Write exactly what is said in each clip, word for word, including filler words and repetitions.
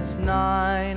It's nine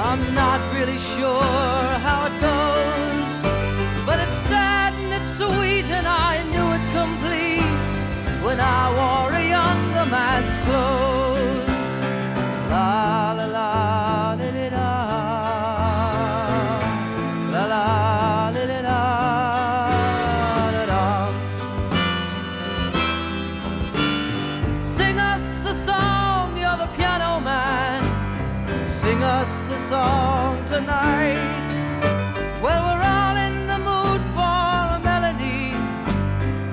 I'm not really sure how it goes, but it's sad and it's sweet, and I knew it complete when I wore a younger man's clothes. La la la la la la la la la la la la. Sing us a song, you're the piano man. Sing us a song tonight. Well, we're all in the mood for a melody,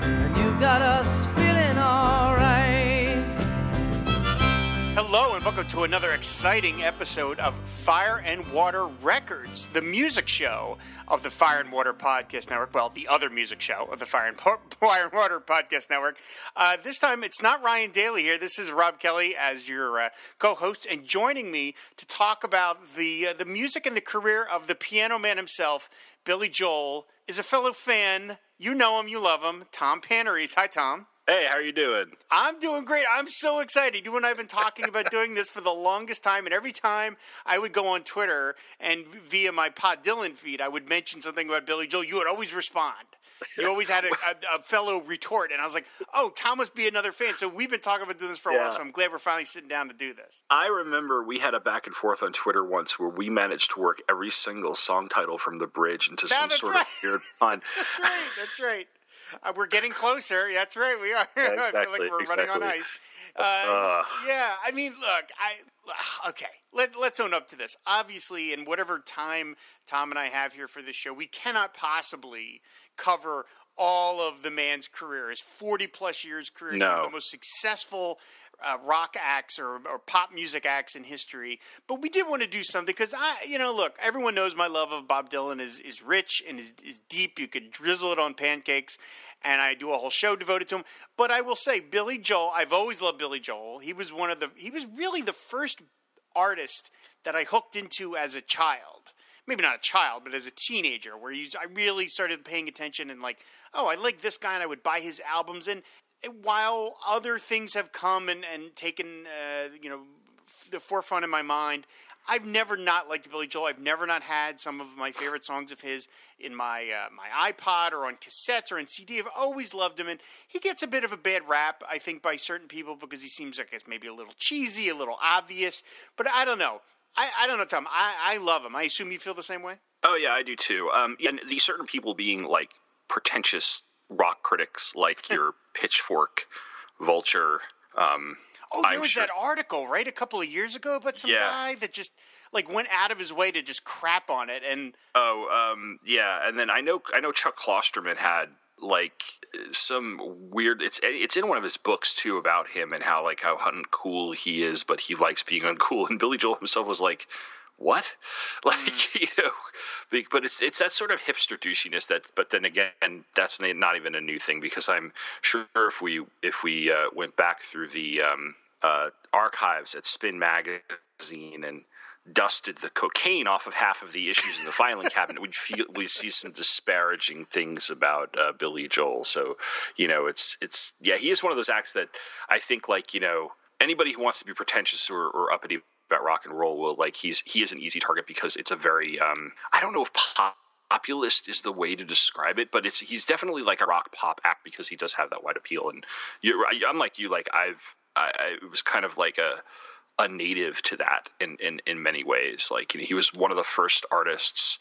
and you got us feeling all right. Hello, and welcome to another exciting episode of Fire and Water Records, the music show of the Fire and Water Podcast Network. Well, the other music show of the Fire and, po- Fire and Water Podcast Network. Uh, this time, it's not Ryan Daly here. This is Rob Kelly as your uh, co-host, and joining me to talk about the uh, the music and the career of the piano man himself, Billy Joel, is a fellow fan. You know him, you love him, Tom Panneries. Hi, Tom. Hey, how are you doing? I'm doing great. I'm so excited. You and I have been talking about doing this for the longest time, and every time I would go on Twitter and via my Pod Dylan feed, I would mention something about Billy Joel. You would always respond. You always had a, a, a fellow retort, and I was like, oh, Tom must be another fan. So we've been talking about doing this for a yeah. while, so I'm glad we're finally sitting down to do this. I remember we had a back and forth on Twitter once where we managed to work every single song title from the bridge into no, some sort right. of weird pun. That's right. That's right. Uh, we're getting closer. That's right, we are. Yeah, exactly, I feel like we're exactly. running on ice. Uh, uh. Yeah, I mean, look, I okay, Let, let's own up to this. Obviously, in whatever time Tom and I have here for this show, we cannot possibly cover all of the man's career. His forty-plus years career, no. one of the most successful Uh, rock acts or, or pop music acts in history, but we did want to do something because I, you know, look, everyone knows my love of Bob Dylan is, is rich and is, is deep. You could drizzle it on pancakes, and I do a whole show devoted to him. But I will say, Billy Joel, I've always loved Billy Joel. He was one of the, he was really the first artist that I hooked into as a child. Maybe not a child, but as a teenager, where you, I really started paying attention and like, oh, I like this guy, and I would buy his albums. And while other things have come and, and taken, uh, you know, f- the forefront in my mind, I've never not liked Billy Joel. I've never not had some of my favorite songs of his in my uh, my iPod or on cassettes or in C D. I've always loved him, and he gets a bit of a bad rap, I think, by certain people because he seems like it's maybe a little cheesy, a little obvious. But I don't know. I, I don't know, Tom. I, I love him. I assume you feel the same way? Oh, yeah, I do, too. Um, and these certain people being, like, pretentious rock critics like your Pitchfork, Vulture. Um, oh, there I'm was sure. that article, right, a couple of years ago about some yeah. guy that just like went out of his way to just crap on it. And oh, um, yeah, and then I know I know Chuck Klosterman had like some weird. It's it's in one of his books too about him and how like how uncool he is, but he likes being uncool. And Billy Joel himself was like, what? Like, mm. you know, but it's it's that sort of hipster douchiness that, but then again, that's not even a new thing because I'm sure if we if we uh, went back through the um, uh, archives at Spin Magazine and dusted the cocaine off of half of the issues in the filing cabinet, we'd feel we see some disparaging things about uh, Billy Joel. So, you know, it's it's yeah, he is one of those acts that I think like, you know, anybody who wants to be pretentious or, or uppity about rock and roll will like he's he is an easy target because it's a very um I don't know if pop, populist is the way to describe it, but it's he's definitely like a rock pop act because he does have that wide appeal. And you're I'm like you like I've I, I was kind of like a a native to that in in in many ways. Like, you know, he was one of the first artists.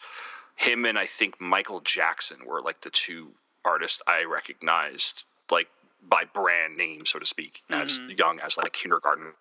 Him and I think Michael Jackson were like the two artists I recognized like by brand name, so to speak, mm-hmm. as young as like kindergarten.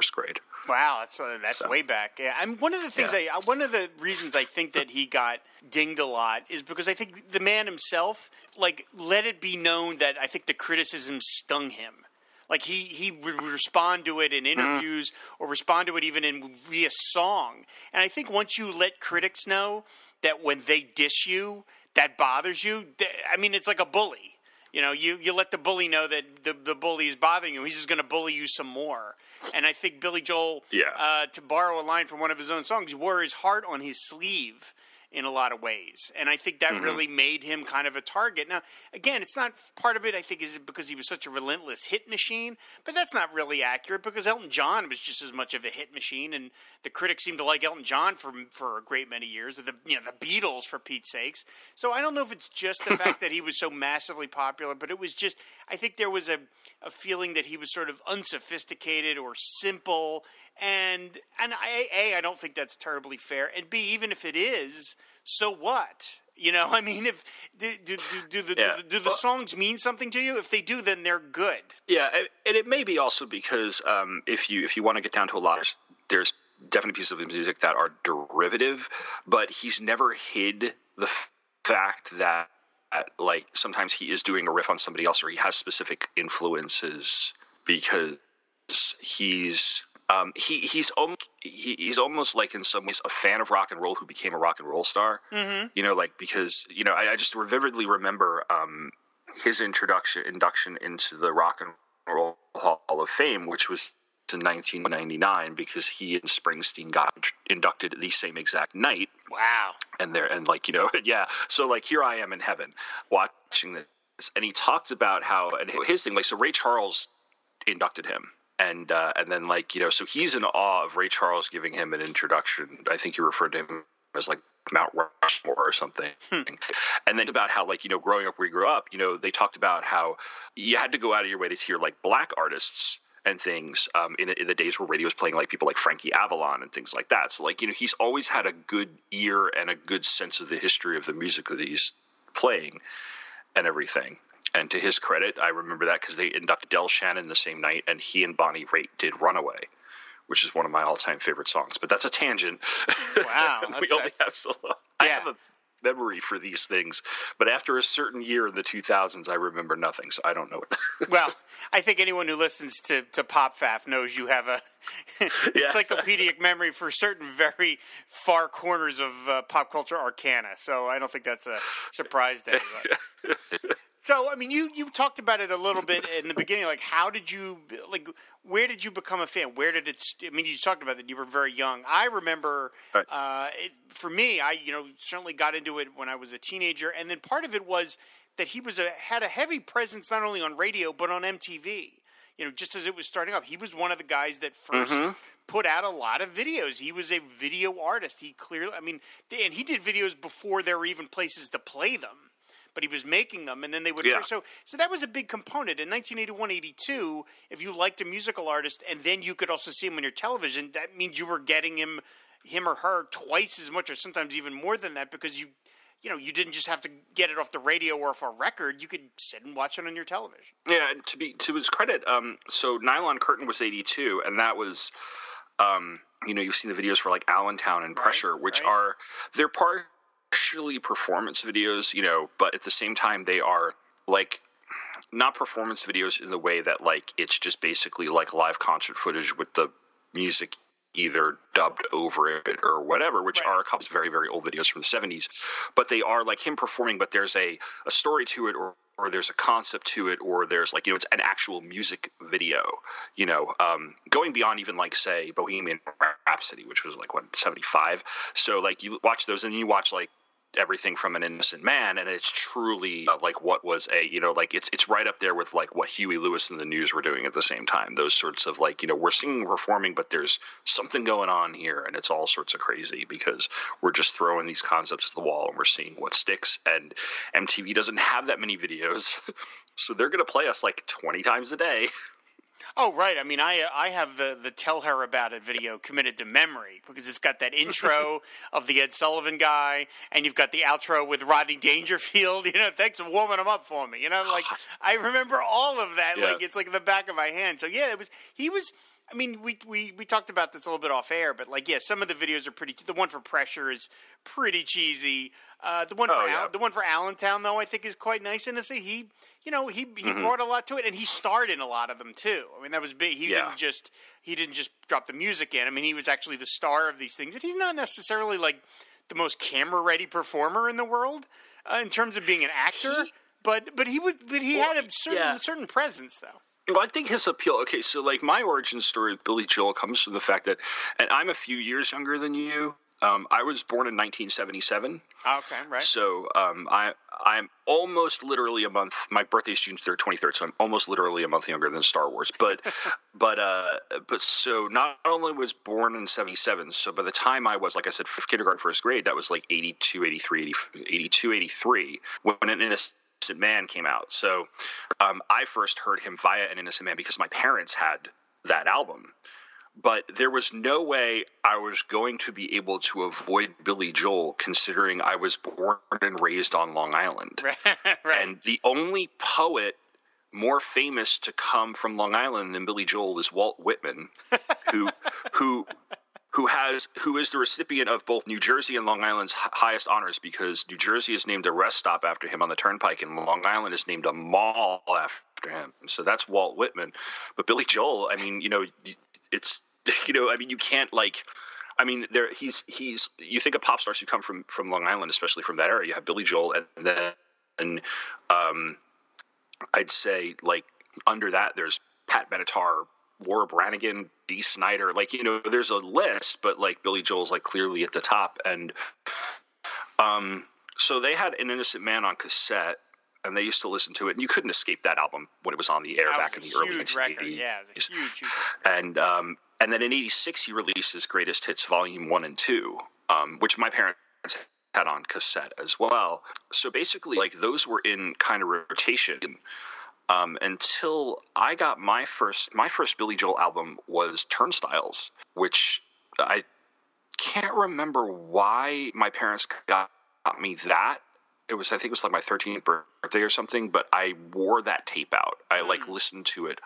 First grade. Wow, that's uh, that's so. way back. Yeah, and one of the things yeah. I one of the reasons I think that he got dinged a lot is because I think the man himself like let it be known that I think the criticism stung him. Like he, he would respond to it in interviews mm-hmm. or respond to it even in via song. And I think once you let critics know that when they diss you, that bothers you. They, I mean, it's like a bully. You know, you, you let the bully know that the, the bully is bothering you. He's just going to bully you some more. And I think Billy Joel, yeah. uh, to borrow a line from one of his own songs, wore his heart on his sleeve in a lot of ways. And I think that mm-hmm. really made him kind of a target. Now, again, it's not part of it, I think, is because he was such a relentless hit machine. But that's not really accurate because Elton John was just as much of a hit machine. And the critics seemed to like Elton John for for a great many years. The, you know, the Beatles, for Pete's sakes. So I don't know if it's just the fact that he was so massively popular. But it was just – I think there was a, a feeling that he was sort of unsophisticated or simple. And and I, A, I don't think that's terribly fair. And B, even if it is, so what? You know, I mean, if do do, do, do the yeah. do, do the well, songs mean something to you? If they do, then they're good. Yeah, and it may be also because um, if you if you want to get down to a lot, there's definitely pieces of music that are derivative. But he's never hid the f- fact that like sometimes he is doing a riff on somebody else, or he has specific influences because he's. Um, he he's almost, he, he's almost like in some ways a fan of rock and roll who became a rock and roll star, mm-hmm. you know, like because, you know, I, I just vividly remember um, his introduction induction into the Rock and Roll Hall of Fame, which was in nineteen ninety-nine because he and Springsteen got inducted the same exact night. Wow. And there and like, you know, yeah. So like here I am in heaven watching this. And he talked about how and his thing like so Ray Charles inducted him. And uh, and then, like, you know, so he's in awe of Ray Charles giving him an introduction. I think he referred to him as, like, Mount Rushmore or something. Hmm. And then about how, like, you know, growing up where you grew up, you know, they talked about how you had to go out of your way to hear, like, black artists and things um, in, in the days where radio was playing, like, people like Frankie Avalon and things like that. So, like, you know, he's always had a good ear and a good sense of the history of the music that he's playing and everything. And to his credit, I remember that because they inducted Del Shannon the same night, and he and Bonnie Raitt did Runaway, which is one of my all-time favorite songs. But that's a tangent. Wow. we only a... have so long. Yeah. I have a memory for these things. But after a certain year in the two thousands, I remember nothing, so I don't know. What... well, I think anyone who listens to, to PopFaf knows you have a encyclopedic yeah. memory for certain very far corners of uh, pop culture arcana. So I don't think that's a surprise to anybody. So, I mean, you, you talked about it a little bit in the beginning. Like, how did you – like, where did you become a fan? Where did it st- – I mean, you talked about that you were very young. I remember right. – uh, for me, I, you know, certainly got into it when I was a teenager. And then part of it was that he was a, had a heavy presence not only on radio but on M T V. You know, just as it was starting up, he was one of the guys that first mm-hmm. put out a lot of videos. He was a video artist. He clearly – I mean, and he did videos before there were even places to play them. But he was making them, and then they would yeah. – so so that was a big component. In nineteen eighty-one eighty-two, if you liked a musical artist and then you could also see him on your television, that means you were getting him him or her twice as much or sometimes even more than that because you you know, you didn't just have to get it off the radio or off a record. You could sit and watch it on your television. Yeah, and to be to his credit, um, so Nylon Curtain was eighty-two, and that was um, – you know, you've seen the videos for like Allentown and Pressure, right, which right. are – they're part – actually performance videos, you know, but at the same time they are like not performance videos in the way that like it's just basically like live concert footage with the music either dubbed over it or whatever, which right. are a couple of very, very old videos from the seventies. But they are like him performing, but there's a, a story to it or or there's a concept to it, or there's like, you know, it's an actual music video, you know, um, going beyond even like, say, Bohemian Rhapsody, which was like, what, seventy-five. So like you watch those and you watch like everything from An Innocent Man, and it's truly uh, like what was a, you know, like it's it's right up there with like what Huey Lewis and the News were doing at the same time. Those sorts of like, you know, we're singing, performing, but there's something going on here, and it's all sorts of crazy because we're just throwing these concepts to the wall and we're seeing what sticks. And M T V doesn't have that many videos, so they're gonna play us like twenty times a day. Oh, right. I mean, I I have the, the Tell Her About It video committed to memory because it's got that intro of the Ed Sullivan guy, and you've got the outro with Rodney Dangerfield. You know, thanks for warming him up for me. You know, like I remember all of that. Yeah. Like it's like in the back of my hand. So, yeah, it was – he was – I mean, we, we we talked about this a little bit off air, but like, yeah, some of the videos are pretty. The one for Pressure is pretty cheesy. Uh, the one oh, for yeah. Al, the one for Allentown, though, I think is quite nice. And it's, he, you know, he he mm-hmm. brought a lot to it, and he starred in a lot of them too. I mean, that was big. He yeah. didn't just he didn't just drop the music in. I mean, he was actually the star of these things, and he's not necessarily like the most camera ready performer in the world uh, in terms of being an actor, he, but but he was but he well, had a certain yeah. certain presence though. Well, I think his appeal – okay, so like my origin story with Billy Joel comes from the fact that – and I'm a few years younger than you. Um, I was born in nineteen seventy-seven. Okay, right. So um, I, I'm almost literally a month – my birthday is June third, twenty-third, so I'm almost literally a month younger than Star Wars. But – but uh, but so not only was born in seventy-seven, so by the time I was, like I said, kindergarten, first grade, that was like eighty-two, eighty-three when An Innocent Man came out. So um, I first heard him via An Innocent Man because my parents had that album. But there was no way I was going to be able to avoid Billy Joel, considering I was born and raised on Long Island. Right, right. And the only poet more famous to come from Long Island than Billy Joel is Walt Whitman, who who who has who is the recipient of both New Jersey and Long Island's highest honors, because New Jersey is named a rest stop after him on the Turnpike, and Long Island is named a mall after him. So that's Walt Whitman. But Billy Joel, I mean, you know, it's You know, I mean, you can't like, I mean, there he's he's. You think of pop stars who come from, from Long Island, especially from that area. You have Billy Joel, and then, and um, I'd say like under that, there's Pat Benatar, Laura Branigan, Dee Snider. Like, you know, there's a list, but like Billy Joel's like clearly at the top. And um, so they had An Innocent Man on cassette, and they used to listen to it, and you couldn't escape that album when it was on the air back in the early nineteen eighties. Record. Yeah, it was a huge, huge record. And um. And then in eighty-six, he releases Greatest Hits Volume One and Two, um, which my parents had on cassette as well. So basically, like, those were in kind of rotation um, until I got my first. My first Billy Joel album was Turnstiles, which I can't remember why my parents got me that. It was, I think, it was like my thirteenth birthday or something. But I wore that tape out. I like listened to it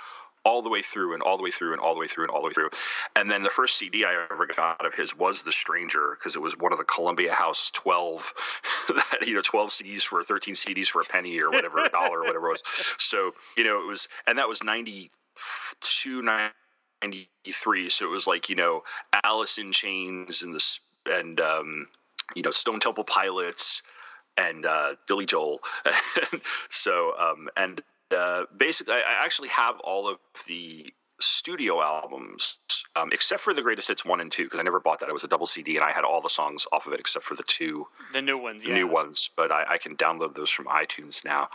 all the way through and all the way through and all the way through and all the way through. And then the first C D I ever got of his was The Stranger, because it was one of the Columbia House twelve, that, you know, twelve C Ds for thirteen C Ds for a penny or whatever, a dollar or whatever it was. So, you know, it was – and that was ninety-two, ninety-three. So it was like, you know, Alice in Chains and, the, and um, you know, Stone Temple Pilots and uh, Billy Joel. so um, – and – Uh, basically, I actually have all of the studio albums, um, except for the Greatest Hits one and two, because I never bought that. It was a double C D, and I had all the songs off of it except for the two, the new ones, the yeah. new ones. But I, I can download those from iTunes now.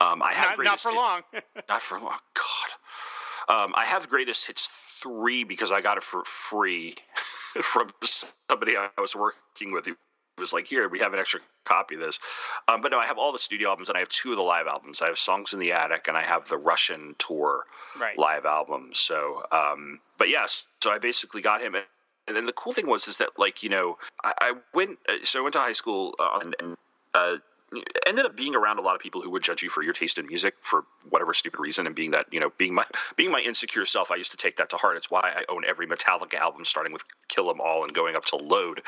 Um, I have not, not for hit, long, not for long. God, um, I have Greatest Hits three because I got it for free from somebody I was working with. Who It was like, here, we have an extra copy of this. Um, but no, I have all the studio albums, and I have two of the live albums. I have Songs in the Attic, and I have the Russian tour right. live album. So, um, but yes, so I basically got him. And then the cool thing was is that, like, you know, I, I went so I went to high school and, and uh, ended up being around a lot of people who would judge you for your taste in music for whatever stupid reason. And being that, you know, being my being my insecure self, I used to take that to heart. It's why I own every Metallica album, starting with Kill 'Em All and going up to Load,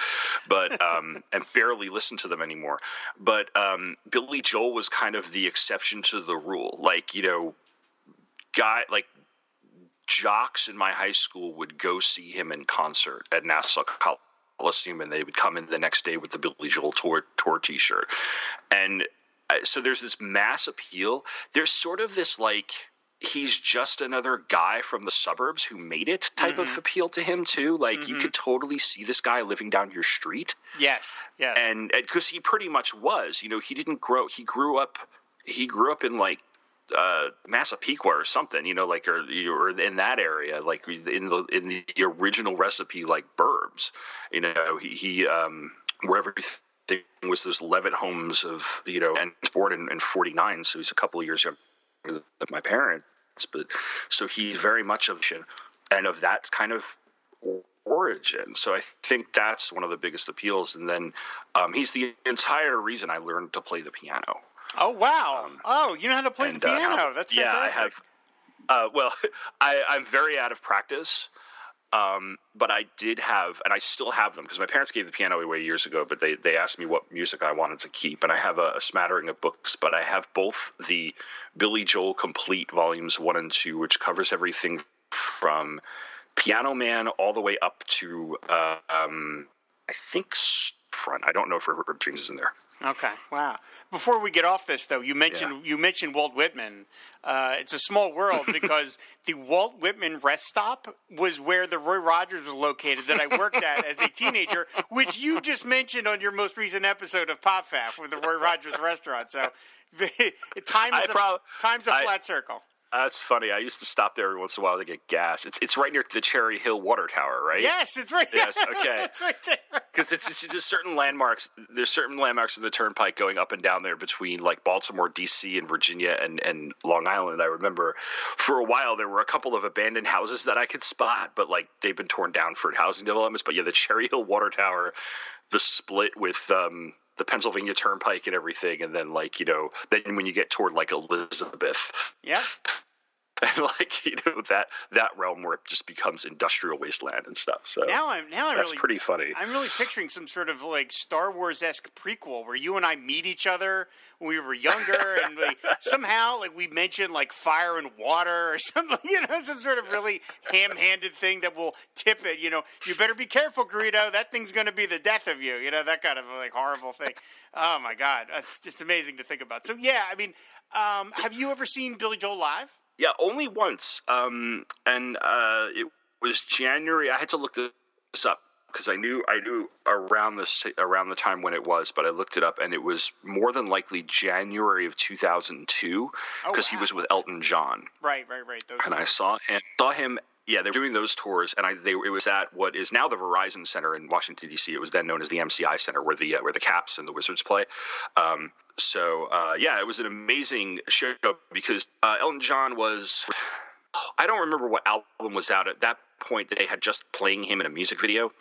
but um, and barely listen to them anymore. But um, Billy Joel was kind of the exception to the rule. Like, you know, guy like jocks in my high school would go see him in concert at Nassau College. And they would come in the next day with the Billy Joel tour, tour T-shirt. And uh, so there's this mass appeal. There's sort of this like he's just another guy from the suburbs who made it type mm-hmm. of appeal to him too. Like mm-hmm. you could totally see this guy living down your street. Yes, yes. And because he pretty much was. You know, he didn't grow – he grew up – he grew up in like uh, Massapequa or something, you know, like or, or in that area, like in the in the original recipe like burbs. You know, he, he um, where everything was those Levitt homes of, you know, and born in, in forty-nine, so he's a couple of years younger than my parents. But so he's very much of and of that kind of origin. So I think that's one of the biggest appeals. And then um, he's the entire reason I learned to play the piano. Oh, wow. Um, oh, you know how to play and, the piano. Uh, That's fantastic. Yeah, I have uh, – well, I, I'm very out of practice – Um, but I did have, and I still have them because my parents gave the piano away years ago, but they, they asked me what music I wanted to keep. And I have a, a smattering of books, but I have both the Billy Joel Complete Volumes One and Two, which covers everything from Piano Man all the way up to, uh, um, I think Front. I don't know if River of Dreams is in there. Okay. Wow. Before we get off this, though, you mentioned yeah. you mentioned Walt Whitman. Uh, it's a small world because the Walt Whitman rest stop was where the Roy Rogers was located that I worked at as a teenager, which you just mentioned on your most recent episode of Pop Faff with the Roy Rogers restaurant. So time is a, prob- time's a I, flat circle. That's funny. I used to stop there every once in a while to get gas. It's it's right near the Cherry Hill Water Tower, right? Yes, it's right there. Yes, okay. It's right there. Because it's, it's, there's certain landmarks. There's certain landmarks in the Turnpike going up and down there between like Baltimore, D C, and Virginia, and, and Long Island. I remember for a while there were a couple of abandoned houses that I could spot, but like they've been torn down for housing developments. But yeah, the Cherry Hill Water Tower, the split with um, the Pennsylvania Turnpike and everything, and then like you know, then when you get toward like Elizabeth, yeah. And like you know that that realm where it just becomes industrial wasteland and stuff. So now I'm now I'm that's really, pretty funny. I'm really picturing some sort of like Star Wars-esque prequel where you and I meet each other when we were younger, and like, somehow like we mentioned like fire and water or something. You know, some sort of really ham-handed thing that will tip it. You know, you better be careful, Greedo. That thing's going to be the death of you. You know, that kind of like horrible thing. Oh my God, it's just amazing to think about. So yeah, I mean, um, have you ever seen Billy Joel live? Yeah, only once, um, and uh, it was January. I had to look this up because I knew I knew around the around the time when it was, but I looked it up, and it was more than likely January of two thousand two because oh, wow. he was with Elton John. Right, right, right. Those and I saw him, saw him. Yeah, they were doing those tours, and I they it was at what is now the Verizon Center in Washington D C. It was then known as the M C I Center, where the uh, where the Caps and the Wizards play. Um, So, uh, yeah, it was an amazing show because uh, Elton John was – I don't remember what album was out at that point. They had just playing him in a music video.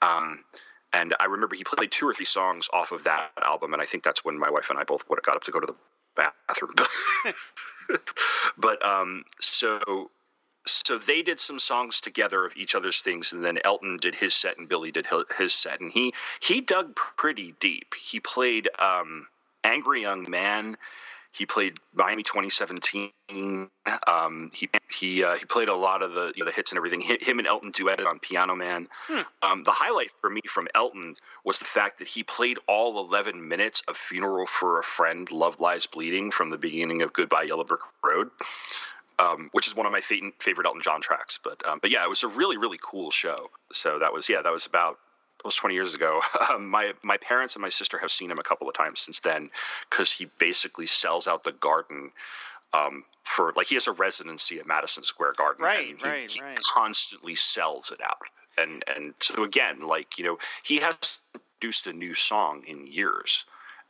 Um, and I remember he played two or three songs off of that album, and I think that's when my wife and I both got up to go to the bathroom. But um, so – So they did some songs together of each other's things, and then Elton did his set and Billy did his set, and he he dug pretty deep. He played um, Angry Young Man. He played Miami twenty seventeen. Um, he he uh, he played a lot of the you know, the hits and everything. Him and Elton duetted on Piano Man. Hmm. Um, the highlight for me from Elton was the fact that he played all eleven minutes of Funeral for a Friend, Love Lies Bleeding from the beginning of Goodbye Yellow Brick Road. Um, which is one of my fa- favorite Elton John tracks. But um, but yeah, it was a really, really cool show. So that was, yeah, that was about almost twenty years ago. Um, my, my parents and my sister have seen him a couple of times since then because he basically sells out the Garden um, for – like he has a residency at Madison Square Garden. Right, and he, right, he right. constantly sells it out. And, and so again, like, you know, he hasn't produced a new song in years.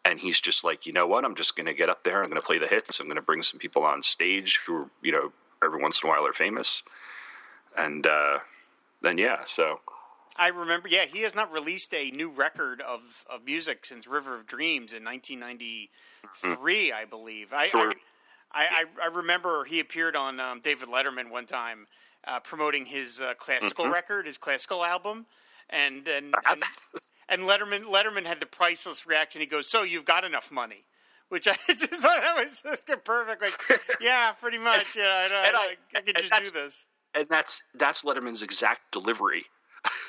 And he's just like, you know what, I'm just going to get up there. I'm going to play the hits. I'm going to bring some people on stage who, you know, every once in a while are famous. And uh, then, yeah, so. I remember, yeah, he has not released a new record of, of music since River of Dreams in nineteen ninety-three, mm-hmm. I believe. I, sure. I, I I remember he appeared on um, David Letterman one time uh, promoting his uh, classical mm-hmm. record, his classical album. And and, and And Letterman Letterman had the priceless reaction. He goes, "So you've got enough money," which I just thought that was just a perfect. Like, yeah, pretty much. Yeah, I, know, and I, like, I could just do this. And that's that's Letterman's exact delivery.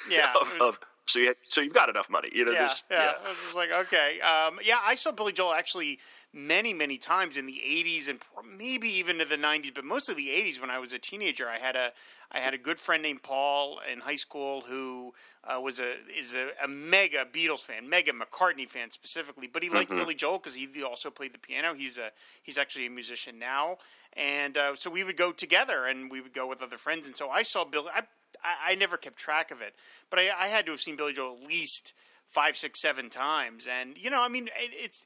Yeah. of, was, of, so you so you've got enough money. You know. Yeah. This, yeah. yeah. I was just like, okay. Um, yeah, I saw Billy Joel actually many many times in the eighties and maybe even to the nineties, but mostly the eighties when I was a teenager. I had a. I had a good friend named Paul in high school who uh, was a is a, a mega Beatles fan, mega McCartney fan specifically, but he liked mm-hmm. Billy Joel because he also played the piano. He's a he's actually a musician now, and uh, so we would go together, and we would go with other friends. And so I saw Billy. I I, I never kept track of it, but I, I had to have seen Billy Joel at least five, six, seven times. And you know, I mean, it, it's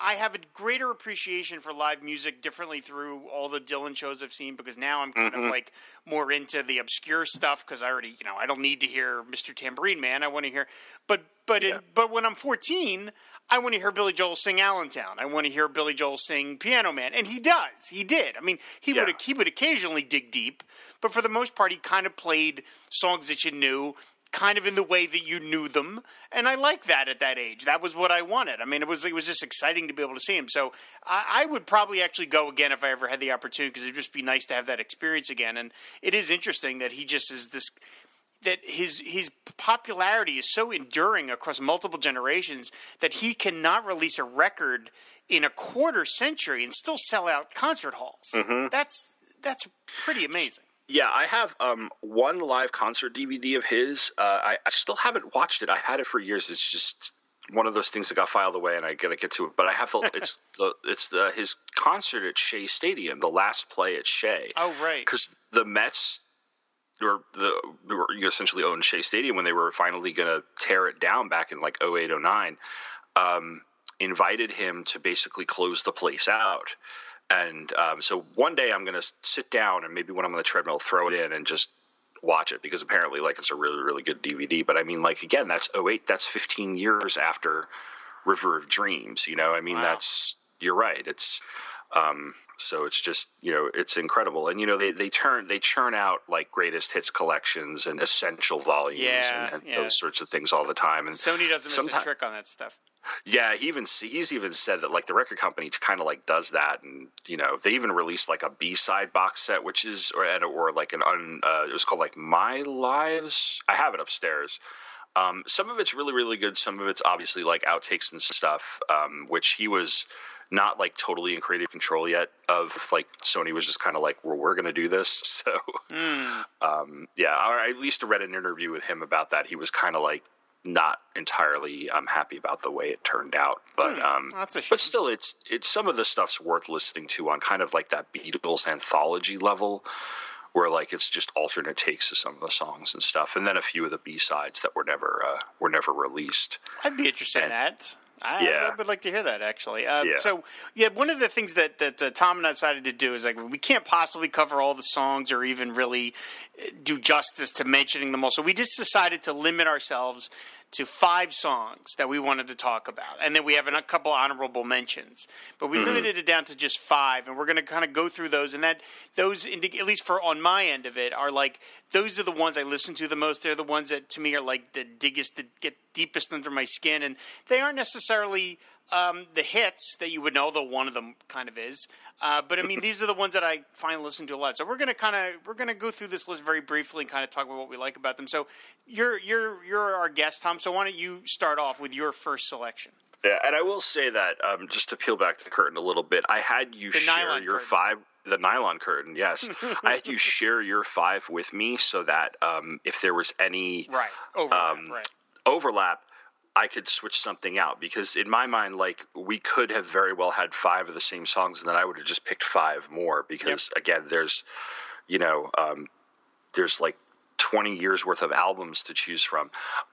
I have a greater appreciation for live music differently through all the Dylan shows I've seen, because now I'm kind mm-hmm. of like more into the obscure stuff, because I already, you know, I don't need to hear Mister Tambourine Man. I want to hear, but but yeah. in, but when I'm fourteen, I want to hear Billy Joel sing Allentown. I want to hear Billy Joel sing Piano Man, and he does. He did. I mean, he yeah. would he would occasionally dig deep, but for the most part, he kind of played songs that you knew, kind of in the way that you knew them, and I like that at that age. That was what I wanted. I mean, it was it was just exciting to be able to see him. So I, I would probably actually go again if I ever had the opportunity, because it'd just be nice to have that experience again. And it is interesting that he just is this, that his his popularity is so enduring across multiple generations that he cannot release a record in a quarter century and still sell out concert halls. Mm-hmm. That's that's pretty amazing. Yeah, I have um, one live concert D V D of his. Uh, I, I still haven't watched it. I've had it for years. It's just one of those things that got filed away, and I gotta get to it. But I have the it's the it's the his concert at Shea Stadium, the last play at Shea. Oh, right. Because the Mets were the were essentially owned Shea Stadium when they were finally gonna tear it down back in like oh eight, oh nine. Um, invited him to basically close the place out. And um, so one day I'm going to sit down and maybe when I'm on the treadmill, throw it in and just watch it, because apparently like it's a really, really good D V D. But I mean, like, again, that's oh eight, that's fifteen years after River of Dreams, you know, I mean, wow. that's, you're right. It's um, so it's just, you know, it's incredible. And, you know, they, they turn, they churn out like greatest hits collections and essential volumes yeah, and, and yeah. those sorts of things all the time. And Sony doesn't sometimes, miss a trick on that stuff. Yeah, he even he's even said that like the record company kind of like does that, and you know they even released like a B-side box set, which is or or like an un, uh, it was called like My Lives. I have it upstairs. Um, some of it's really really good. Some of it's obviously like outtakes and stuff, um, which he was not like totally in creative control yet of. Like Sony was just kind of like, well, we're going to do this. So mm. um, yeah, or I at least read an interview with him about that. He was kind of like. Not entirely um, happy about the way it turned out, but um, That's a shame. But still, it's it's some of the stuff's worth listening to on kind of like that Beatles anthology level, where like it's just alternate takes of some of the songs and stuff, and then a few of the B sides that were never uh, were never released. I'd be interested and, in that. I, yeah. I would like to hear that actually. Uh, yeah. So yeah, one of the things that that uh, Tom and I decided to do is like we can't possibly cover all the songs or even really do justice to mentioning them all. So we just decided to limit ourselves to five songs that we wanted to talk about, and then we have a couple honorable mentions. But we mm-hmm. limited it down to just five, and we're going to kind of go through those. And that those, indi- at least for on my end of it, are like those are the ones I listen to the most. They're the ones that to me are like the diggest, that get deepest under my skin, and they aren't necessarily um, the hits that you would know. Though one of them kind of is, uh, but I mean these are the ones that I find listen to a lot. So we're going to kind of we're going to go through this list very briefly and kind of talk about what we like about them. So you're you're you're our guest, Tom. So why don't you start off with your first selection? Yeah, and I will say that um, just to peel back the curtain a little bit, I had you the share your curtain. five – the nylon curtain, yes. I had you share your five with me so that um, if there was any right. Overlap, um, right. overlap, I could switch something out. Because in my mind, like we could have very well had five of the same songs and then I would have just picked five more because, yep. again, there's you know um, there's like twenty years worth of albums to choose from.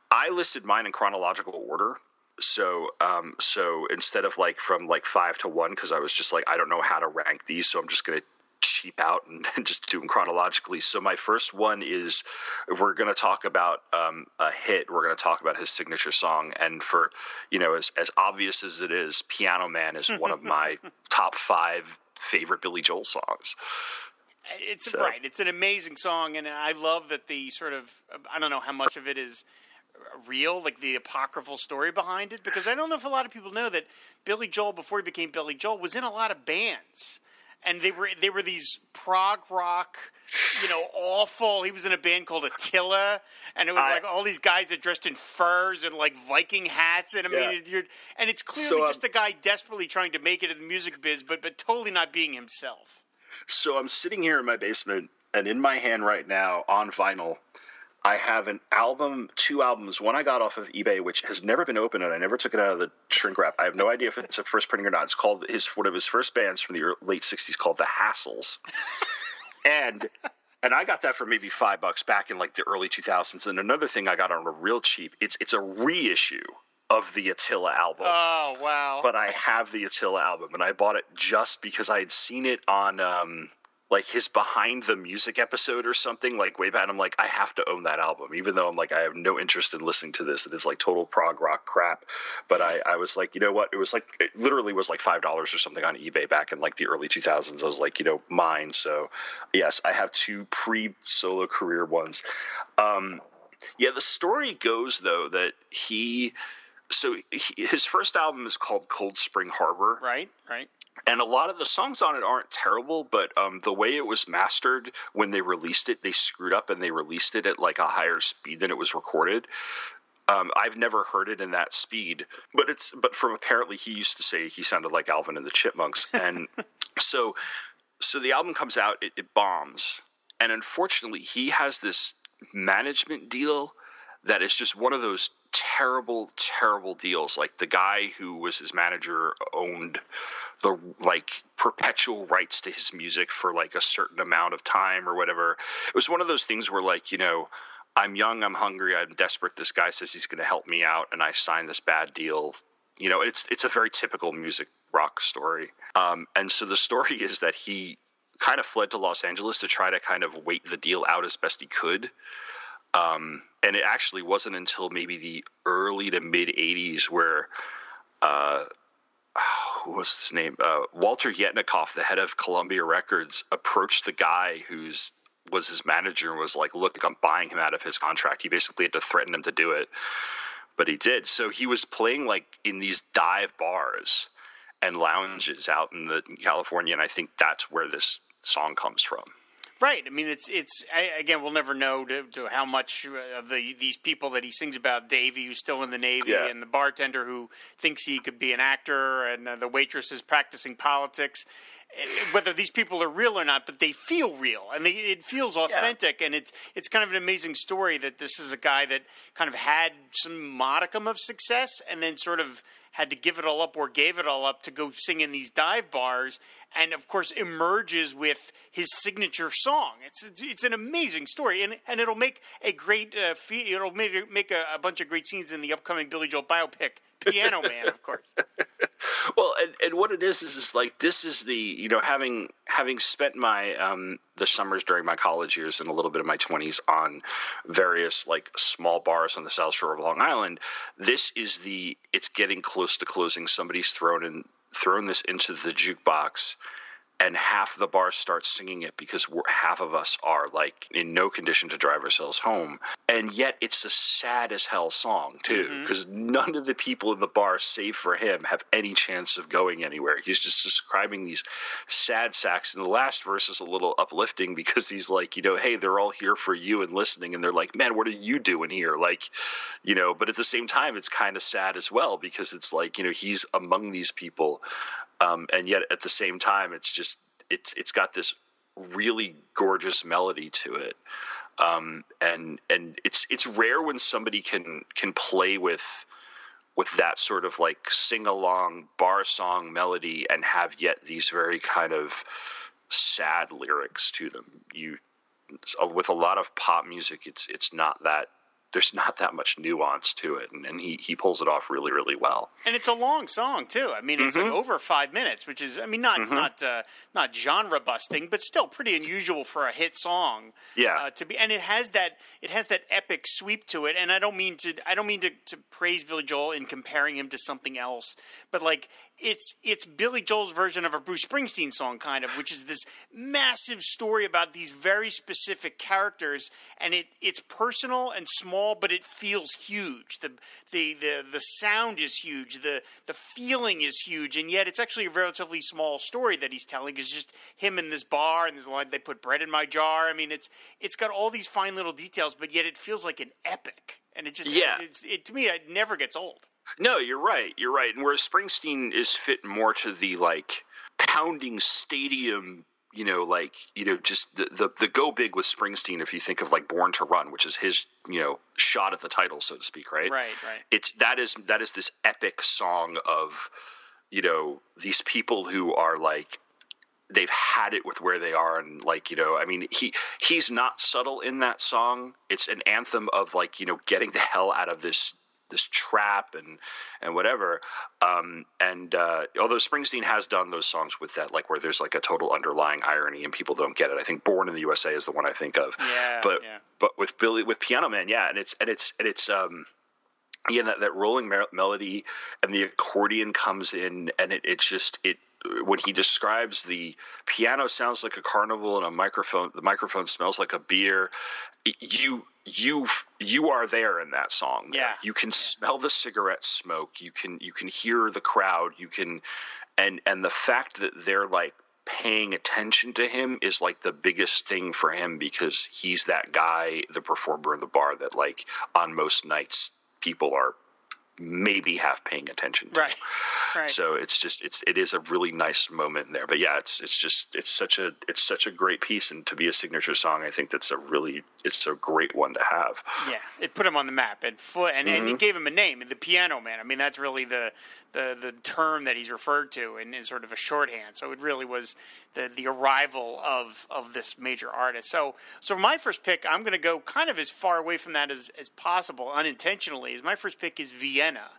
I listed mine in chronological order, so um, so instead of like from like five to one, because I was just like I don't know how to rank these, so I'm just gonna cheap out and, and just do them chronologically. So my first one is we're gonna talk about um, a hit. We're gonna talk about his signature song, and for you know as as obvious as it is, Piano Man is one of my top five favorite Billy Joel songs. It's so. Right. It's an amazing song, and I love that the sort of I don't know how much of it is. Real, like the apocryphal story behind it, because I don't know if a lot of people know that Billy Joel, before he became Billy Joel, was in a lot of bands, and they were they were these prog rock, you know, awful. He was in a band called Attila, and it was I, like all these guys that dressed in furs and like Viking hats, and I yeah. mean, you're, and it's clearly so, um, just a guy desperately trying to make it in the music biz, but but totally not being himself. So I'm sitting here in my basement, and in my hand right now on vinyl. I have an album, two albums, one I got off of eBay, which has never been opened, and I never took it out of the shrink wrap. I have no idea if it's a first printing or not. It's called his one of his first bands from the late sixties called The Hassles. and and I got that for maybe five bucks back in like the early two thousands. And another thing I got on a real cheap, it's it's a reissue of the Attila album. Oh, wow. But I have the Attila album, and I bought it just because I had seen it on um, like his Behind the Music episode or something, like way back. And I'm like, I have to own that album, even though I'm like, I have no interest in listening to this. It is like total prog rock crap. But I, I was like, you know what? It was like, it literally was like five dollars or something on eBay back in like the early two thousands. I was like, you know, mine. So yes, I have two pre-solo career ones. Um, yeah, the story goes though that he... So he, his first album is called Cold Spring Harbor. Right, right. And a lot of the songs on it aren't terrible, but um, the way it was mastered when they released it, they screwed up and they released it at like a higher speed than it was recorded. Um, I've never heard it in that speed, but it's but from apparently he used to say he sounded like Alvin and the Chipmunks. And so so the album comes out, it, it bombs. And unfortunately, he has this management deal that is just one of those terrible, terrible deals. Like the guy who was his manager owned the like perpetual rights to his music for like a certain amount of time or whatever. It was one of those things where like, you know, I'm young, I'm hungry, I'm desperate. This guy says he's going to help me out and I signed this bad deal. You know, it's, it's a very typical music rock story. Um, and so the story is that he kind of fled to Los Angeles to try to kind of wait the deal out as best he could. Um, and it actually wasn't until maybe the early to mid eighties where, uh, who was his name? Uh, Walter Yetnikoff, the head of Columbia Records, approached the guy who's was his manager and was like, look, I'm buying him out of his contract. He basically had to threaten him to do it, but he did. So he was playing like in these dive bars and lounges out in the in California. And I think that's where this song comes from. Right. I mean, it's it's I, again, we'll never know to, to how much of the these people that he sings about, Davey, who's still in the Navy, yeah. and the bartender who thinks he could be an actor, and uh, the waitresses practicing politics, whether these people are real or not, but they feel real, and they, it feels authentic, yeah. and it's it's kind of an amazing story that this is a guy that kind of had some modicum of success, and then sort of had to give it all up or gave it all up to go sing in these dive bars, and of course emerges with his signature song. It's it's, it's an amazing story, and and it'll make a great uh, fee, it'll make, make a, a bunch of great scenes in the upcoming Billy Joel biopic, Piano Man, of course. Well, and, and what it is is is like this is the you know having having spent my um, the summers during my college years and a little bit of my twenties on various like small bars on the South Shore of Long Island. This is the it's getting close to closing. Somebody's thrown in thrown this into the jukebox. And half the bar starts singing it because we're, half of us are like in no condition to drive ourselves home. And yet it's a sad as hell song too, because mm-hmm. none of the people in the bar, save for him, have any chance of going anywhere. He's just describing these sad sacks. And the last verse is a little uplifting because he's like, you know, hey, they're all here for you and listening. And they're like, man, what are you doing here? Like, you know, but at the same time, it's kind of sad as well because it's like, you know, he's among these people. Um, and yet at the same time, it's just it's it's got this really gorgeous melody to it. Um, and and it's it's rare when somebody can can play with with that sort of like sing along bar song melody and have yet these very kind of sad lyrics to them. You with a lot of pop music, it's it's not that. There's not that much nuance to it, and, and he, he pulls it off really, really well. And it's a long song, too. I mean, it's mm-hmm. like over five minutes, which is, I mean, not mm-hmm. not uh, not genre-busting, but still pretty unusual for a hit song. Yeah. Uh, to be, and it has that it has that epic sweep to it. And I don't mean to I don't mean to, to praise Billy Joel in comparing him to something else, but like it's it's Billy Joel's version of a Bruce Springsteen song, kind of, which is this massive story about these very specific characters, and it it's personal and small. But it feels huge. The, the the the sound is huge. The the feeling is huge, and yet it's actually a relatively small story that he's telling. It's just him in this bar, and there's a line, they put bread in my jar. I mean, it's it's got all these fine little details, but yet it feels like an epic. And it just yeah. it, it's, it to me, it never gets old. No, you're right. You're right. And whereas Springsteen is fit more to the like pounding stadium. You know, like, you know, just the, the the go big with Springsteen, if you think of like Born to Run, which is his, you know, shot at the title, so to speak, right? Right, right. It's that is that is this epic song of, you know, these people who are like they've had it with where they are. And like, you know, I mean, he he's not subtle in that song. It's an anthem of like, you know, getting the hell out of this this trap and and whatever. Um, and uh, although Springsteen has done those songs with that, like where there's like a total underlying irony and people don't get it. I think Born in the U S A is the one I think of. Yeah, but yeah. but with Billy with Piano Man, yeah, and it's and it's and it's. Um, Yeah, that, that rolling me- melody and the accordion comes in, and it, it's just it. When he describes the piano sounds like a carnival and a microphone, the microphone smells like a beer. You you you are there in that song. Yeah, man. You can yeah. smell the cigarette smoke. You can you can hear the crowd. You can, and and the fact that they're like paying attention to him is like the biggest thing for him, because he's that guy, the performer in the bar that like on most nights people are maybe half paying attention to. Right. Right. So it's just it's it is a really nice moment in there. But yeah, it's it's just it's such a it's such a great piece, and to be a signature song, I think that's a really it's a great one to have. Yeah, it put him on the map, and and, mm-hmm. and it gave him a name, the Piano Man. I mean, that's really the the the term that he's referred to in, in sort of a shorthand. So it really was the the arrival of of this major artist. So so my first pick, I'm going to go kind of as far away from that as as possible, unintentionally. Is my first pick is Vienna.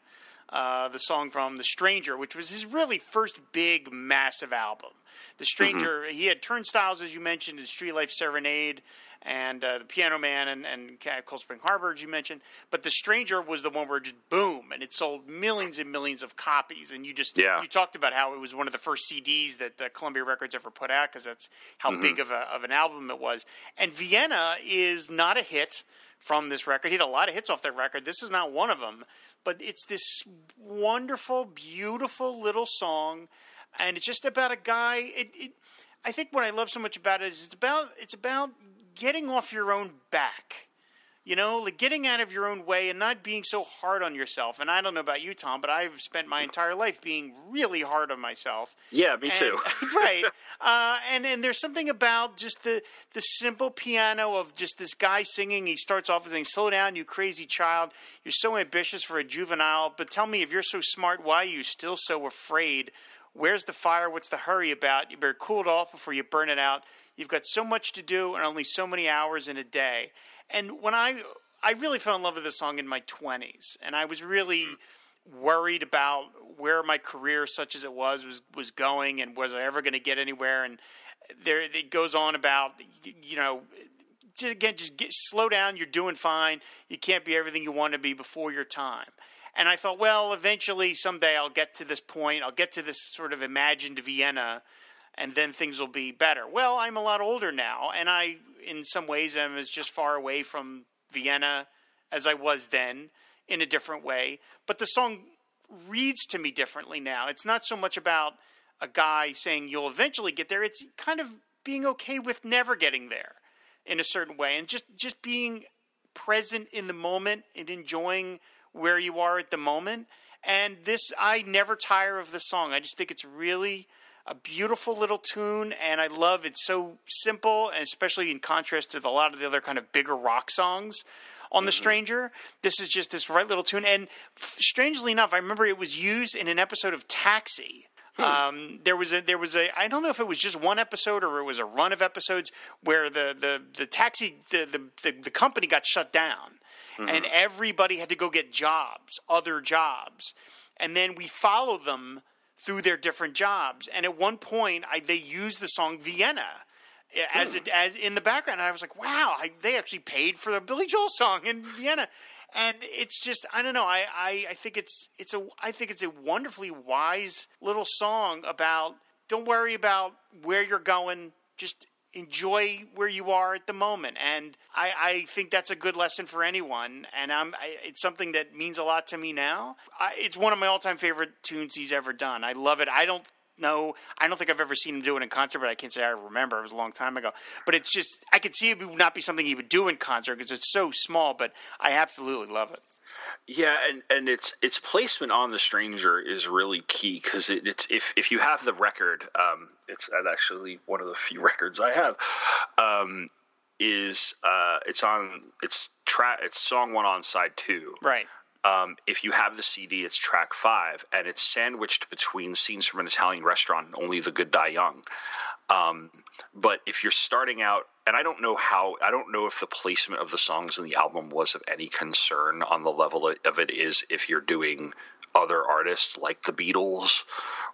Uh, the song from The Stranger, which was his really first big, massive album. The Stranger, mm-hmm. he had Turnstiles, as you mentioned, and Street Life Serenade, and uh, The Piano Man, and, and Cold Spring Harbor, as you mentioned. But The Stranger was the one where just boom, and it sold millions and millions of copies. And you just yeah. you talked about how it was one of the first C Ds that uh, Columbia Records ever put out, because that's how mm-hmm. big of, a, of an album it was. And Vienna is not a hit from this record. He had a lot of hits off that record. This is not one of them. But it's this wonderful, beautiful little song, and it's just about a guy. It, it, I think what I love so much about it is it's about it's about getting off your own back, you know, like getting out of your own way and not being so hard on yourself. And I don't know about you, Tom, but I've spent my entire life being really hard on myself. Yeah, me and, too. Right. Uh, and, and there's something about just the, the simple piano of just this guy singing. He starts off with saying, "Slow down, you crazy child. You're so ambitious for a juvenile. But tell me, if you're so smart, why are you still so afraid? Where's the fire? What's the hurry about? You better cool it off before you burn it out. You've got so much to do and only so many hours in a day." And when I I really fell in love with this song in my twenties, and I was really worried about where my career, such as it was, was, was going, and was I ever going to get anywhere. And there it goes on about, you know, again, just get, slow down. You're doing fine. You can't be everything you want to be before your time. And I thought, well, eventually someday I'll get to this point. I'll get to this sort of imagined Vienna, and then things will be better. Well, I'm a lot older now, and I, in some ways, am as just far away from Vienna as I was then, in a different way. But the song reads to me differently now. It's not so much about a guy saying you'll eventually get there. It's kind of being okay with never getting there in a certain way, and just, just being present in the moment and enjoying where you are at the moment. And this, I never tire of this song. I just think it's really a beautiful little tune, and I love it's so simple, and especially in contrast to the, a lot of the other kind of bigger rock songs on mm-hmm. The Stranger. This is just this right little tune. And f- strangely enough, I remember it was used in an episode of Taxi. Hmm. Um, there was a, there was a, I don't know if it was just one episode or it was a run of episodes where the, the, the taxi, the, the, the, the company got shut down mm-hmm. and everybody had to go get jobs, other jobs. And then we follow them through their different jobs. And at one point, I, they used the song Vienna as it, as in the background. And I was like, wow, I, they actually paid for the Billy Joel song in Vienna. And it's just, I don't know. I, I, I think it's, it's a, I think it's a wonderfully wise little song about, don't worry about where you're going. Just enjoy where you are at the moment. And I, I think that's a good lesson for anyone. And I'm, I, it's something that means a lot to me now. I, it's one of my all-time favorite tunes he's ever done. I love it. I don't know. I don't think I've ever seen him do it in concert, but I can't say I remember. It was a long time ago. But it's just, I could see it would not be something he would do in concert because it's so small, but I absolutely love it. Yeah, and, and its its placement on The Stranger is really key because it, it's if if you have the record, um, it's actually one of the few records I have. Um, is uh, it's on it's track it's song one on side two, right? Um, if you have the C D, it's track five, and it's sandwiched between scenes from an Italian restaurant and Only the Good Die Young. Um, but if you're starting out, and I don't know how, I don't know if the placement of the songs in the album was of any concern on the level of it is if you're doing other artists like the Beatles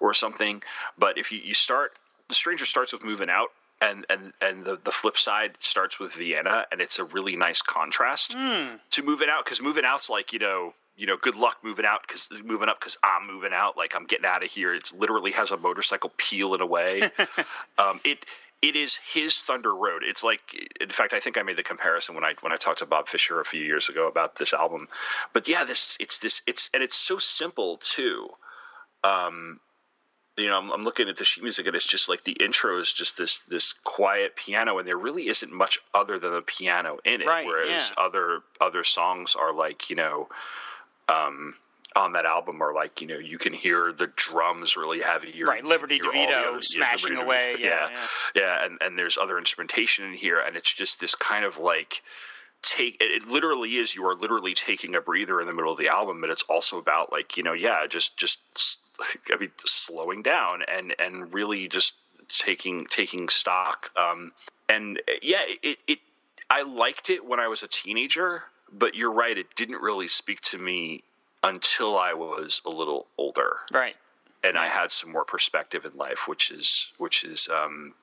or something. But if you, you start, The Stranger starts with Moving Out, and, and, and the, the flip side starts with Vienna, and it's a really nice contrast mm. to Moving Out, because Moving Out's like, you know, you know, good luck moving out, because moving up, because I'm moving out, like I'm getting out of here. It's literally has a motorcycle peeling away. um, it it is his Thunder Road. It's like, in fact, I think I made the comparison when I when I talked to Bob Fisher a few years ago about this album. But yeah, this it's this it's and it's so simple too. Um, you know, I'm, I'm looking at the sheet music, and it's just like the intro is just this this quiet piano, and there really isn't much other than the piano in it. Right, whereas yeah. other other songs are like, you know. Um, on that album are like, you know, you can hear the drums really heavy. You're, right, Liberty DeVito other, smashing yeah, Liberty away. DeVito, yeah, yeah, yeah. And, and there's other instrumentation in here, and it's just this kind of like take – it literally is you are literally taking a breather in the middle of the album, but it's also about like, you know, yeah, just just I mean, slowing down and, and really just taking taking stock. Um, and, yeah, it, it I liked it when I was a teenager. But you're right, it didn't really speak to me until I was a little older. Right. And I had some more perspective in life, which is which is um,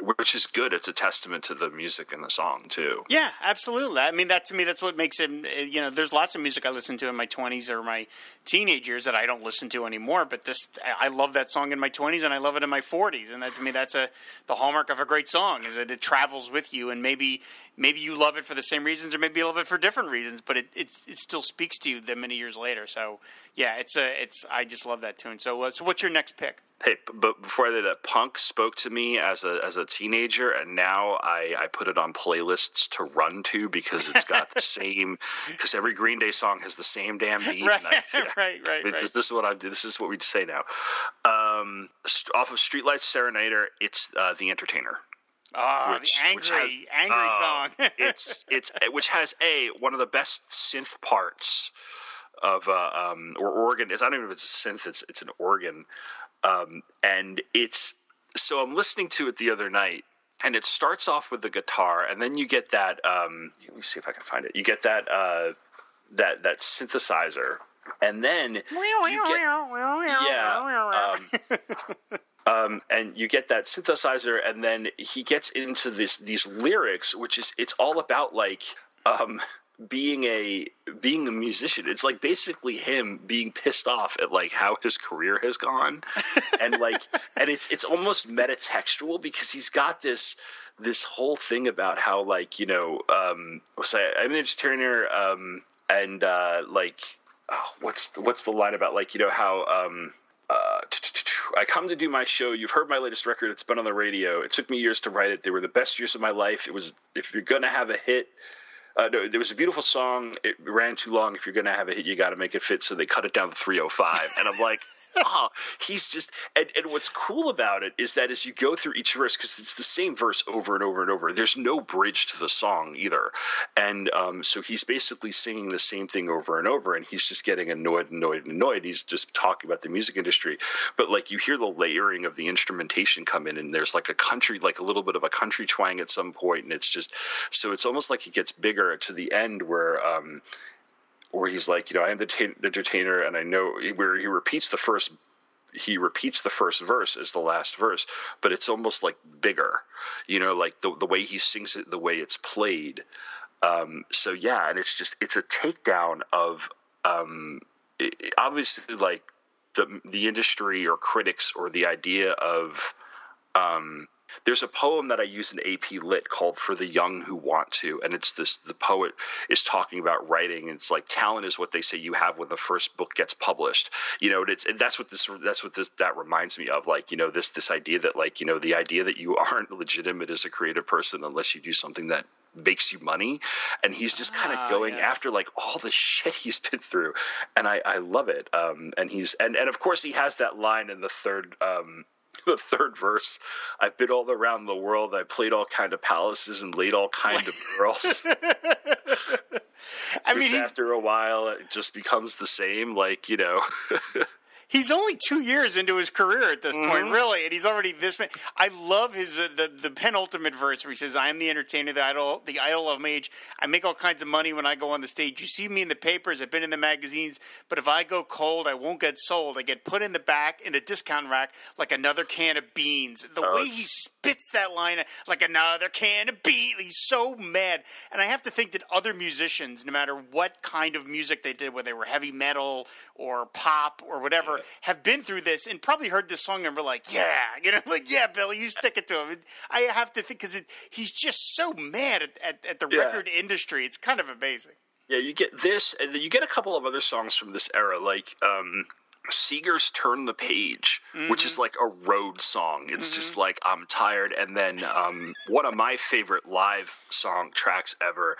which is good. It's a testament to the music and the song too. Yeah, absolutely. I mean, that to me, that's what makes it, you know, there's lots of music I listened to in my twenties or my teenage years that I don't listen to anymore. But this, I love that song in my twenties and I love it in my forties. And that to me, that's a the hallmark of a great song, is that it travels with you, and maybe – Maybe you love it for the same reasons, or maybe you love it for different reasons, but it it's, it still speaks to you that many years later. So yeah, it's a it's I just love that tune. So uh, so what's your next pick? Hey, but before I did that, punk spoke to me as a as a teenager, and now I, I put it on playlists to run to because it's got the same because every Green Day song has the same damn beat. Right, I, yeah, right, right, right. This, this is what I do. This is what we say now. Um, off of Streetlights Serenader, it's uh, The Entertainer. Oh, which, the angry, which has, angry uh, song. it's it's which has a one of the best synth parts of uh, um or organ. I don't even know if it's a synth. It's it's an organ, um, and it's so I'm listening to it the other night, and it starts off with the guitar, and then you get that. Um, let me see if I can find it. You get that uh, that that synthesizer, and then you get, yeah. Um, Um, and you get that synthesizer, and then he gets into this these lyrics, which is it's all about like um, being a being a musician. It's like basically him being pissed off at like how his career has gone, and like and it's it's almost metatextual because he's got this this whole thing about how like you know um, was I I'm an entertainer um, and uh, like oh, what's what's the line about like you know how. Um, Uh, I come to do my show. You've heard my latest record. It's been on the radio. It took me years to write it. They were the best years of my life. It was if you're going to have a hit, uh, no, there was a beautiful song. It ran too long. If you're going to have a hit, you got to make it fit. So they cut it down to three oh five. And I'm like, oh, he's just and, – and what's cool about it is that as you go through each verse, because it's the same verse over and over and over, there's no bridge to the song either. And um, so he's basically singing the same thing over and over, and he's just getting annoyed, annoyed, annoyed. He's just talking about the music industry. But, like, you hear the layering of the instrumentation come in, and there's, like, a country – like a little bit of a country twang at some point, and it's just – so it's almost like it gets bigger to the end where um, – where he's like, you know, I am the t- entertainer, and I know where he repeats the first, he repeats the first verse as the last verse, but it's almost like bigger, you know, like the the way he sings it, the way it's played. Um, so yeah, and it's just it's a takedown of um, it, it, obviously like the the industry or critics or the idea of. Um, There's a poem that I use in A P Lit called For the Young Who Want to, and it's this – the poet is talking about writing, and it's like talent is what they say you have when the first book gets published. You know, and it's and that's what this – that's what this that reminds me of, like, you know, this this idea that like, you know, the idea that you aren't legitimate as a creative person unless you do something that – makes you money, and he's just kind of going yes. after like all the shit he's been through, and I, I love it. Um, and he's and, and of course he has that line in the third um, the third verse. I've been all around the world. I played all kind of palaces and laid all kind of girls. I mean, after a while, it just becomes the same. Like you know. he's only two years into his career at this mm-hmm. point, really, and he's already this man. I love his uh, the the penultimate verse where he says, "I am the entertainer, the idol, the idol of my age. I make all kinds of money when I go on the stage. You see me in the papers. I've been in the magazines. But if I go cold, I won't get sold. I get put in the back in the discount rack like another can of beans." The oh, way he spits that line, like another can of beans. He's so mad, and I have to think that other musicians, no matter what kind of music they did, whether they were heavy metal or pop or whatever, yeah. have been through this and probably heard this song and were like, yeah, you know, like, yeah, Billy, you stick it to him. I have to think, because he's just so mad at, at, at the yeah. record industry. It's kind of amazing. Yeah, you get this, and you get a couple of other songs from this era, like um, Seeger's Turn the Page, mm-hmm. which is like a road song. It's mm-hmm. just like, I'm tired. And then um, one of my favorite live song tracks ever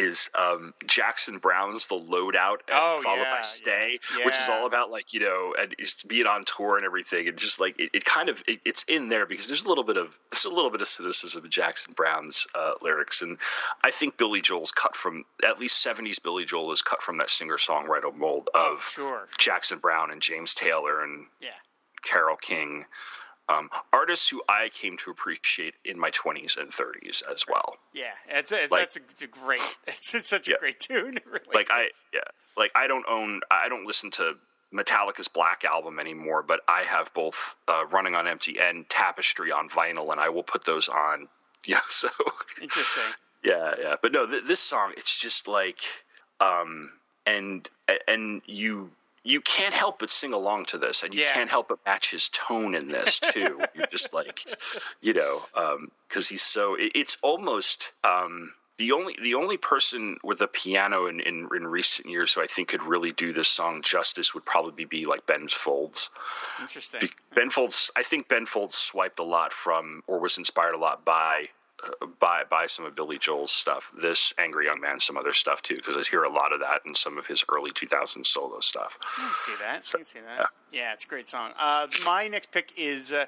is um, Jackson Brown's The Loadout, and oh, followed yeah, by Stay, yeah, yeah. which is all about, like, you know, and is being on tour and everything. And just like it, it kind of it, it's in there because there's a little bit of there's a little bit of cynicism in Jackson Brown's uh, lyrics, and I think Billy Joel's cut from at least seventies Billy Joel is cut from that singer-songwriter mold of sure. Jackson Brown and James Taylor and yeah. Carole King, um, artists who I came to appreciate in my twenties and thirties as well. Yeah, it's a, it's, like, that's a, it's a great. It's, it's such a yeah. great tune. It really like is. I, yeah, like I don't own, I don't listen to Metallica's Black Album anymore, but I have both uh, Running on Empty and Tapestry on vinyl, and I will put those on. Yeah, so interesting. Yeah, yeah, but no, th- this song, it's just like, um, and and you. You can't help but sing along to this, and you yeah. can't help but match his tone in this too. You're just like, you know, because um, he's so. It, it's almost um, the only the only person with a piano in, in, in recent years who I think could really do this song justice would probably be like Ben Folds. Interesting. Be, Ben Folds. I think Ben Folds swiped a lot from, or was inspired a lot by. Uh, buy buy some of Billy Joel's stuff, this Angry Young Man, some other stuff too, because I hear a lot of that in some of his early two thousands solo stuff. I can see that. So, I can see that. Yeah. Yeah, it's a great song. Uh, my next pick is uh,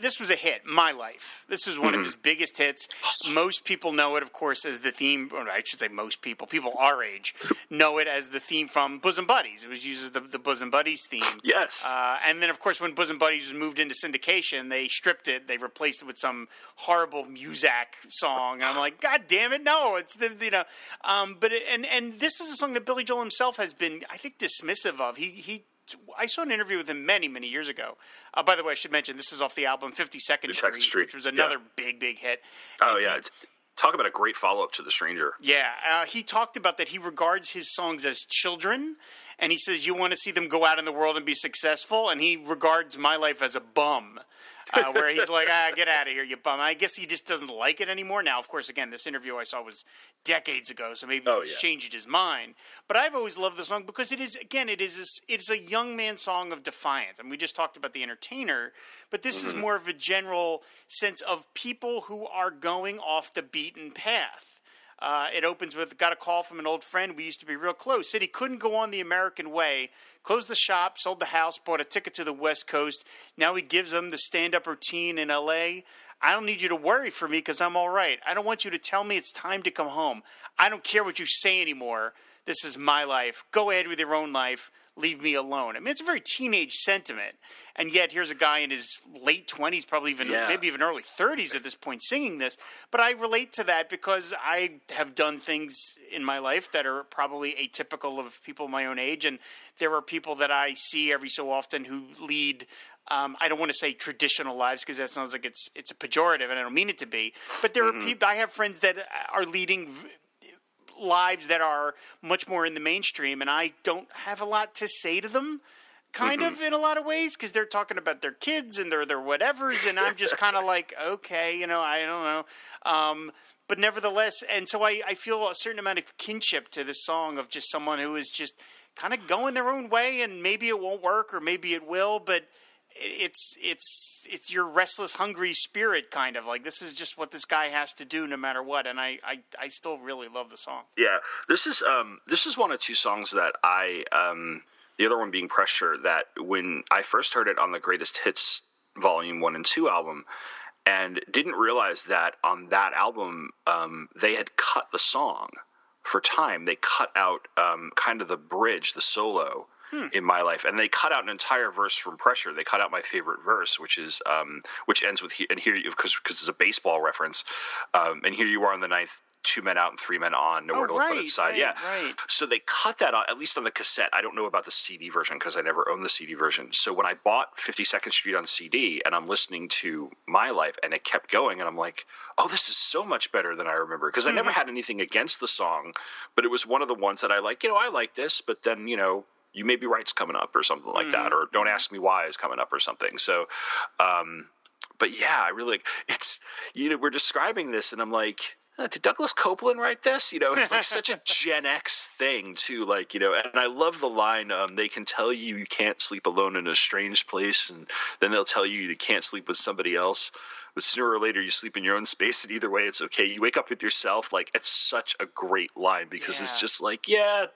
this was a hit, My Life. This was one mm-hmm. of his biggest hits. Most people know it, of course, as the theme. Or I should say most people. People our age know it as the theme from Bosom Buddies. It was used as the, the Bosom Buddies theme. Yes. Uh, and then, of course, when Bosom Buddies was moved into syndication, they stripped it. They replaced it with some horrible Muzak song. And I'm like, God damn it, no! It's the you know. Um, but it, and and this is a song that Billy Joel himself has been, I think, dismissive of. He he. I saw an interview with him many, many years ago. Uh, by the way, I should mention, this is off the album fifty-second Street, which was another yeah. big, big hit. Oh, and yeah. He, talk about a great follow-up to The Stranger. Yeah. Uh, he talked about that he regards his songs as children, and he says, you want to see them go out in the world and be successful, and he regards My Life as a bum. uh, where he's like, ah, get out of here, you bum. I guess he just doesn't like it anymore. Now, of course, again, this interview I saw was decades ago, so maybe oh, he's yeah. changed his mind. But I've always loved the song because it is, again, it is a, it's a young man song of defiance. And we just talked about the entertainer, but this mm-hmm. is more of a general sense of people who are going off the beaten path. Uh, it opens with, got a call from an old friend. We used to be real close. Said he couldn't go on the American way. Closed the shop, sold the house, bought a ticket to the West Coast. Now he gives them the stand-up routine in L A I don't need you to worry for me because I'm all right. I don't want you to tell me it's time to come home. I don't care what you say anymore. This is my life. Go ahead with your own life. Leave me alone. I mean, it's a very teenage sentiment. And yet here's a guy in his late twenties, probably even yeah. maybe even early thirties at this point, singing this. But I relate to that because I have done things in my life that are probably atypical of people my own age. And there are people that I see every so often who lead – Um, I don't want to say traditional lives because that sounds like it's it's a pejorative, and I don't mean it to be. But there mm-hmm. are people – I have friends that are leading v- – lives that are much more in the mainstream, and I don't have a lot to say to them kind mm-hmm. of in a lot of ways because they're talking about their kids and their their whatevers, and I'm just kind of like, okay, you know, I don't know. Um, but nevertheless, and so I, I feel a certain amount of kinship to this song of just someone who is just kind of going their own way, and maybe it won't work or maybe it will, but it's it's it's your restless, hungry spirit, kind of like this is just what this guy has to do no matter what, and I, I, I still really love the song. Yeah, this is um this is one of two songs that I um the other one being Pressure, that when I first heard it on the Greatest Hits Volume One and Two album, and didn't realize that on that album um they had cut the song for time. They cut out um kind of the bridge, the solo. hmm. in my life. And they cut out an entire verse from Pressure. They cut out my favorite verse, which is um, which ends with he- and here you because because it's a baseball reference. Um, and here you are in the ninth, two men out and three men on, nowhere oh, to look right, but inside. Right, yeah, right. So they cut that out, at least on the cassette. I don't know about the C D version because I never owned the C D version. So when I bought fifty-second Street on C D and I'm listening to My Life and it kept going and I'm like, oh, this is so much better than I remember, because I never had anything against the song, but it was one of the ones that I like, you know, I like this, but then, you know, You May Be Right's coming up or something like mm-hmm. that, or Don't Ask Me Why is coming up or something. So, um, but yeah, I really, it's, you know, we're describing this and I'm like, Uh, did Douglas Copeland write this? You know, it's like such a Gen X thing too. Like, you know, and I love the line, um, they can tell you you can't sleep alone in a strange place, and then they'll tell you you can't sleep with somebody else. But sooner or later you sleep in your own space, and either way it's okay. You wake up with yourself. Like, it's such a great line because yeah. it's just like, yeah,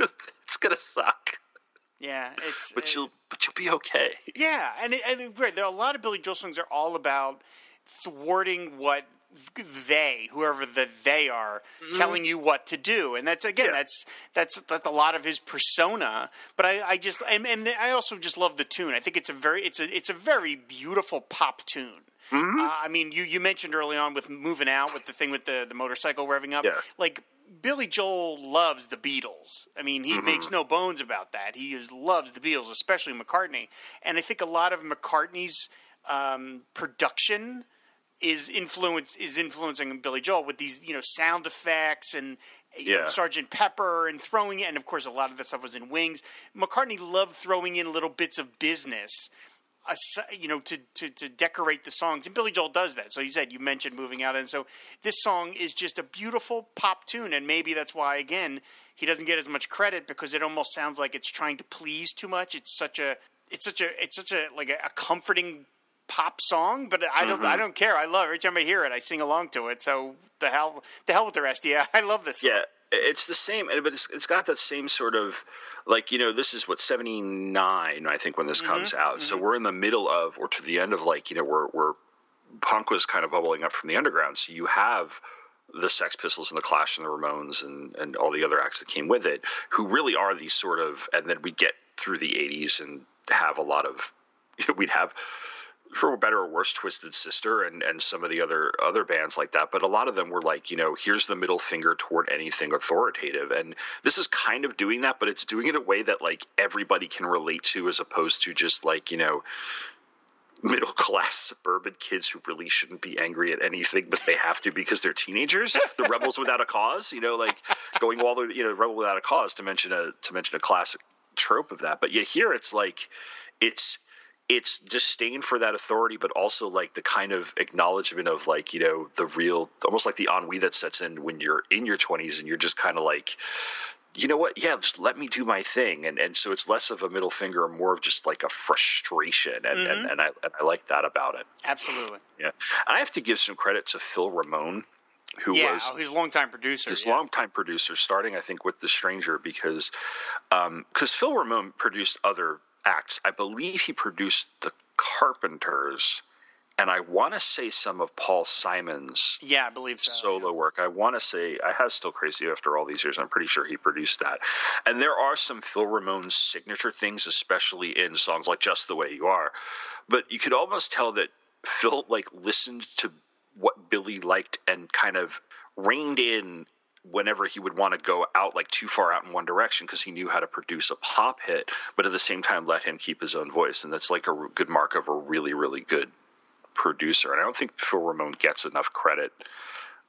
it's going to suck. Yeah, it's – But it, you'll but you'll be okay. Yeah, and, it, and great. There are a lot of Billy Joel songs are all about thwarting what – they, whoever the they are, mm. telling you what to do. And that's, again, yeah. that's that's that's a lot of his persona. But I, I just – and I also just love the tune. I think it's a very – it's a it's a very beautiful pop tune. Mm-hmm. Uh, I mean, you, you mentioned early on with Moving Out, with the thing with the, the motorcycle revving up. Yeah. Like, Billy Joel loves the Beatles. I mean, he mm-hmm. makes no bones about that. He is, loves the Beatles, especially McCartney. And I think a lot of McCartney's um, production – is influence is influencing Billy Joel with these, you know, sound effects and yeah. know, Sergeant Pepper and throwing it. And of course, a lot of that stuff was in Wings. McCartney loved throwing in little bits of business, uh, you know, to, to, to decorate the songs. And Billy Joel does that. So he said, you mentioned Moving Out. And so this song is just a beautiful pop tune. And maybe that's why, again, he doesn't get as much credit, because it almost sounds like it's trying to please too much. It's such a, it's such a, it's such a, like a, a comforting pop song, but I don't. Mm-hmm. I don't care. I love it. Every time I hear it, I sing along to it. So the hell, the hell with the rest. Yeah, I love this song. Yeah, it's the same, but it's it's got that same sort of, like, you know, this is what seventy-nine, I think, when this mm-hmm. comes out. Mm-hmm. So we're in the middle of, or to the end of, like, you know, we're we're punk was kind of bubbling up from the underground. So you have the Sex Pistols and the Clash and the Ramones and and all the other acts that came with it, who really are these sort of, and then we get through the eighties and have a lot of, you know, we'd have, for better or worse, Twisted Sister and, and some of the other other bands like that. But a lot of them were like, you know, here's the middle finger toward anything authoritative. And this is kind of doing that, but it's doing it in a way that, like, everybody can relate to, as opposed to just, like, you know, middle class suburban kids who really shouldn't be angry at anything, but they have to because they're teenagers. The Rebels Without a Cause, you know, like going all the, you know, Rebel Without a Cause, to mention a to mention a classic trope of that. But yet here it's like it's It's disdain for that authority, but also, like, the kind of acknowledgement of, like, you know, the real, almost like the ennui that sets in when you're in your twenties and you're just kind of like, you know what? Yeah, just let me do my thing. And and so it's less of a middle finger, more of just like a frustration. And, mm-hmm. and, and, I, and I like that about it. Absolutely. Yeah. And I have to give some credit to Phil Ramone, who yeah, was his longtime producer, his yeah. longtime producer, starting, I think, with The Stranger, because um, because Phil Ramone produced other acts. I believe he produced The Carpenters, and I want to say some of Paul Simon's yeah, I believe so, solo yeah. work. I want to say I have Still Crazy After All These Years. I'm pretty sure he produced that. And there are some Phil Ramone signature things, especially in songs like Just the Way You Are. But you could almost tell that Phil, like, listened to what Billy liked and kind of reined in whenever he would want to go out, like, too far out in one direction, because he knew how to produce a pop hit, but at the same time let him keep his own voice. And that's, like, a good mark of a really, really good producer. And I don't think Phil Ramone gets enough credit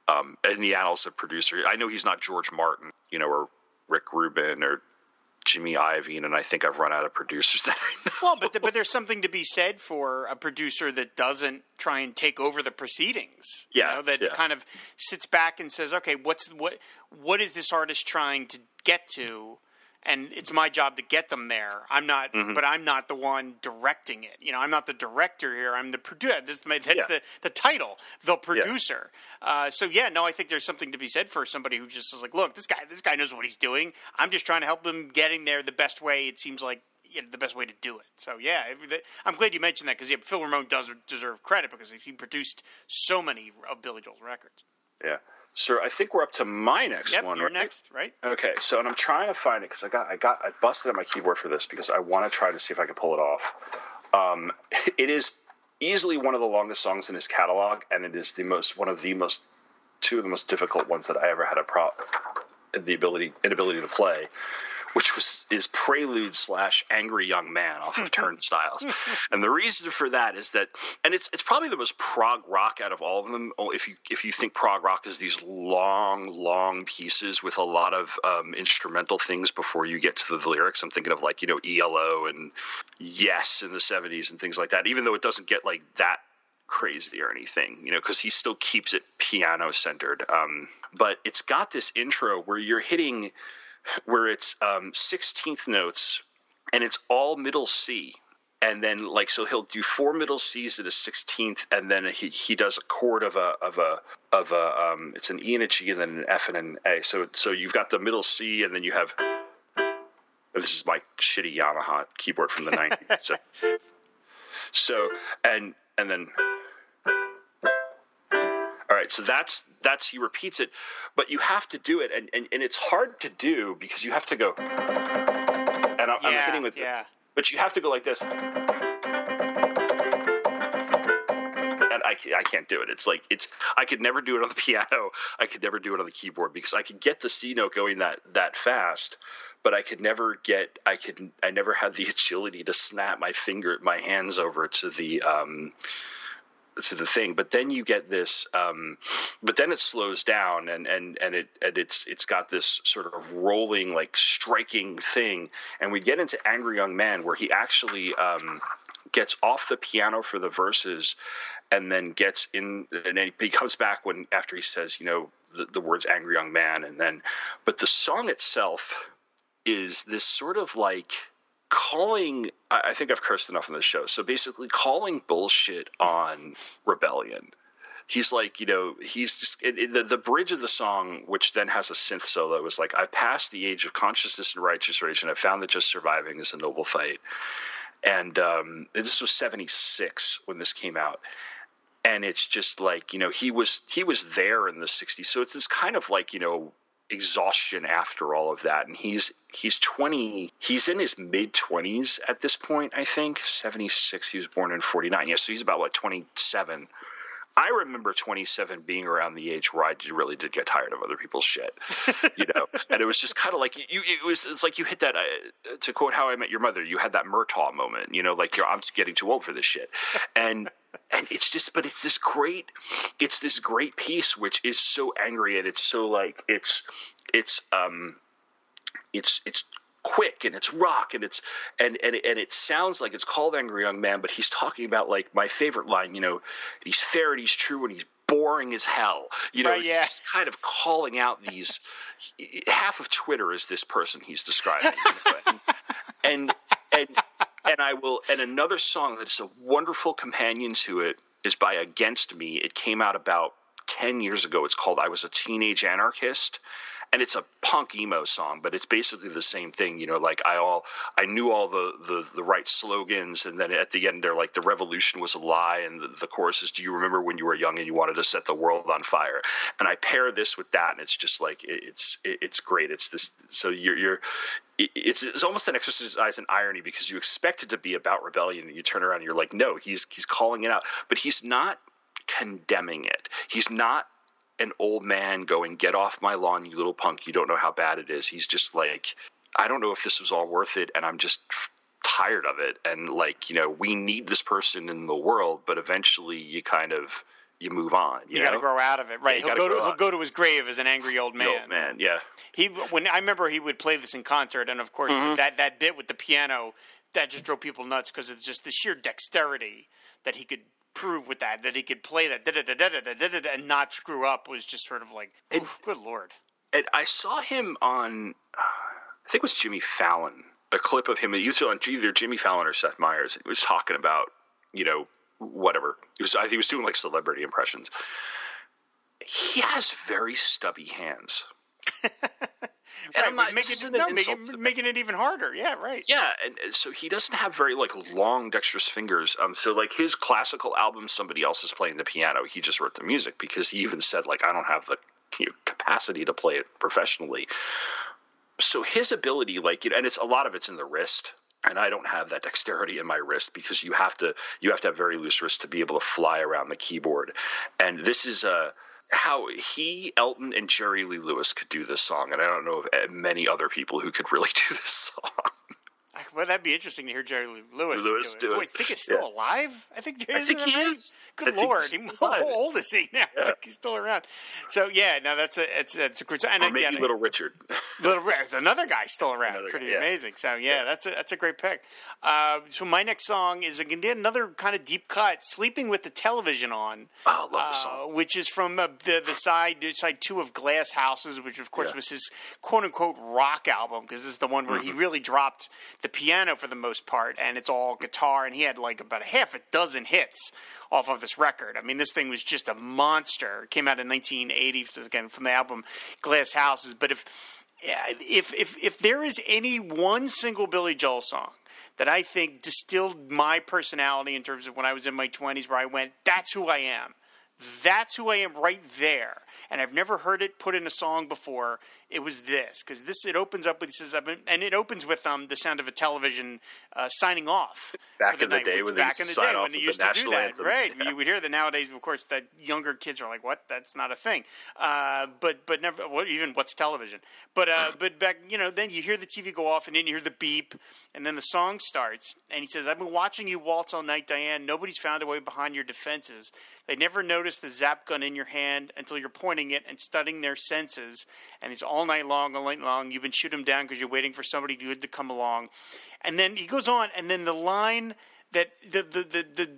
um, in the annals of producer. I know he's not George Martin, you know, or Rick Rubin or Jimmy Iovine, and I think I've run out of producers that I know. Well, but, the, but there's something to be said for a producer that doesn't try and take over the proceedings. Yeah, you know, that yeah. kind of sits back and says, okay, what's what what is this artist trying to get to? And it's my job to get them there. I'm not, mm-hmm. but I'm not the one directing it. You know, I'm not the director here. I'm the producer. That's yeah. the, the title, the producer. Yeah. Uh, so yeah, no, I think there's something to be said for somebody who just is like, look, this guy, this guy knows what he's doing. I'm just trying to help him getting there the best way. It seems like you know, the best way to do it. So yeah, I'm glad you mentioned that, because yeah, Phil Ramone does deserve credit, because he produced so many of Billy Joel's records. Yeah. So I think we're up to my next yep, one. Yep, right? Next, right? Okay, so and I'm trying to find it because I got I got I busted out my keyboard for this because I want to try to see if I can pull it off. Um, it is easily one of the longest songs in his catalog, and it is the most one of the most two of the most difficult ones that I ever had a pro the ability inability to play, which was is Prelude slash Angry Young Man off of Turnstiles. And the reason for that is that – and it's it's probably the most prog rock out of all of them. If you if you think prog rock is these long, long pieces with a lot of um, instrumental things before you get to the, the lyrics, I'm thinking of like, you know, E L O and Yes in the seventies and things like that, even though it doesn't get like that crazy or anything, you know, because he still keeps it piano-centered. Um, but it's got this intro where you're hitting – where it's um, sixteenth notes and it's all middle C. And then like, so he'll do four middle C's at a sixteenth. And then he, he does a chord of a, of a, of a, um, it's an E and a G and then an F and an A. So, so you've got the middle C and then you have, this is my shitty Yamaha keyboard from the nineties. so, so, and, and then, all right. So that's, that's, he repeats it. But you have to do it, and, and, and it's hard to do because you have to go – and I'm, yeah, I'm hitting with yeah. it. But you have to go like this. And I, I can't do it. It's like – it's I could never do it on the piano. I could never do it on the keyboard because I could get the C note going that, that fast, but I could never get – I could I never had the agility to snap my finger – my hands over to the um, – to the thing. But then you get this, um, but then it slows down and, and, and it, and it's, it's got this sort of rolling, like striking thing. And we get into Angry Young Man where he actually, um, gets off the piano for the verses and then gets in, and then he comes back when, after he says, you know, the, the words Angry Young Man. And then, but the song itself is this sort of like, calling – I think I've cursed enough on this show. So basically calling bullshit on rebellion. He's like, you know, he's just – the the bridge of the song, which then has a synth solo, is like, I've passed the age of consciousness and righteous rage, and I've found that just surviving is a noble fight. And um, this was seventy-six when this came out. And it's just like, you know, he was he was there in the sixties. So it's this kind of like, you know – exhaustion after all of that, and he's he's twenty he's in his mid twenties at this point. I think seventy-six, he was born in forty-nine, yeah, so he's about what, twenty-seven. I remember twenty-seven being around the age where I did, really did get tired of other people's shit, you know. And it was just kind of like you it was it's like you hit that uh, to quote How I Met Your Mother, you had that Murtaugh moment, you know, like you're I'm getting too old for this shit. And and it's just, but it's this great, it's this great piece, which is so angry and it's so like, it's, it's, um, it's, it's quick and it's rock and it's, and, and, and it sounds like it's called Angry Young Man, but he's talking about like my favorite line, you know, he's fair and he's true and he's boring as hell, you know, right, yeah. He's just kind of calling out these, half of Twitter is this person he's describing. You know, and, and, and And I will, and another song that is a wonderful companion to it is by Against Me. It came out about ten years ago. It's called I Was a Teenage Anarchist, and it's a punk emo song, but it's basically the same thing. You know, like I all, I knew all the, the, the right slogans. And then at the end, they're like, the revolution was a lie. And the, the chorus is, do you remember when you were young and you wanted to set the world on fire? And I pair this with that. And it's just like, it, it's, it, it's great. It's this, so you're, you're, It's it's almost an exercise in irony because you expect it to be about rebellion and you turn around and you're like, no, he's he's calling it out. But he's not condemning it. He's not an old man going, get off my lawn, you little punk. You don't know how bad it is. He's just like, I don't know if this was all worth it, and I'm just f- tired of it. And like, you know, we need this person in the world, but eventually you kind of – you move on. You, you got to grow out of it, right? Yeah, he'll go to he'll go to his grave as an angry old man. The old man, yeah. He when I remember he would play this in concert, and of course mm-hmm. that that bit with the piano that just drove people nuts because it's just the sheer dexterity that he could prove with that, that he could play that da da da da da da da and not screw up was just sort of like, and, oof, good lord. And I saw him on, uh, I think it was Jimmy Fallon, a clip of him. He was on either Jimmy Fallon or Seth Meyers. He was talking about, you know. Whatever it was, I think he was doing like celebrity impressions. He has very stubby hands. Right, not, make it, no, make it, making it even harder. Yeah, right. Yeah, and so he doesn't have very like long, dexterous fingers. Um, so like his classical album, somebody else is playing the piano. He just wrote the music because he even said like, I don't have the you know, capacity to play it professionally. So his ability, like, you know, and it's a lot of it's in the wrist. And I don't have that dexterity in my wrist, because you have to you have to have very loose wrists to be able to fly around the keyboard. And this is uh, how he, Elton, and Jerry Lee Lewis could do this song. And I don't know of many other people who could really do this song. Well, that'd be interesting to hear Jerry Lee Lewis, Lewis do it. Do it. Oh, I think he's still yeah. alive. I think, I think he right? is. Good I Lord. How old is he now? Yeah. Like, he's still around. So, yeah, no, that's a it's, it's a great song. Or maybe yeah, Little Richard. Little Another guy still around. Another Pretty guy, yeah. amazing. So, yeah, yeah, that's a that's a great pick. Uh, so my next song is again another kind of deep cut, Sleeping with the Television On. Oh, I love uh, the song. Which is from uh, the, the side, side two of Glass Houses, which, of course, yeah. was his quote-unquote rock album, because this is the one where mm-hmm. he really dropped – the piano for the most part, and it's all guitar, and he had like about a half a dozen hits off of this record. I mean, this thing was just a monster. It came out in nineteen eighty, again, from the album Glass Houses. But if if if if there is any one single Billy Joel song that I think distilled my personality in terms of when I was in my twenties, where I went, that's who I am. That's who I am right there. And I've never heard it put in a song before. It was this, because this it opens up with this is and it opens with um the sound of a television uh, signing off. Back in the day when they used to sign off with the national anthem, right? Yeah. You would hear that nowadays. Of course, that younger kids are like, "What? That's not a thing." Uh, but but never well, even what's television. But uh, but back you know then you hear the T V go off, and then you hear the beep, and then the song starts, and he says, "I've been watching you waltz all night, Diane. Nobody's found a way behind your defenses. They never noticed the zap gun in your hand until you're pointing it and studying their senses, and it's all." All night long, all night long, you've been shooting him down because you're waiting for somebody good to come along. And then he goes on, and then the line that the the the the,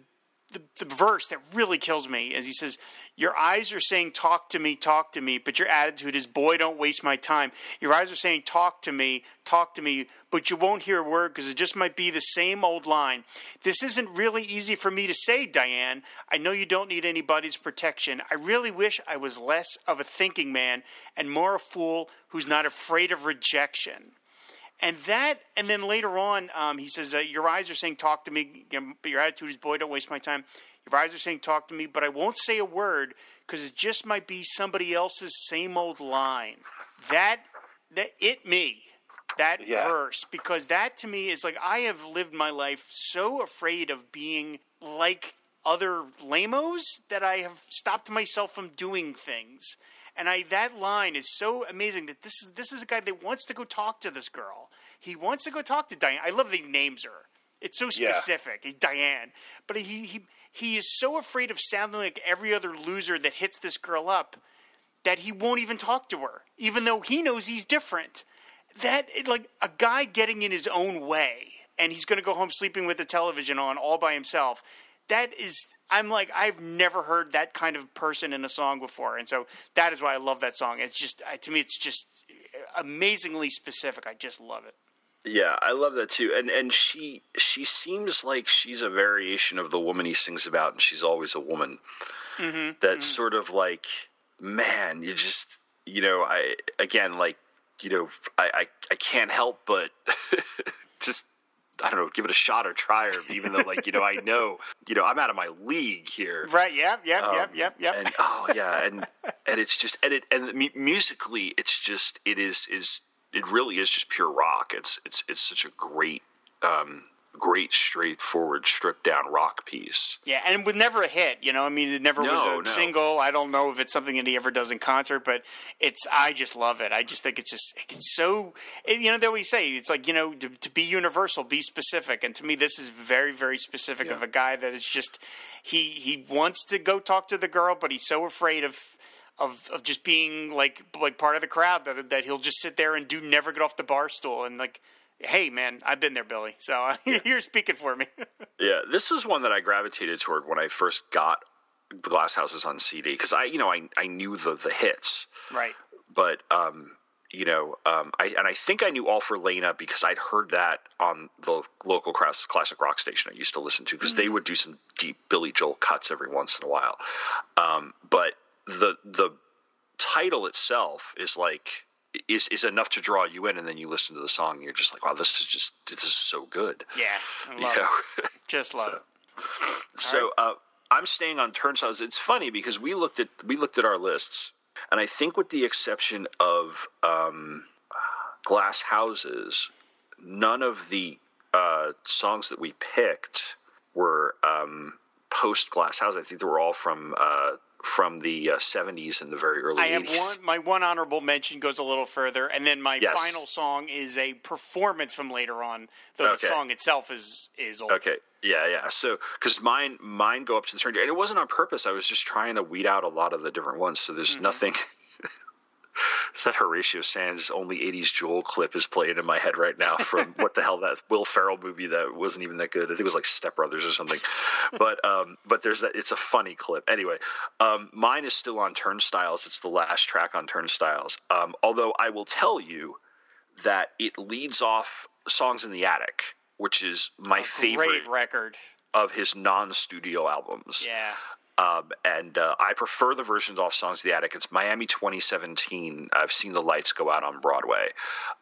the, the verse that really kills me is he says, your eyes are saying, talk to me, talk to me, but your attitude is, boy, don't waste my time. Your eyes are saying, talk to me, talk to me, but you won't hear a word because it just might be the same old line. This isn't really easy for me to say, Diane. I know you don't need anybody's protection. I really wish I was less of a thinking man and more a fool who's not afraid of rejection. And that, and then later on, um, he says, uh, your eyes are saying, talk to me, but your attitude is, boy, don't waste my time. Your eyes are saying, talk to me, but I won't say a word because it just might be somebody else's same old line. That, that it me. That yeah. verse, because that to me is like, I have lived my life so afraid of being like other lamos that I have stopped myself from doing things. And I that line is so amazing that this is this is a guy that wants to go talk to this girl. He wants to go talk to Diane. I love that he names her. It's so specific. Yeah. Diane. But he, he he is so afraid of sounding like every other loser that hits this girl up that he won't even talk to her, even though he knows he's different. That like a guy getting in his own way, and he's going to go home sleeping with the television on all by himself. That is, I'm like, I've never heard that kind of person in a song before, and so that is why I love that song. It's just to me, it's just amazingly specific. I just love it. Yeah, I love that too. And and she she seems like she's a variation of the woman he sings about, and she's always a woman. Mm-hmm. That's mm-hmm. sort of like, man, you just you know, I again like. You know, I, I, I can't help but just, I don't know, give it a shot or try, or even though, like, you know, I know, you know, I'm out of my league here. Right, yep, yep, um, yep, yep, yep. And, oh, yeah, and and it's just, and it and m- musically, it's just, it is, is it really is just pure rock. It's it's it's such a great, um, great, straightforward, stripped-down rock piece. Yeah, and with never a hit, you know, I mean, it never no, was a no. single. I don't know if it's something that he ever does in concert, but it's, I just love it. I just think it's just, it's so, it, you know, they always say, it's like, you know, to, to be universal, be specific, and to me, this is very, very specific yeah. of a guy that is just, he, he wants to go talk to the girl, but he's so afraid of, Of of just being, like, like part of the crowd that that he'll just sit there and do never get off the bar stool, and, like, hey, man, I've been there, Billy. So uh, yeah. you're speaking for me. yeah, this was one that I gravitated toward when I first got Glass Houses on C D, because I, you know, I I knew the the hits, right? But um, you know, um, I and I think I knew All for Lena because I'd heard that on the local class, classic rock station I used to listen to, because mm-hmm. they would do some deep Billy Joel cuts every once in a while. Um, but the the title itself is like. Is is enough to draw you in, and then you listen to the song, and you're just like, wow, this is just this is so good. Yeah, I love you know? it. Just love so, it. So right. uh, I'm staying on Turnstiles. It's funny because we looked at we looked at our lists, And I think with the exception of um, Glass Houses, none of the uh, songs that we picked were um, post Glass Houses. I think they were all from uh, from the uh, seventies and the very early I eighties. Have one, my one honorable mention goes a little further, and then my yes. final song is a performance from later on, though okay. the song itself is, is old. Okay. Yeah, yeah. So, because mine, mine go up to The Stranger, and it wasn't on purpose. I was just trying to weed out a lot of the different ones. So there's mm-hmm. nothing. That Horatio Sands only eighties Joel clip is playing in my head right now from what the hell that Will Ferrell movie that wasn't even that good. I think it was like Step Brothers or something. But um, but there's that. It's a funny clip. Anyway, um, mine is still on Turnstiles. It's the last track on Turnstiles. Um, although I will tell you that it leads off Songs in the Attic, which is my favorite record of his non-studio albums. Yeah. Um, and uh, I prefer the versions off Songs of the Attic. It's Miami twenty seventeen. I've seen the lights go out on Broadway,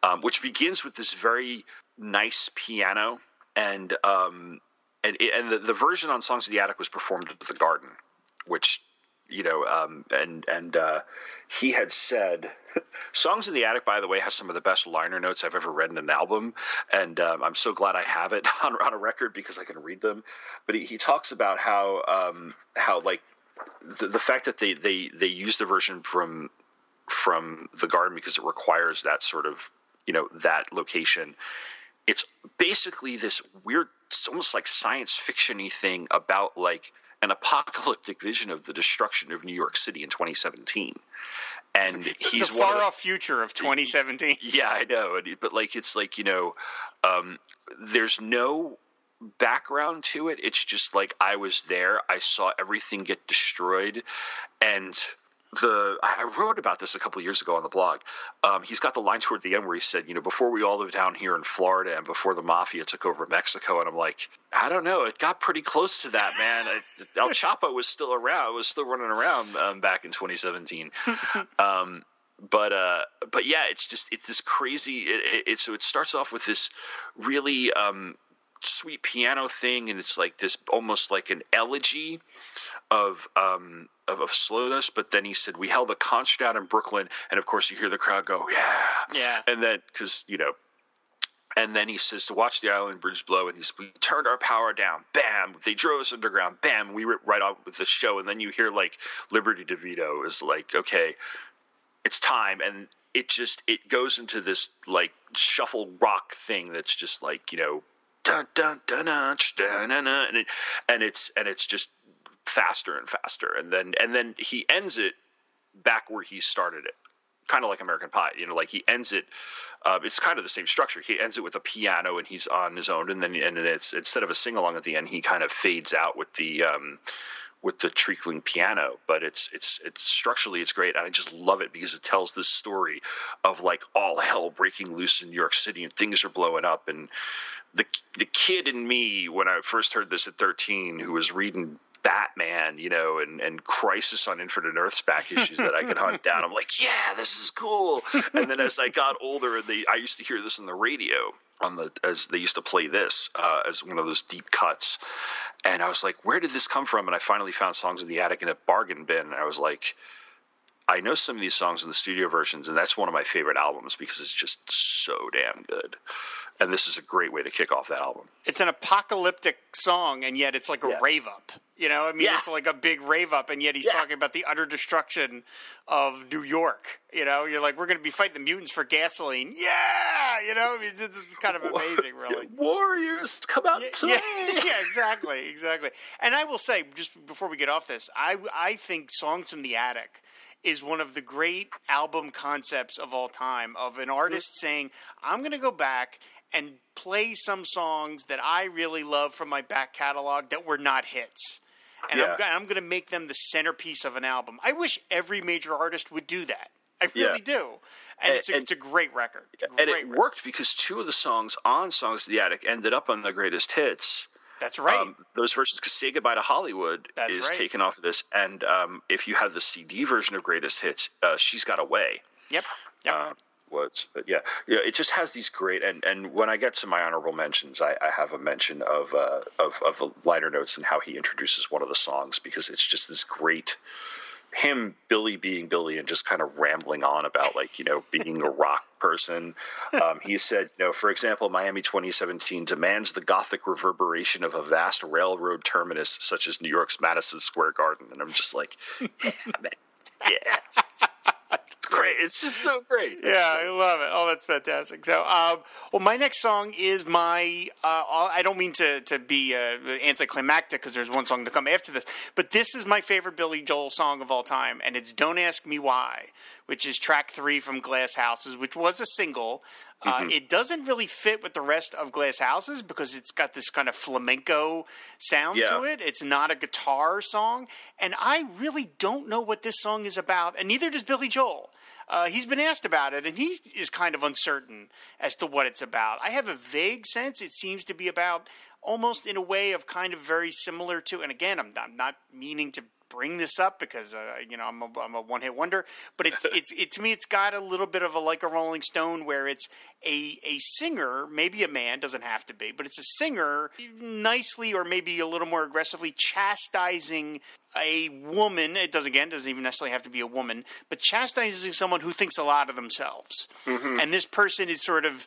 um, which begins with this very nice piano. And um, and, and the, the version on Songs of the Attic was performed at the Garden, which, you know, um, and, and uh, he had said – Songs in the Attic, by the way, has some of the best liner notes I've ever read in an album. And um, I'm so glad I have it on, on a record because I can read them. But he, he talks about how um, how like the, the fact that they, they, they use the version from from the Garden because it requires that sort of – you know, that location. It's basically this weird – it's almost like science fiction-y thing about like – an apocalyptic vision of the destruction of New York City in twenty seventeen. And he's the far off future of twenty seventeen. Yeah, I know. But like, it's like, you know, um, there's no background to it. It's just like, I was there. I saw everything get destroyed. And the, I wrote about this a couple of years ago on the blog. Um, he's got the line toward the end where he said, you know, before we all lived down here in Florida and before the mafia took over Mexico. And I'm like, I don't know. It got pretty close to that, man. I, El Chapo was still around, was still running around um, back in twenty seventeen. Um, but, uh, but yeah, it's just, it's this crazy. It, it, it, so it starts off with this really um, sweet piano thing. And it's like this, almost like an elegy of, um, Of, of slowness, but then he said we held a concert out in Brooklyn, and of course you hear the crowd go, yeah, yeah, and then because you know, and then he says to watch the island breeze blow, and he said we turned our power down, bam, they drove us underground, bam, we were right on with the show, and then you hear like Liberty DeVito is like, okay, it's time, and it just it goes into this like shuffle rock thing that's just like you know, dun dun dun dun dun dun, and it and it's and it's just. faster and faster. And then, and then he ends it back where he started it, kind of like American Pie, you know, like he ends it. Uh, it's kind of the same structure. He ends it with a piano and he's on his own. And then, and it's, instead of a sing along at the end, he kind of fades out with the, um, with the treacling piano, but it's, it's, it's structurally, it's great. And I just love it because it tells this story of like all hell breaking loose in New York City and things are blowing up. And the, the kid in me, when I first heard this at thirteen, who was reading Batman, you know, and, and Crisis on Infinite Earths back issues that I could hunt down. I'm like, yeah, this is cool. And then as I got older, they, I used to hear this on the radio on the as they used to play this uh, as one of those deep cuts. And I was like, where did this come from? And I finally found Songs in the Attic in a bargain bin. And I was like, I know some of these songs in the studio versions, and that's one of my favorite albums because it's just so damn good. And this is a great way to kick off that album. It's an apocalyptic song, and yet it's like a yeah. rave up. You know, I mean, yeah. it's like a big rave up, and yet he's yeah. talking about the utter destruction of New York. You know, you're like, we're going to be fighting the mutants for gasoline. Yeah! You know, I mean, it's, it's kind of amazing, really. Warriors, come out and play. Yeah, yeah, exactly, exactly. And I will say, just before we get off this, I, I think Songs from the Attic is one of the great album concepts of all time, of an artist saying, I'm going to go back and play some songs that I really love from my back catalog that were not hits. And yeah. I'm, I'm going to make them the centerpiece of an album. I wish every major artist would do that. I really yeah. do. And, and, it's a, and it's a great record. A great and it record. worked because two of the songs on Songs of the Attic ended up on the Greatest Hits. That's right. Um, those versions, because Say Goodbye to Hollywood That's is right. taken off of this. And um, if you have the C D version of Greatest Hits, uh, She's Got Away. Yep. Yep. Uh, was but yeah yeah it just has these great and and when I get to my honorable mentions I, I have a mention of uh of, of the liner notes and how he introduces one of the songs because it's just this great him, Billy being Billy and just kind of rambling on about, like, you know, being a rock person. Um, he said, you know, for example, Miami twenty seventeen demands the gothic reverberation of a vast railroad terminus such as New York's Madison Square Garden. And I'm just like, yeah, man, yeah. It's great. It's just so great. Yeah, I love it. Oh, that's fantastic. So, um, well, my next song is my uh, – I don't mean to, to be uh, anticlimactic because there's one song to come after this, but this is my favorite Billy Joel song of all time, and it's Don't Ask Me Why, which is track three from Glass Houses, which was a single. Uh, mm-hmm. It doesn't really fit with the rest of Glass Houses because it's got this kind of flamenco sound yeah. to it. It's not a guitar song. And I really don't know what this song is about, and neither does Billy Joel. Uh, he's been asked about it, and he is kind of uncertain as to what it's about. I have a vague sense it seems to be about almost in a way of kind of very similar to – and again, I'm, I'm not meaning to – bring this up because uh, you know I'm a, I'm a one-hit wonder, but it's it's it, to me it's got a little bit of a like a Rolling Stone where it's a a singer, maybe a man, doesn't have to be, but it's a singer nicely or maybe a little more aggressively chastising a woman. It doesn't again doesn't even necessarily have to be a woman, but chastising someone who thinks a lot of themselves, mm-hmm. and this person is sort of,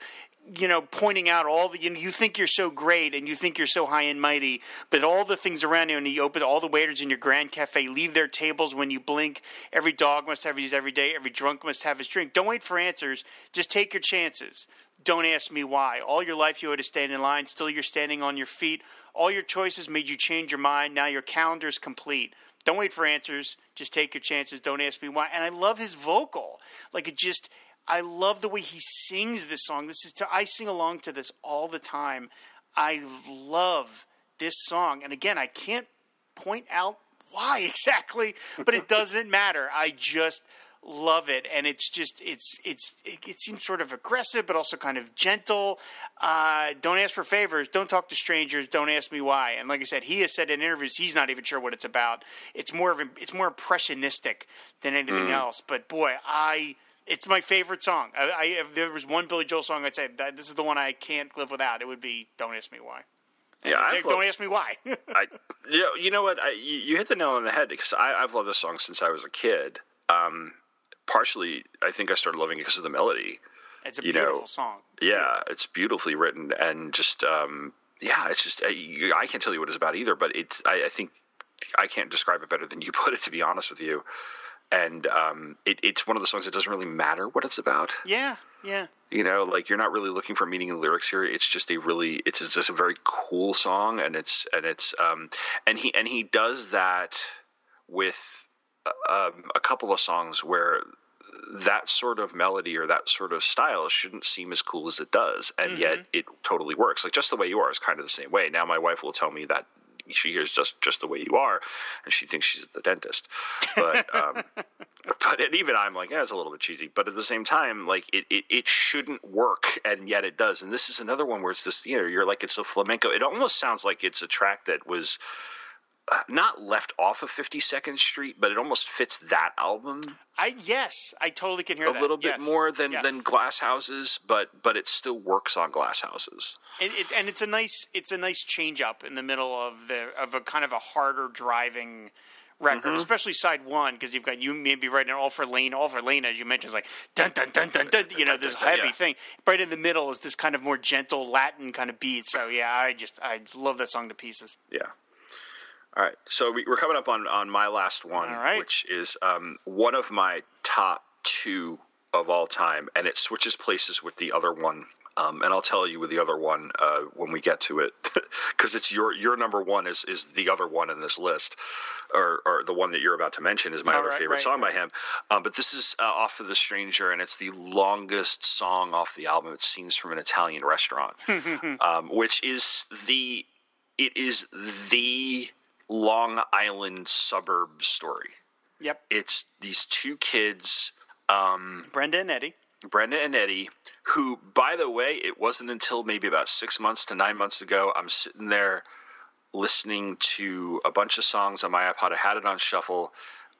you know, pointing out all the, you know, you think you're so great and you think you're so high and mighty, but all the things around you, and you open all the waiters in your Grand Cafe leave their tables when you blink. Every dog must have his every day. Every drunk must have his drink. Don't wait for answers. Just take your chances. Don't ask me why. All your life you had to stand in line. Still you're standing on your feet. All your choices made you change your mind. Now your calendar is complete. Don't wait for answers. Just take your chances. Don't ask me why. And I love his vocal. Like it just... I love the way he sings this song. This is to, I sing along to this all the time. I love this song. And again, I can't point out why exactly, but it doesn't matter. I just love it. And it's just, it's, it's, it, it seems sort of aggressive, but also kind of gentle. Uh, don't ask for favors. Don't talk to strangers. Don't ask me why. And like I said, he has said in interviews, he's not even sure what it's about. It's more of a, it's more impressionistic than anything mm. else. But boy, I, It's my favorite song. I, I, if there was one Billy Joel song I'd say, that, this is the one I can't live without, it would be Don't Ask Me Why. And yeah, I've Don't loved, Ask Me Why. I, you, know, you know what? I, you, you hit the nail on the head because I, I've loved this song since I was a kid. Um, partially, I think I started loving it because of the melody. It's a you beautiful know? song. Yeah, it's beautifully written. And just, um, yeah, it's just, I, I can't tell you what it's about either, but it's, I, I think I can't describe it better than you put it, to be honest with you. And um, it, it's one of the songs that doesn't really matter what it's about. Yeah, yeah. You know, like you're not really looking for meaning in lyrics here. It's just a really, it's, it's just a very cool song, and it's and it's um, and he and he does that with um, a couple of songs where that sort of melody or that sort of style shouldn't seem as cool as it does, and mm-hmm. yet it totally works. Like Just the Way You Are is kind of the same way. Now my wife will tell me that. She hears just, just the way you are, and she thinks she's at the dentist. But um, but it, even I'm like, yeah, it's a little bit cheesy. But at the same time, like it, it, it shouldn't work, and yet it does. And this is another one where it's this, you know, you're like it's a flamenco. It almost sounds like it's a track that was not left off of fifty-second Street, but it almost fits that album. I yes, I totally can hear a that. little bit yes. more than, yes. than Glass Houses, but but it still works on Glass Houses. It, it, and it's a nice it's a nice change up in the middle of the of a kind of a harder driving record, mm-hmm. especially side one, because you've got you maybe right in All for Lane, All for Lane, as you mentioned, is like dun dun dun dun dun, you know, this heavy yeah. thing. Right in the middle is this kind of more gentle Latin kind of beat. So yeah, I just I love that song to pieces. Yeah. All right, so we're coming up on, on my last one, right. which is um, one of my top two of all time, and it switches places with the other one, um, and I'll tell you with the other one uh, when we get to it, because it's your your number one is, is the other one in this list, or, or the one that you're about to mention is my oh, other right, favorite right, song right. by him, um, but this is uh, off of The Stranger, and it's the longest song off the album. It's Scenes from an Italian Restaurant, um, which is the it is the Long Island suburb story. Yep. It's these two kids, um, Brenda and Eddie. Brenda and Eddie, who, by the way, it wasn't until maybe about six months to nine months ago, I'm sitting there listening to a bunch of songs on my iPod. I had it on shuffle.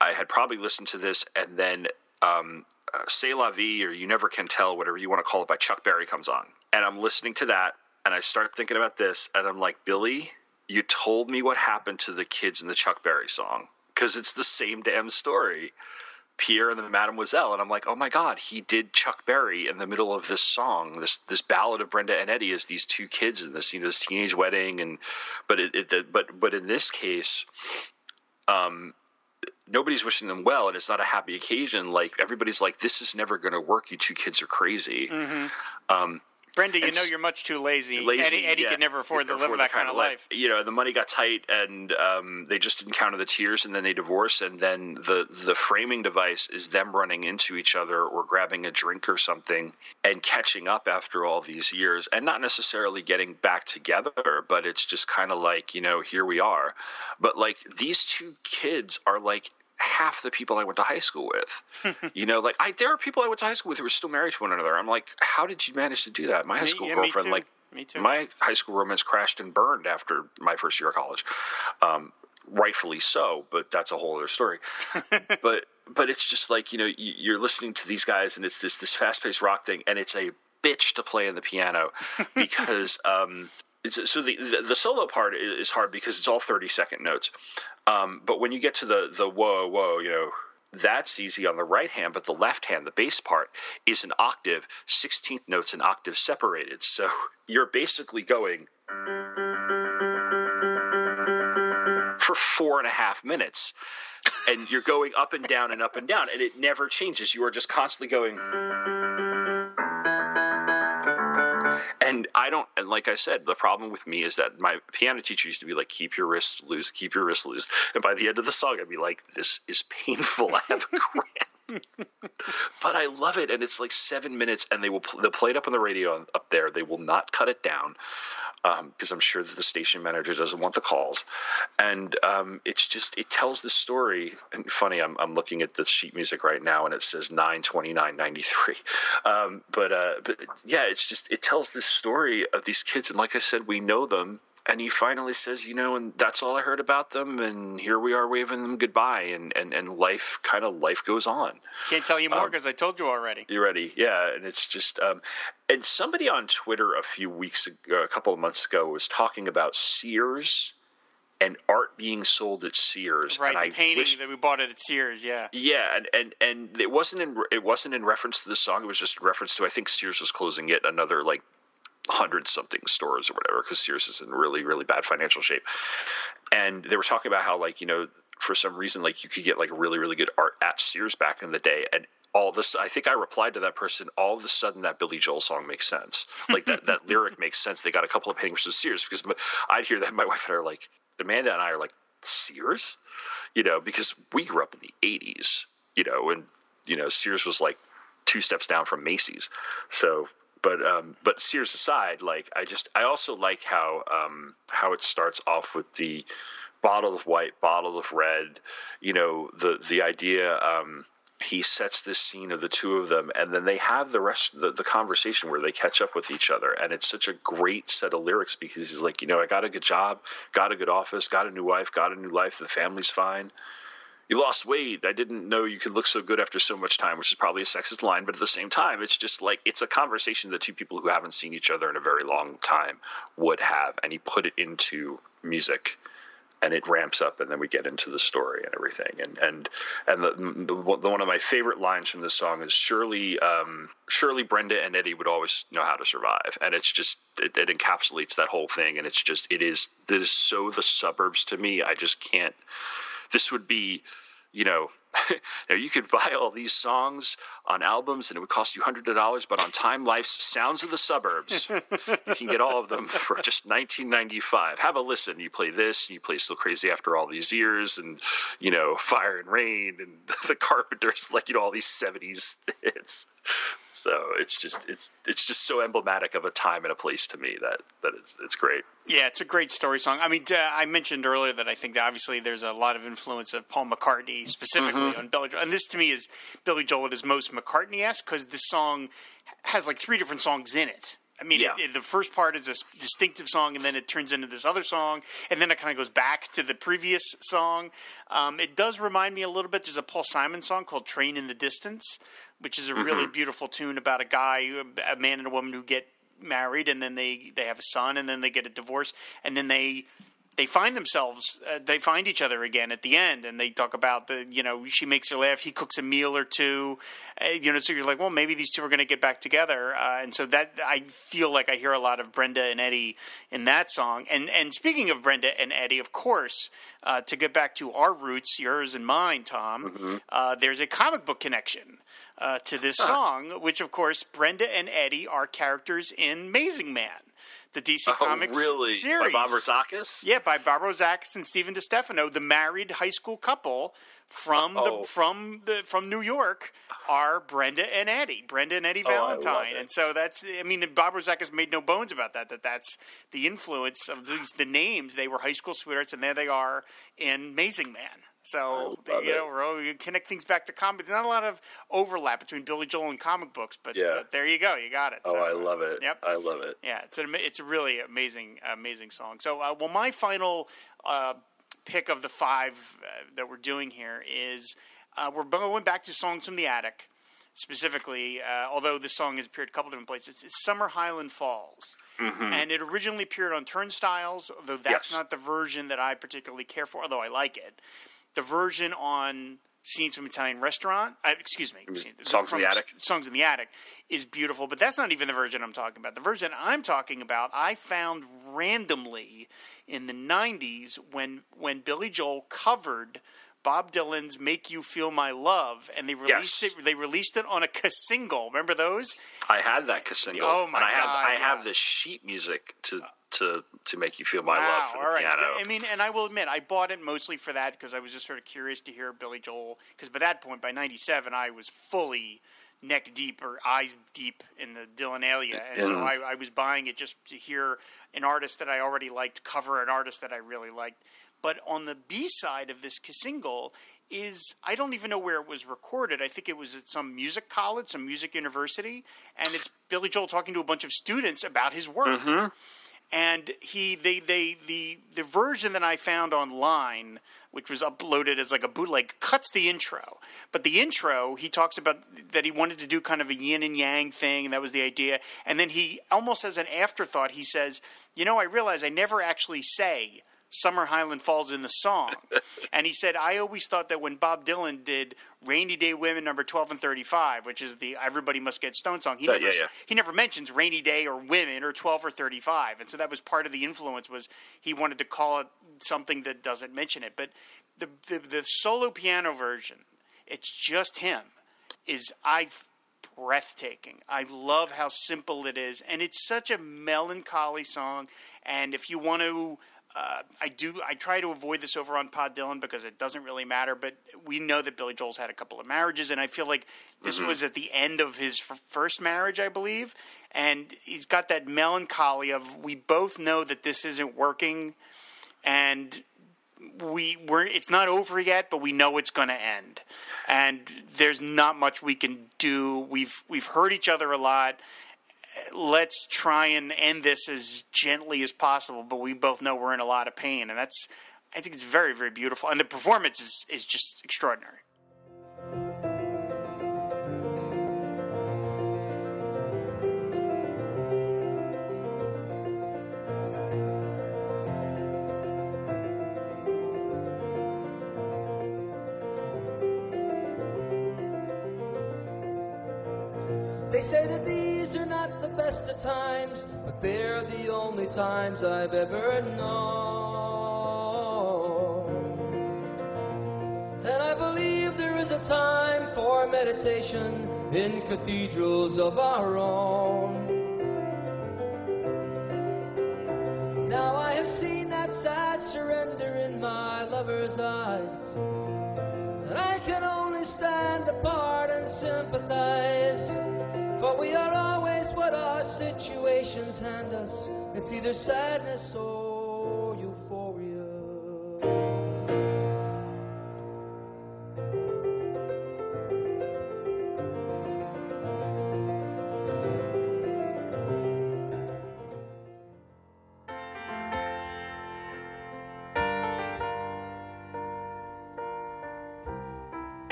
I had probably listened to this, and then um, uh, C'est la vie, or You Never Can Tell, whatever you want to call it, by Chuck Berry comes on. And I'm listening to that, and I start thinking about this, and I'm like, Billy, you told me what happened to the kids in the Chuck Berry song, because it's the same damn story. Pierre and the Mademoiselle. And I'm like, oh my God, he did Chuck Berry in the middle of this song. This this ballad of Brenda and Eddie is these two kids in this, you know, this teenage wedding. And but it, it but but in this case, um, nobody's wishing them well, and it's not a happy occasion. Like, everybody's like, this is never going to work. You two kids are crazy. Mm-hmm. Um, Brenda, you know you're much too lazy. lazy Eddie, Eddie yeah, could never afford to live that kind of life. life. You know, the money got tight, and um, they just didn't count the tears, and then they divorce, and then the, the framing device is them running into each other or grabbing a drink or something and catching up after all these years, and not necessarily getting back together, but it's just kind of like, you know, here we are. But, like, these two kids are, like, half the people I went to high school with. You know, like, I there are people I went to high school with who are still married to one another. I'm like, how did you manage to do that? My high me, school yeah, girlfriend, me like, me too. My high school romance crashed and burned after my first year of college. Um, rightfully so, but that's a whole other story. but but it's just like, you know, you're listening to these guys, and it's this this fast paced rock thing, and it's a bitch to play on the piano because um, it's, so the, the the solo part is hard because it's all thirty second notes. Um, but when you get to the, the whoa, whoa, you know, that's easy on the right hand, but the left hand, the bass part, is an octave, sixteenth notes an octave separated. So you're basically going for four and a half minutes, and you're going up and down and up and down, and it never changes. You are just constantly going. And I don't – and like I said, the problem with me is that my piano teacher used to be like, keep your wrists loose, keep your wrists loose. And by the end of the song, I'd be like, this is painful. I have a cramp. But I love it, and it's like seven minutes, and they will – they'll play it up on the radio up there. They will not cut it down because um, I'm sure that the station manager doesn't want the calls. And um, it's just – it tells the story. And funny, I'm I'm looking at the sheet music right now, and it says nine twenty-nine ninety-three. Um, but, uh, but yeah, it's just – it tells the story of these kids. And like I said, we know them. And he finally says, you know, and that's all I heard about them, and here we are waving them goodbye, and, and, and life kind of life goes on. Can't tell you more because um, I told you already. You ready? Yeah, and it's just um, – and somebody on Twitter a few weeks ago, a couple of months ago, was talking about Sears and art being sold at Sears. Right, and the I painting wish, that we bought it at Sears, yeah. Yeah, and, and, and it wasn't in it wasn't in reference to the song. It was just in reference to – I think Sears was closing yet another like – hundred-something stores or whatever, because Sears is in really, really bad financial shape. And they were talking about how, like, you know, for some reason, like, you could get, like, really, really good art at Sears back in the day. And all this – I think I replied to that person, all of a sudden that Billy Joel song makes sense. Like, that, that lyric makes sense. They got a couple of paintings from Sears because I'd hear that. My wife and I are like – Amanda and I are like, Sears? You know, because we grew up in the eighties, you know, and, you know, Sears was, like, two steps down from Macy's. So – But um, but Sears aside, like I just I also like how um, how it starts off with the bottle of white, bottle of red, you know, the the idea um, he sets this scene of the two of them, and then they have the rest the, the conversation where they catch up with each other, and it's such a great set of lyrics because he's like, you know, I got a good job, got a good office, got a new wife, got a new life, the family's fine. You lost weight. I didn't know you could look so good after so much time, which is probably a sexist line. But at the same time, it's just like it's a conversation that two people who haven't seen each other in a very long time would have. And he put it into music and it ramps up and then we get into the story and everything. And and, and the, the, the one of my favorite lines from this song is surely, um, surely Brenda and Eddie would always know how to survive. And it's just it, it encapsulates that whole thing. And it's just it is this is so the suburbs to me. I just can't. This would be, you know, you could buy all these songs on albums and it would cost you hundreds of dollars, but on Time Life's Sounds of the Suburbs, you can get all of them for just nineteen ninety-five. Have a listen. You play this, and you play Still Crazy After All These Years, and, you know, Fire and Rain, and The Carpenters, like, you know, all these seventies hits. So it's just it's it's just so emblematic of a time and a place to me that that it's it's great. Yeah, it's a great story song. I mean, uh, I mentioned earlier that I think that obviously there's a lot of influence of Paul McCartney specifically mm-hmm. on Billy Joel, and this to me is Billy Joel at his most McCartney-esque because this song has like three different songs in it. I mean, yeah. it, it, the first part is a distinctive song, and then it turns into this other song, and then it kind of goes back to the previous song. Um, it does remind me a little bit. There's a Paul Simon song called Train in the Distance, which is a really mm-hmm. beautiful tune about a guy, a man and a woman who get married, and then they, they have a son, and then they get a divorce, and then they they find themselves, uh, they find each other again at the end, and they talk about the, you know, she makes her laugh, he cooks a meal or two, uh, you know, so you're like, well, maybe these two are going to get back together. Uh, and so that, I feel like I hear a lot of Brenda and Eddie in that song. And, and speaking of Brenda and Eddie, of course, uh, to get back to our roots, yours and mine, Tom, mm-hmm. uh, there's a comic book connection uh, to this huh. song, which, of course, Brenda and Eddie are characters in Amazing Man. The D C Comics oh, really? series. By Bob Rozakis? Yeah, by Bob Rozakis and Stephen DiStefano, the married high school couple from oh. the from the from New York are Brenda and Eddie, Brenda and Eddie oh, Valentine, and so that's. I mean, Bob Rozakis made no bones about that. That that's the influence of these the names. They were high school sweethearts, and there they are in Amazing Man. So, you know, we're all, you connect things back to comic. There's not a lot of overlap between Billy Joel and comic books, but, yeah. but there you go. You got it. So, oh, I love it. Yep. I love it. Yeah, it's an, it's a really amazing, amazing song. So, uh, well, my final uh, pick of the five uh, that we're doing here is uh, we're going back to Songs from the Attic specifically, uh, although this song has appeared a couple different places. It's, it's Summer Highland Falls. Mm-hmm. And it originally appeared on Turnstiles, though that's yes. not the version that I particularly care for, although I like it. The version on Scenes from Italian Restaurant, uh, excuse me, Songs in the Attic. Songs in the Attic is beautiful, but that's not even the version I'm talking about. The version I'm talking about, I found randomly in the nineties when when Billy Joel covered Bob Dylan's "Make You Feel My Love," and they released yes. it. They released it on a single. Remember those? I had that single. Oh my and I god! Have, I yeah. have the sheet music to to to "Make You Feel My wow, Love" for all the right. piano. I mean, and I will admit, I bought it mostly for that because I was just sort of curious to hear Billy Joel. Because by that point, by ninety-seven, I was fully neck deep or eyes deep in the Dylan-alia, and in, so I, I was buying it just to hear an artist that I already liked cover an artist that I really liked. But on the B-side of this single is, I don't even know where it was recorded. I think it was at some music college, some music university. And it's Billy Joel talking to a bunch of students about his work. Mm-hmm. And he, they, they, the, the version that I found online, which was uploaded as like a bootleg, cuts the intro. But the intro, he talks about that he wanted to do kind of a yin and yang thing. And that was the idea. And then he, almost as an afterthought, he says, you know, I realize I never actually say Summer Highland Falls in the song. And he said, I always thought that when Bob Dylan did Rainy Day Women number twelve and thirty-five, which is the Everybody Must Get Stoned song, he, that, never, yeah, yeah. he never mentions Rainy Day or Women or twelve or thirty-five. And so that was part of the influence was he wanted to call it something that doesn't mention it. But the the, the solo piano version, it's just him, is I've breathtaking. I love how simple it is. And it's such a melancholy song. And if you want to Uh, I do. I try to avoid this over on Pod Dylan because it doesn't really matter. But we know that Billy Joel's had a couple of marriages, and I feel like this mm-hmm. was at the end of his f- first marriage, I believe. And he's got that melancholy of we both know that this isn't working, and we we're it's not over yet, but we know it's going to end. And there's not much we can do. We've we've hurt each other a lot. Let's try and end this as gently as possible, but we both know we're in a lot of pain, and that's I think it's very, very beautiful, and the performance is, is just extraordinary. They say that these are not the best of times, but they're the only times I've ever known. And I believe there is a time for meditation in cathedrals of our own. Now I have seen that sad surrender in my lover's eyes, and I can only stand apart and sympathize. But we are always what our situations hand us. It's either sadness or euphoria.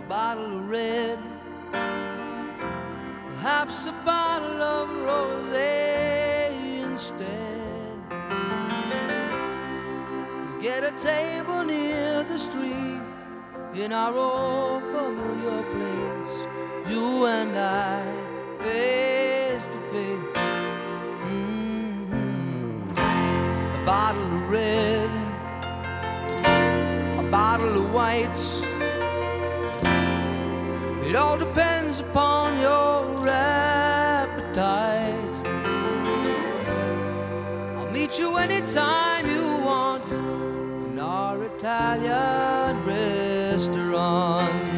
A bottle of red, perhaps a bottle of rosé instead. Get a table near the street in our old familiar place, you and I face to face. Mm-hmm. A bottle of red, a bottle of whites, it all depends upon your appetite. I'll meet you anytime you want in our Italian restaurant.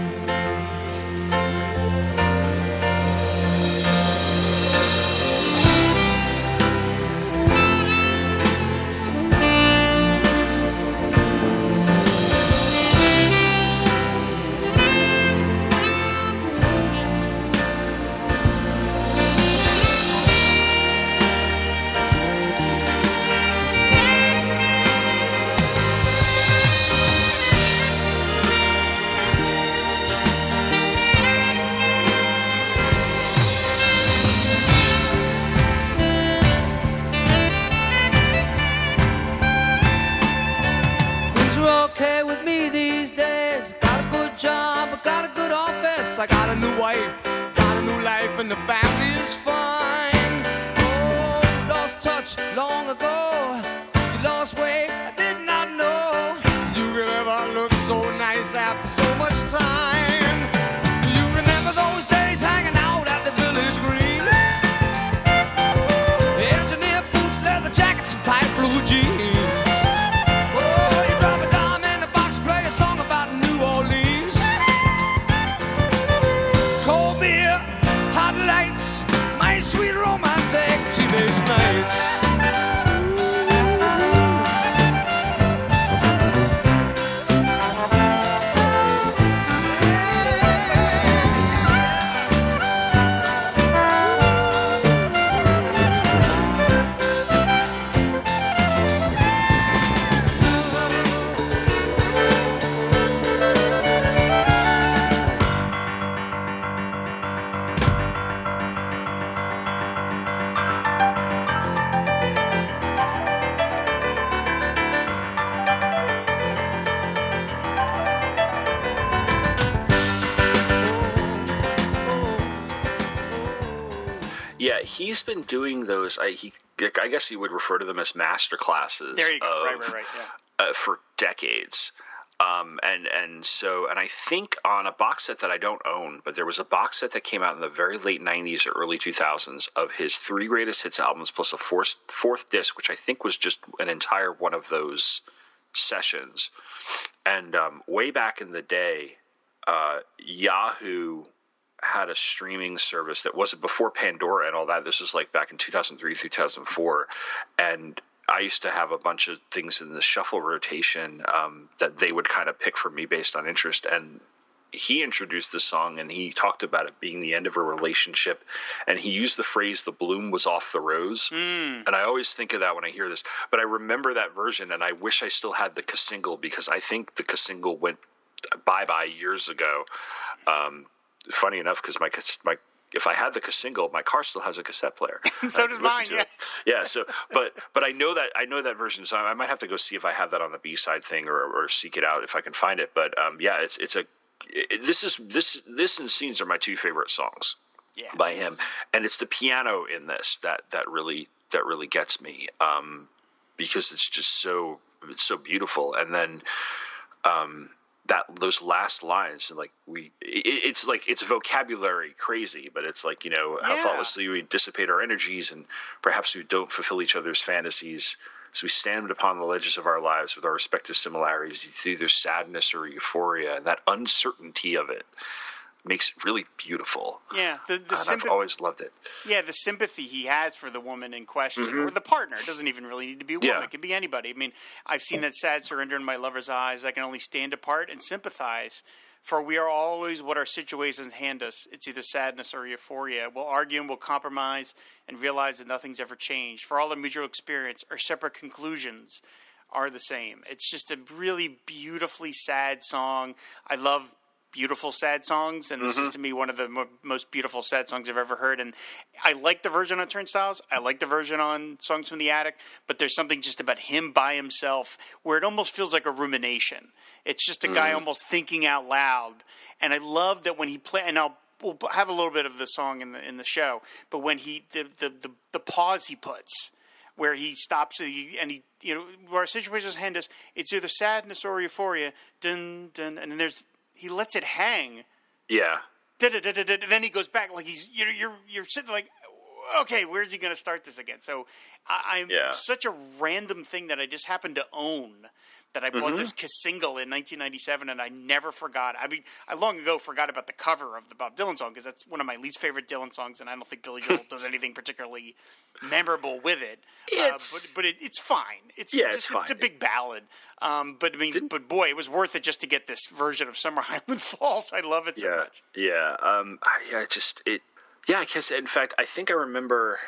I got a new wife, got a new life, and the family is fine. Oh, lost touch long ago. You lost weight, I did not know. You remember, look so nice after so much time. Do you remember those days hanging out at the village green? Engineer boots, leather jackets, and tight blue jeans. He's been doing those. I he, I guess he would refer to them as master classes. There you go. Of, right, right, right. Yeah. Uh, for decades, um, and and so and I think on a box set that I don't own, but there was a box set that came out in the very late nineties or early two thousands of his three greatest hits albums plus a fourth fourth disc, which I think was just an entire one of those sessions. And um, way back in the day, uh, Yahoo had a streaming service that wasn't before Pandora and all that. This was like back in two thousand three, two thousand four. And I used to have a bunch of things in the shuffle rotation um, that they would kind of pick for me based on interest. And he introduced this song and he talked about it being the end of a relationship. And he used the phrase, the bloom was off the rose. Mm. And I always think of that when I hear this, but I remember that version. And I wish I still had the single, because I think the single went bye-bye years ago. Um, Funny enough, because my my if I had the single, my car still has a cassette player. So does mine. Yeah. It. Yeah. So, but but I know that I know that version. So I might have to go see if I have that on the B side thing, or or seek it out if I can find it. But um, yeah, it's it's a it, this is this this and Scenes are my two favorite songs. Yeah. By him, and it's the piano in this that that really that really gets me, um, because it's just so it's so beautiful, and then um. That those last lines, like we, it, it's like it's vocabulary crazy, but it's like, you know, yeah. How thoughtlessly we dissipate our energies, and perhaps we don't fulfill each other's fantasies. So we stand upon the ledges of our lives with our respective similarities, it's either sadness or euphoria, and that uncertainty of it makes it really beautiful. Yeah, the, the and sympath- I've always loved it. Yeah, the sympathy he has for the woman in question, mm-hmm. or the partner. It doesn't even really need to be a woman. Yeah. It could be anybody. I mean, I've seen that sad surrender in my lover's eyes. I can only stand apart and sympathize, for we are always what our situations hand us. It's either sadness or euphoria. We'll argue and we'll compromise and realize that nothing's ever changed. For all our mutual experience, our separate conclusions are the same. It's just a really beautifully sad song. I love beautiful sad songs, and this mm-hmm. is to me one of the mo- most beautiful sad songs I've ever heard. And I like the version on Turnstiles, I like the version on Songs from the Attic, but there's something just about him by himself where it almost feels like a rumination. It's just a mm-hmm. guy almost thinking out loud, and I love that when he play. And I'll we'll have a little bit of the song in the in the show, but when he the the the, the pause he puts, where he stops and he, and he you know where our situations hand us, it's either sadness or euphoria. Dun dun, and then there's. He lets it hang. Yeah. Da, da, da, da, da, and then he goes back like he's you're you're, you're sitting like, okay, where's he going to start this again? So I, I'm yeah. it's such a random thing that I just happened to own that I bought mm-hmm. this single in nineteen ninety-seven, and I never forgot. I mean, I long ago forgot about the cover of the Bob Dylan song because that's one of my least favorite Dylan songs, and I don't think Billy Joel does anything particularly memorable with it. It's, uh, but but it, it's fine. It's, yeah, just, it's fine. It's a big ballad. Um, but I mean, Didn't, but boy, it was worth it just to get this version of Summer Highland Falls. I love it so yeah, much. Yeah, um, I, I just it. Yeah, I guess. In fact, I think I remember.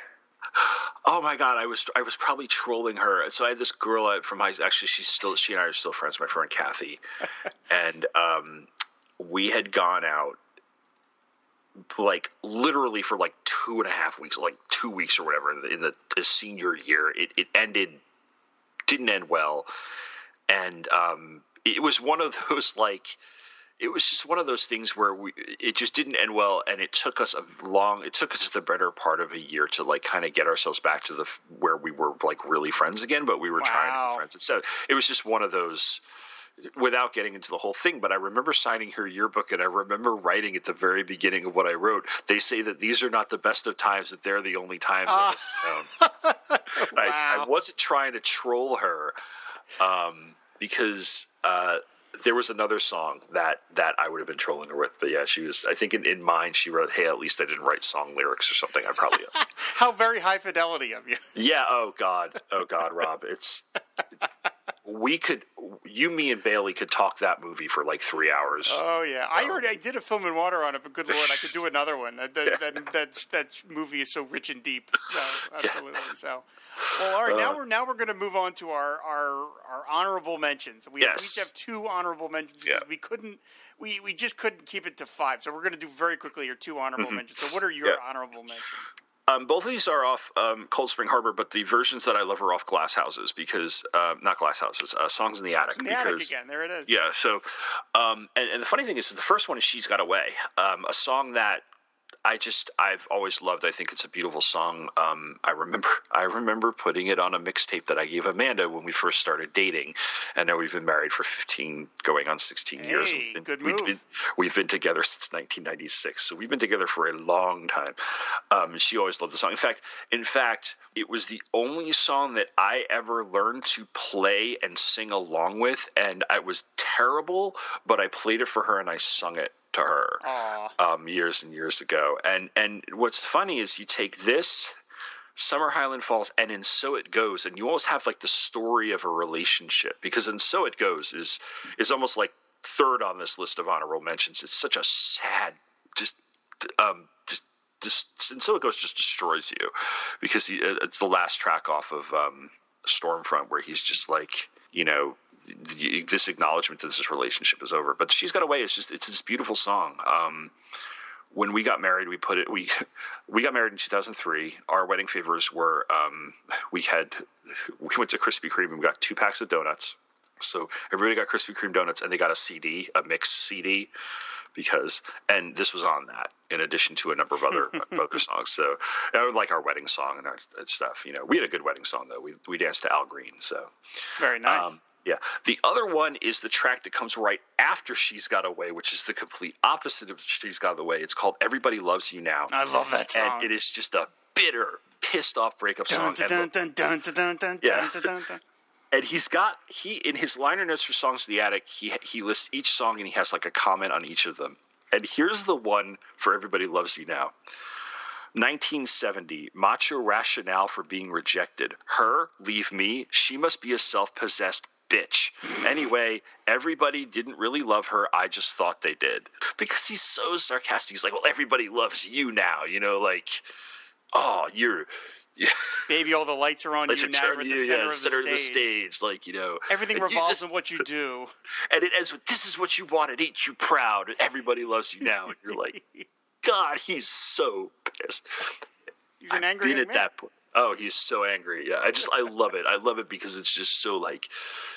Oh my God, I was I was probably trolling her. So I had this girl from high school. Actually, she's still she and I are still friends. My friend Kathy, and um, we had gone out like literally for like two and a half weeks, like two weeks or whatever. In the, in the, the senior year, it it ended didn't end well, and um, it was one of those like. It was just one of those things where we it just didn't end well, and it took us a long – it took us the better part of a year to like kind of get ourselves back to the where we were like really friends again, but we were wow. trying to be friends. So it was just one of those – without getting into the whole thing, but I remember signing her yearbook, and I remember writing at the very beginning of what I wrote, they say that these are not the best of times, that they're the only times uh. I've ever known. Wow. I, I wasn't trying to troll her um, because uh, – there was another song that, that I would have been trolling her with, but yeah, she was. I think in, in mine she wrote, "Hey, at least I didn't write song lyrics or something." I probably how very high fidelity of you. Yeah. Oh God. Oh God, Rob. It's we could you, me, and Bailey could talk that movie for like three hours. Oh yeah, um, I already I did a film and water on it, but good Lord, I could do another one. That that yeah. that, that, that movie is so rich and deep. So absolutely. Yeah. So well, all right. Uh, now we're now we're going to move on to our our, our honorable mentions. We yes. each have two honorable. Honorable mentions because yeah. we couldn't, we, we just couldn't keep it to five. So we're going to do very quickly your two honorable mm-hmm. mentions. So what are your yeah. honorable mentions? Um, both of these are off um, Cold Spring Harbor, but the versions that I love are off Glass Houses because uh, not Glass Houses, uh, Songs in the Songs Attic. In the because, Attic again, there it is. Yeah. So, um, and, and the funny thing is, the first one is "She's Got Away," um, a song that I just I've always loved. I think it's a beautiful song. Um, I remember I remember putting it on a mixtape that I gave Amanda when we first started dating, and now we've been married for fifteen, going on sixteen hey, years. We've been, good move. We've been, we've been together since nineteen ninety-six, so we've been together for a long time. Um, she always loved the song. In fact, in fact, it was the only song that I ever learned to play and sing along with, and I was terrible, but I played it for her and I sung it to her um, years and years ago. And and what's funny is you take this Summer Highland Falls and in So It Goes, and you almost have like the story of a relationship, because in So It Goes is is almost like third on this list of honorable mentions. It's such a sad just um just just and So It Goes just destroys you, because he, it's the last track off of um, Stormfront where he's just like, you know, this acknowledgement that this relationship is over. But She's Got Away, it's just it's this beautiful song. Um, when we got married, we put it we we got married in two thousand three. Our wedding favors were um, we had we went to Krispy Kreme and we got two packs of donuts. So everybody got Krispy Kreme donuts, and they got a C D, a mixed C D, because and this was on that, in addition to a number of other other songs. So I would like our wedding song and our and stuff. You know, we had a good wedding song though. We we danced to Al Green. So very nice. Um, Yeah. The other one is the track that comes right after She's Got Away, which is the complete opposite of She's Got Away. It's called Everybody Loves You Now. I love that song. And it is just a bitter, pissed off breakup song. And he's got he in his liner notes for Songs in the Attic, he he lists each song and he has like a comment on each of them. And here's the one for Everybody Loves You Now. nineteen seventy, macho rationale for being rejected. Her, leave me, she must be a self-possessed bitch. Anyway, everybody didn't really love her. I just thought they did. Because he's so sarcastic. He's like, well, everybody loves you now. You know, like, oh, you're Yeah. Baby, all the lights are on lights you are now. You're at the you, center, yeah, of, center the of the stage. Like, you know, everything revolves just, on what you do. And it ends with, this is what you wanted, ain't you proud? And everybody loves you now. And you're like, God, he's so pissed. He's an angry man. At that point. Oh, he's so angry. Yeah, I just I love it. I love it because it's just so, like,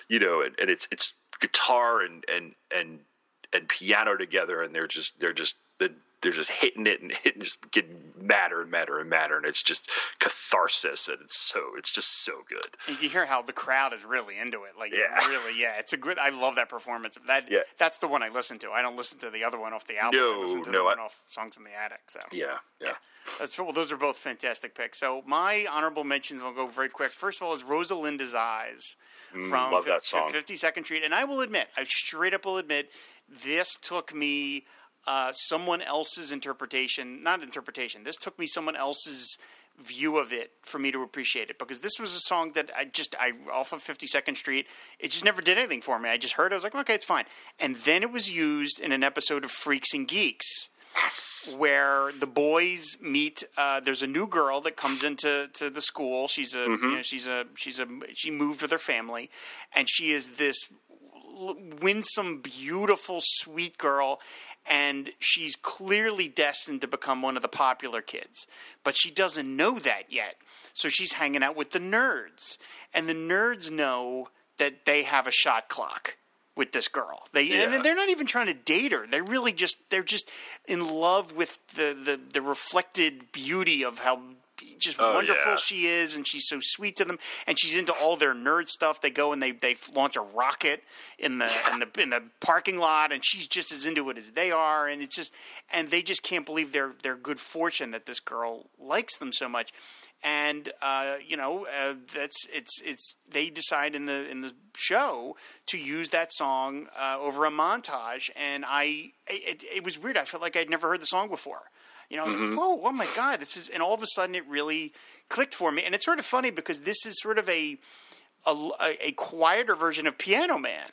you know, and, and it's it's guitar and and and and piano together, and they're just they're just the. They're just hitting it and hitting, just getting madder and madder and madder, and it's just catharsis, and it's so, it's just so good. And you hear how the crowd is really into it, like yeah. really, yeah. It's a good. I love that performance. That yeah. that's the one I listen to. I don't listen to the other one off the album. No, I listen to no, the one I, off Songs in the Attic. So yeah, yeah. yeah. That's, well, those are both fantastic picks. So my honorable mentions will go very quick. First of all, is Rosalinda's Eyes from mm, love that song. fifty-second Street, and I will admit, I straight up will admit, this took me. Uh, someone else's interpretation, not interpretation, this took me someone else's view of it for me to appreciate it, because this was a song that I just, I off of fifty-second Street, it just never did anything for me. I just heard it, I was like, okay, it's fine. And then it was used in an episode of Freaks and Geeks. Yes. Where the boys meet, uh, there's a new girl that comes into to the school. She's a, mm-hmm. you know, she's a, she's a, she moved with her family, and she is this winsome, beautiful, sweet girl. And she's clearly destined to become one of the popular kids. But she doesn't know that yet. So she's hanging out with the nerds. And the nerds know that they have a shot clock with this girl. They yeah. and they're not even trying to date her. They're really just they're just in love with the, the, the reflected beauty of how just oh, wonderful yeah. she is, and she's so sweet to them, and she's into all their nerd stuff. They go and they they launch a rocket in the yeah. in the in the parking lot, and she's just as into it as they are, and it's just and they just can't believe their their good fortune that this girl likes them so much. And uh, you know, uh, that's it's it's they decide in the in the show to use that song uh, over a montage, and I it, it was weird. I felt like I'd never heard the song before. You know, mm-hmm. like, whoa, oh my God, this is – and all of a sudden it really clicked for me. And it's sort of funny because this is sort of a a, a quieter version of Piano Man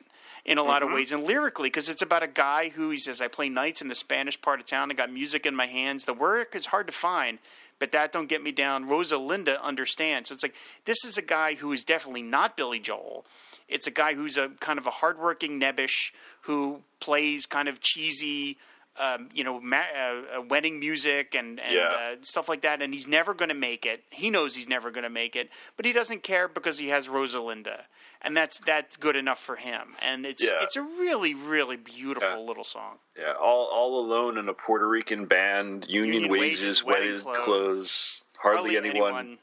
in a lot mm-hmm. of ways, and lyrically, because it's about a guy who – he says, I play nights in the Spanish part of town. I got music in my hands. The work is hard to find, but that don't get me down. Rosalinda understands. So it's like this is a guy who is definitely not Billy Joel. It's a guy who's a kind of a hardworking nebbish who plays kind of cheesy – Um, you know, ma- uh, uh, wedding music and, and yeah. uh, stuff like that. And he's never going to make it. He knows he's never going to make it, but he doesn't care because he has Rosalinda, and that's that's good enough for him. And it's yeah. it's a really, really beautiful yeah. little song. Yeah, all all alone in a Puerto Rican band, union, union wages, wages, wedding, wedding clothes, clothes hardly, hardly anyone. anyone.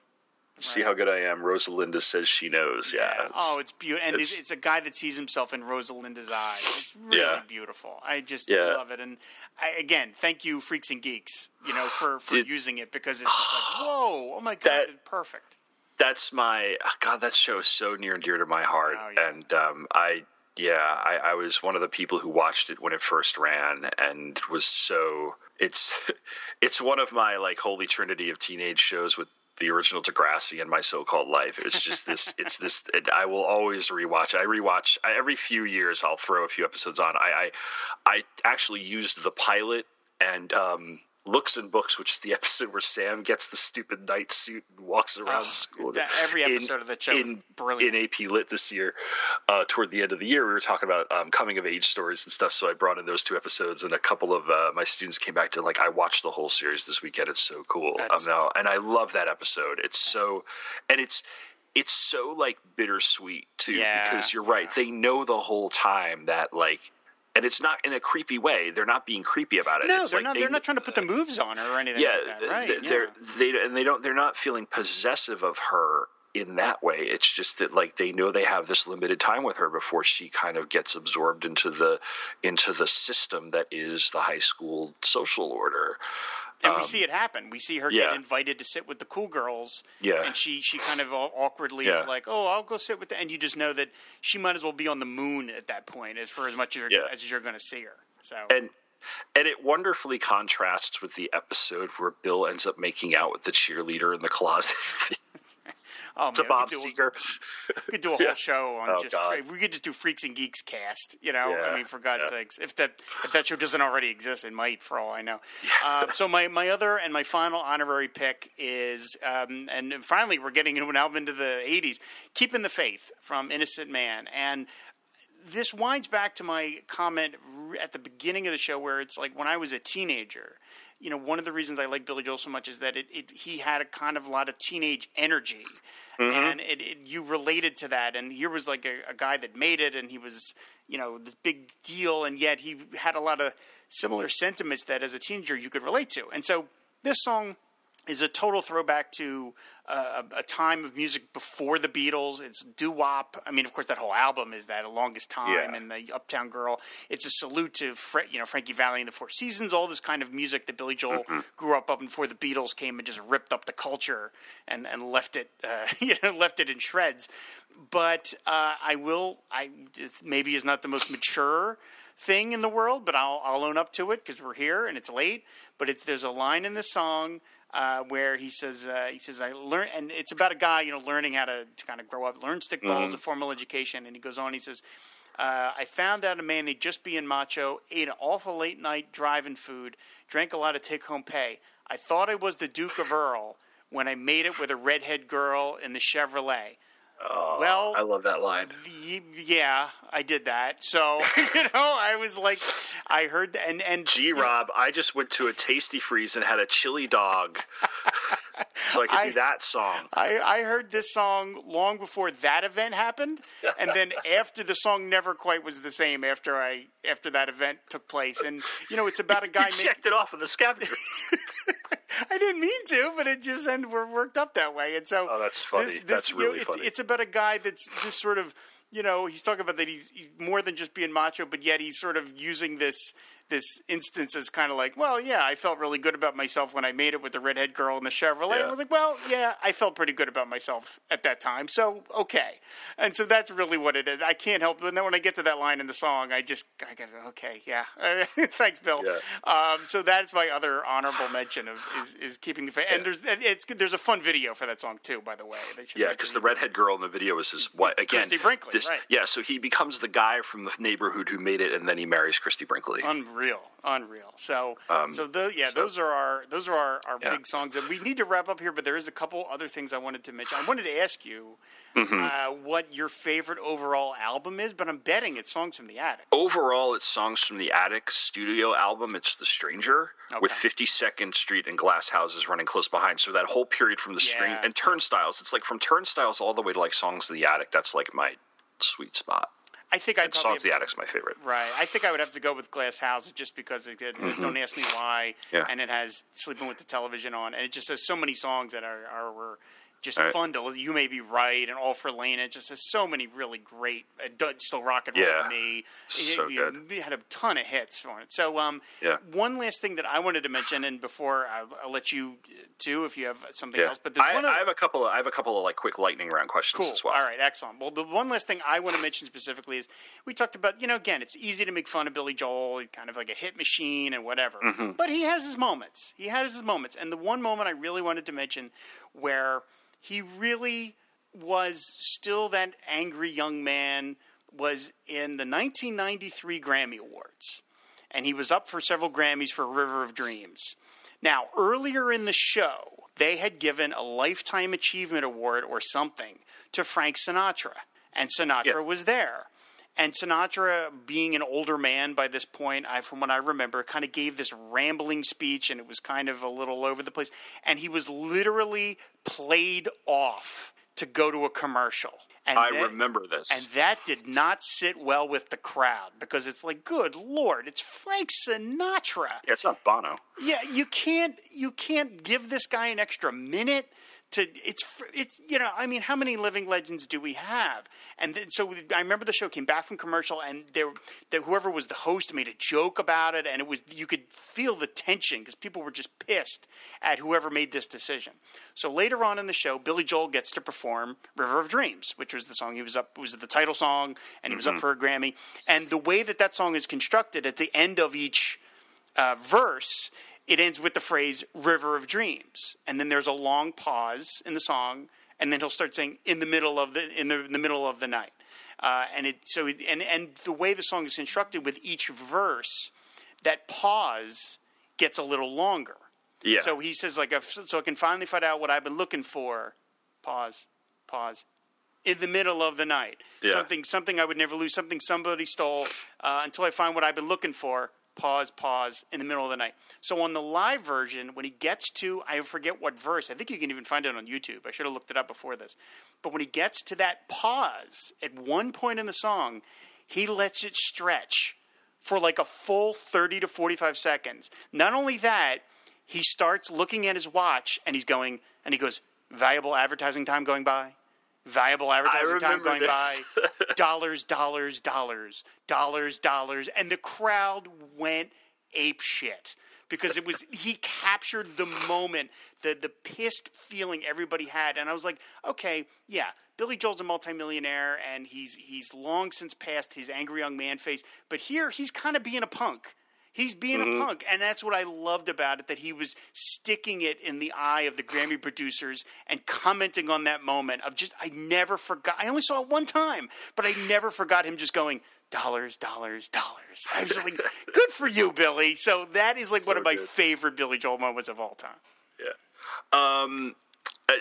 See right. how good I am. Rosalinda says she knows. Yeah. yeah. It's, oh, it's beautiful. And it's, it's a guy that sees himself in Rosalinda's eyes. It's really yeah. beautiful. I just yeah. love it. And I, again, thank you, Freaks and Geeks, you know, for, for Dude, using it, because it's just like, whoa, oh my God, that, perfect. That's my oh God. That show is so near and dear to my heart, oh, yeah. and um, I. Yeah, I, I was one of the people who watched it when it first ran, and was so. It's it's one of my like holy trinity of teenage shows with the original Degrassi and My So-Called Life. It's just this, it's this, it, I will always rewatch. I rewatch I, every few years. I'll throw a few episodes on. I, I, I actually used the pilot and, um, Looks and Books, which is the episode where Sam gets the stupid night suit and walks around oh, school. That, every episode in, of the show in, brilliant. In A P Lit this year, uh, toward the end of the year, we were talking about um, coming-of-age stories and stuff, so I brought in those two episodes, and a couple of uh, my students came back to, like, I watched the whole series this weekend. It's so cool. Um, now, and I love that episode. It's so – and it's – It's so, like, bittersweet, too, yeah, because you're right. Yeah. They know the whole time that, like – and it's not in a creepy way. They're not being creepy about it. No, it's they're like not. They, they're not trying to put the moves on her or anything. Yeah, like that. Right. They're yeah. they and they don't. They're not feeling possessive of her in that way. It's just that like they know they have this limited time with her before she kind of gets absorbed into the into the system that is the high school social order. And um, we see it happen. We see her yeah. get invited to sit with the cool girls. Yeah. And she, she kind of awkwardly yeah. is like, oh, I'll go sit with the – and you just know that she might as well be on the moon at that point as for as much as you're, yeah. as you're going to see her. So and and it wonderfully contrasts with the episode where Bill ends up making out with the cheerleader in the closet. That's right. Oh, it's man, a Bob Seger. We could do a whole yeah. show on oh, just – we could just do Freaks and Geeks cast, you know? Yeah. I mean, for God's yeah. sakes. If that if that show doesn't already exist, it might for all I know. Yeah. Uh, so my, my other and my final honorary pick is um, – and finally we're getting into an album into the eighties, Keeping the Faith from Innocent Man. And this winds back to my comment at the beginning of the show where it's like when I was a teenager – you know, one of the reasons I like Billy Joel so much is that it, it he had a kind of a lot of teenage energy, mm-hmm. and it, it, you related to that. And here was like a, a guy that made it, and he was, you know, this big deal, and yet he had a lot of similar sentiments that as a teenager you could relate to. And so this song is a total throwback to uh, a time of music before the Beatles. It's doo-wop. I mean, of course, that whole album is that, A Longest Time yeah. and the Uptown Girl. It's a salute to Fre- you know Frankie Valli and the Four Seasons, all this kind of music that Billy Joel mm-hmm. grew up on before the Beatles came and just ripped up the culture and, and left it uh, you know, left it in shreds. But uh, I will I – maybe it's not the most mature thing in the world, but I'll, I'll own up to it because we're here and it's late. But it's there's a line in this song – Uh, where he says, uh, he says, I learn, and it's about a guy, you know, learning how to, to kind of grow up, learn stick balls, mm-hmm. a formal education. And he goes on, he says, uh, I found out a man named Just Being Macho, ate an awful late night driving food, drank a lot of take home pay. I thought I was the Duke of Earl when I made it with a redhead girl in the Chevrolet. Oh, well, I love that line. The, yeah, I did that. So, you know, I was like, I heard that. And, and, Gee, Rob, I just went to a Tasty Freeze and had a chili dog so I could I, do that song. I, I heard this song long before that event happened. And then after the song never quite was the same after I after that event took place. And, you know, it's about a guy. You checked make, it off of the scavenger. I didn't mean to, but it just and we're worked up that way. And so oh, that's funny. This, this, that's really you know, it's, funny. It's about a guy that's just sort of, you know, he's talking about that he's, he's more than just being macho, but yet he's sort of using this this instance as kind of like, well, yeah, I felt really good about myself when I made it with the redhead girl in the Chevrolet. Yeah. I was like, well, yeah, I felt pretty good about myself at that time, so okay. And so that's really what it is. I can't help it. And then when I get to that line in the song, I just I go, okay, yeah. Thanks, Bill. Yeah. Um, so that's my other honorable mention of is, is Keeping the Faith. Yeah. And there's it's there's a fun video for that song too, by the way. Yeah, because the redhead girl in the video is his wife. Again, Christy Brinkley, this, right. Yeah, so he becomes the guy from the neighborhood who made it, and then he marries Christy Brinkley. Unreal. Real, unreal. So, um, so the, yeah, so, those are our those are our, our yeah. big songs, and we need to wrap up here. But there is a couple other things I wanted to mention. I wanted to ask you mm-hmm. uh, what your favorite overall album is, but I'm betting it's Songs from the Attic. Overall, it's Songs from the Attic. Studio album, it's The Stranger, okay. with fifty-second Street and Glass Houses running close behind. So that whole period from the yeah. Stranger and Turnstiles, it's like from Turnstiles all the way to like Songs in the Attic. That's like my sweet spot. I think I'd Songs in the Attic's my favorite. Right. I think I would have to go with Glass Houses just because it, it mm-hmm. Don't Ask Me Why, yeah. and it has Sleeping with the Television on, and it just has so many songs that are, are were just right. fun to. You May Be Right and All for Lena. It just has so many really great. Uh, Still Rockin' Roll yeah. with Me. So it, good. It had a ton of hits on it. So um, yeah. one last thing that I wanted to mention, and before I'll, I'll let you do if you have something yeah. else, but I, one I have a couple. Of, I have a couple of like quick lightning round questions cool. as well. All right, excellent. Well, the one last thing I want to mention specifically is we talked about. You know, again, it's easy to make fun of Billy Joel, kind of like a hit machine and whatever. Mm-hmm. But he has his moments. He has his moments, and the one moment I really wanted to mention where he really was still that angry young man was in the nineteen ninety-three Grammy Awards, and he was up for several Grammys for River of Dreams. Now, earlier in the show, they had given a Lifetime Achievement Award or something to Frank Sinatra, and Sinatra yeah. was there. And Sinatra, being an older man by this point, I, from what I remember, kind of gave this rambling speech, and it was kind of a little over the place. And he was literally played off to go to a commercial. And I that, remember this. And that did not sit well with the crowd because it's like, good Lord, it's Frank Sinatra. Yeah, it's not Bono. Yeah, you can't you can't give this guy an extra minute. To it's it's you know I mean how many living legends do we have? And then, so I remember the show came back from commercial, and there that whoever was the host made a joke about it, and it was you could feel the tension because people were just pissed at whoever made this decision. So later on in the show, Billy Joel gets to perform River of Dreams, which was the song he was up was the title song, and he was mm-hmm. up for a Grammy. And the way that that song is constructed at the end of each uh, verse. It ends with the phrase, River of Dreams. And then there's a long pause in the song, and then he'll start saying in the middle of the in the, in the middle of the night. Uh, and it so it, and and the way the song is constructed with each verse, that pause gets a little longer. Yeah. So he says like, so I can finally find out what I've been looking for. Pause, pause. In the middle of the night. Yeah. Something something I would never lose, something somebody stole, uh, until I find what I've been looking for. Pause, pause, in the middle of the night. So on the live version, when he gets to, I forget what verse. I think you can even find it on YouTube. I should have looked it up before this. But when he gets to that pause at one point in the song, he lets it stretch for like a full thirty to forty-five seconds. Not only that, he starts looking at his watch and he's going, and he goes, valuable advertising time going by. Valuable advertising time going this. by. Dollars, dollars, dollars, dollars, dollars. And the crowd went apeshit because it was, he captured the moment, the, the pissed feeling everybody had. And I was like, okay, yeah, Billy Joel's a multimillionaire and he's, he's long since passed his angry young man phase. But here he's kind of being a punk. He's being mm-hmm. a punk, and that's what I loved about it, that he was sticking it in the eye of the Grammy producers and commenting on that moment of just – I never forgot. I only saw it one time, but I never forgot him just going, dollars, dollars, dollars. I was just like, good for you, Billy. So that is like so one of my good. favorite Billy Joel moments of all time. Yeah. Um,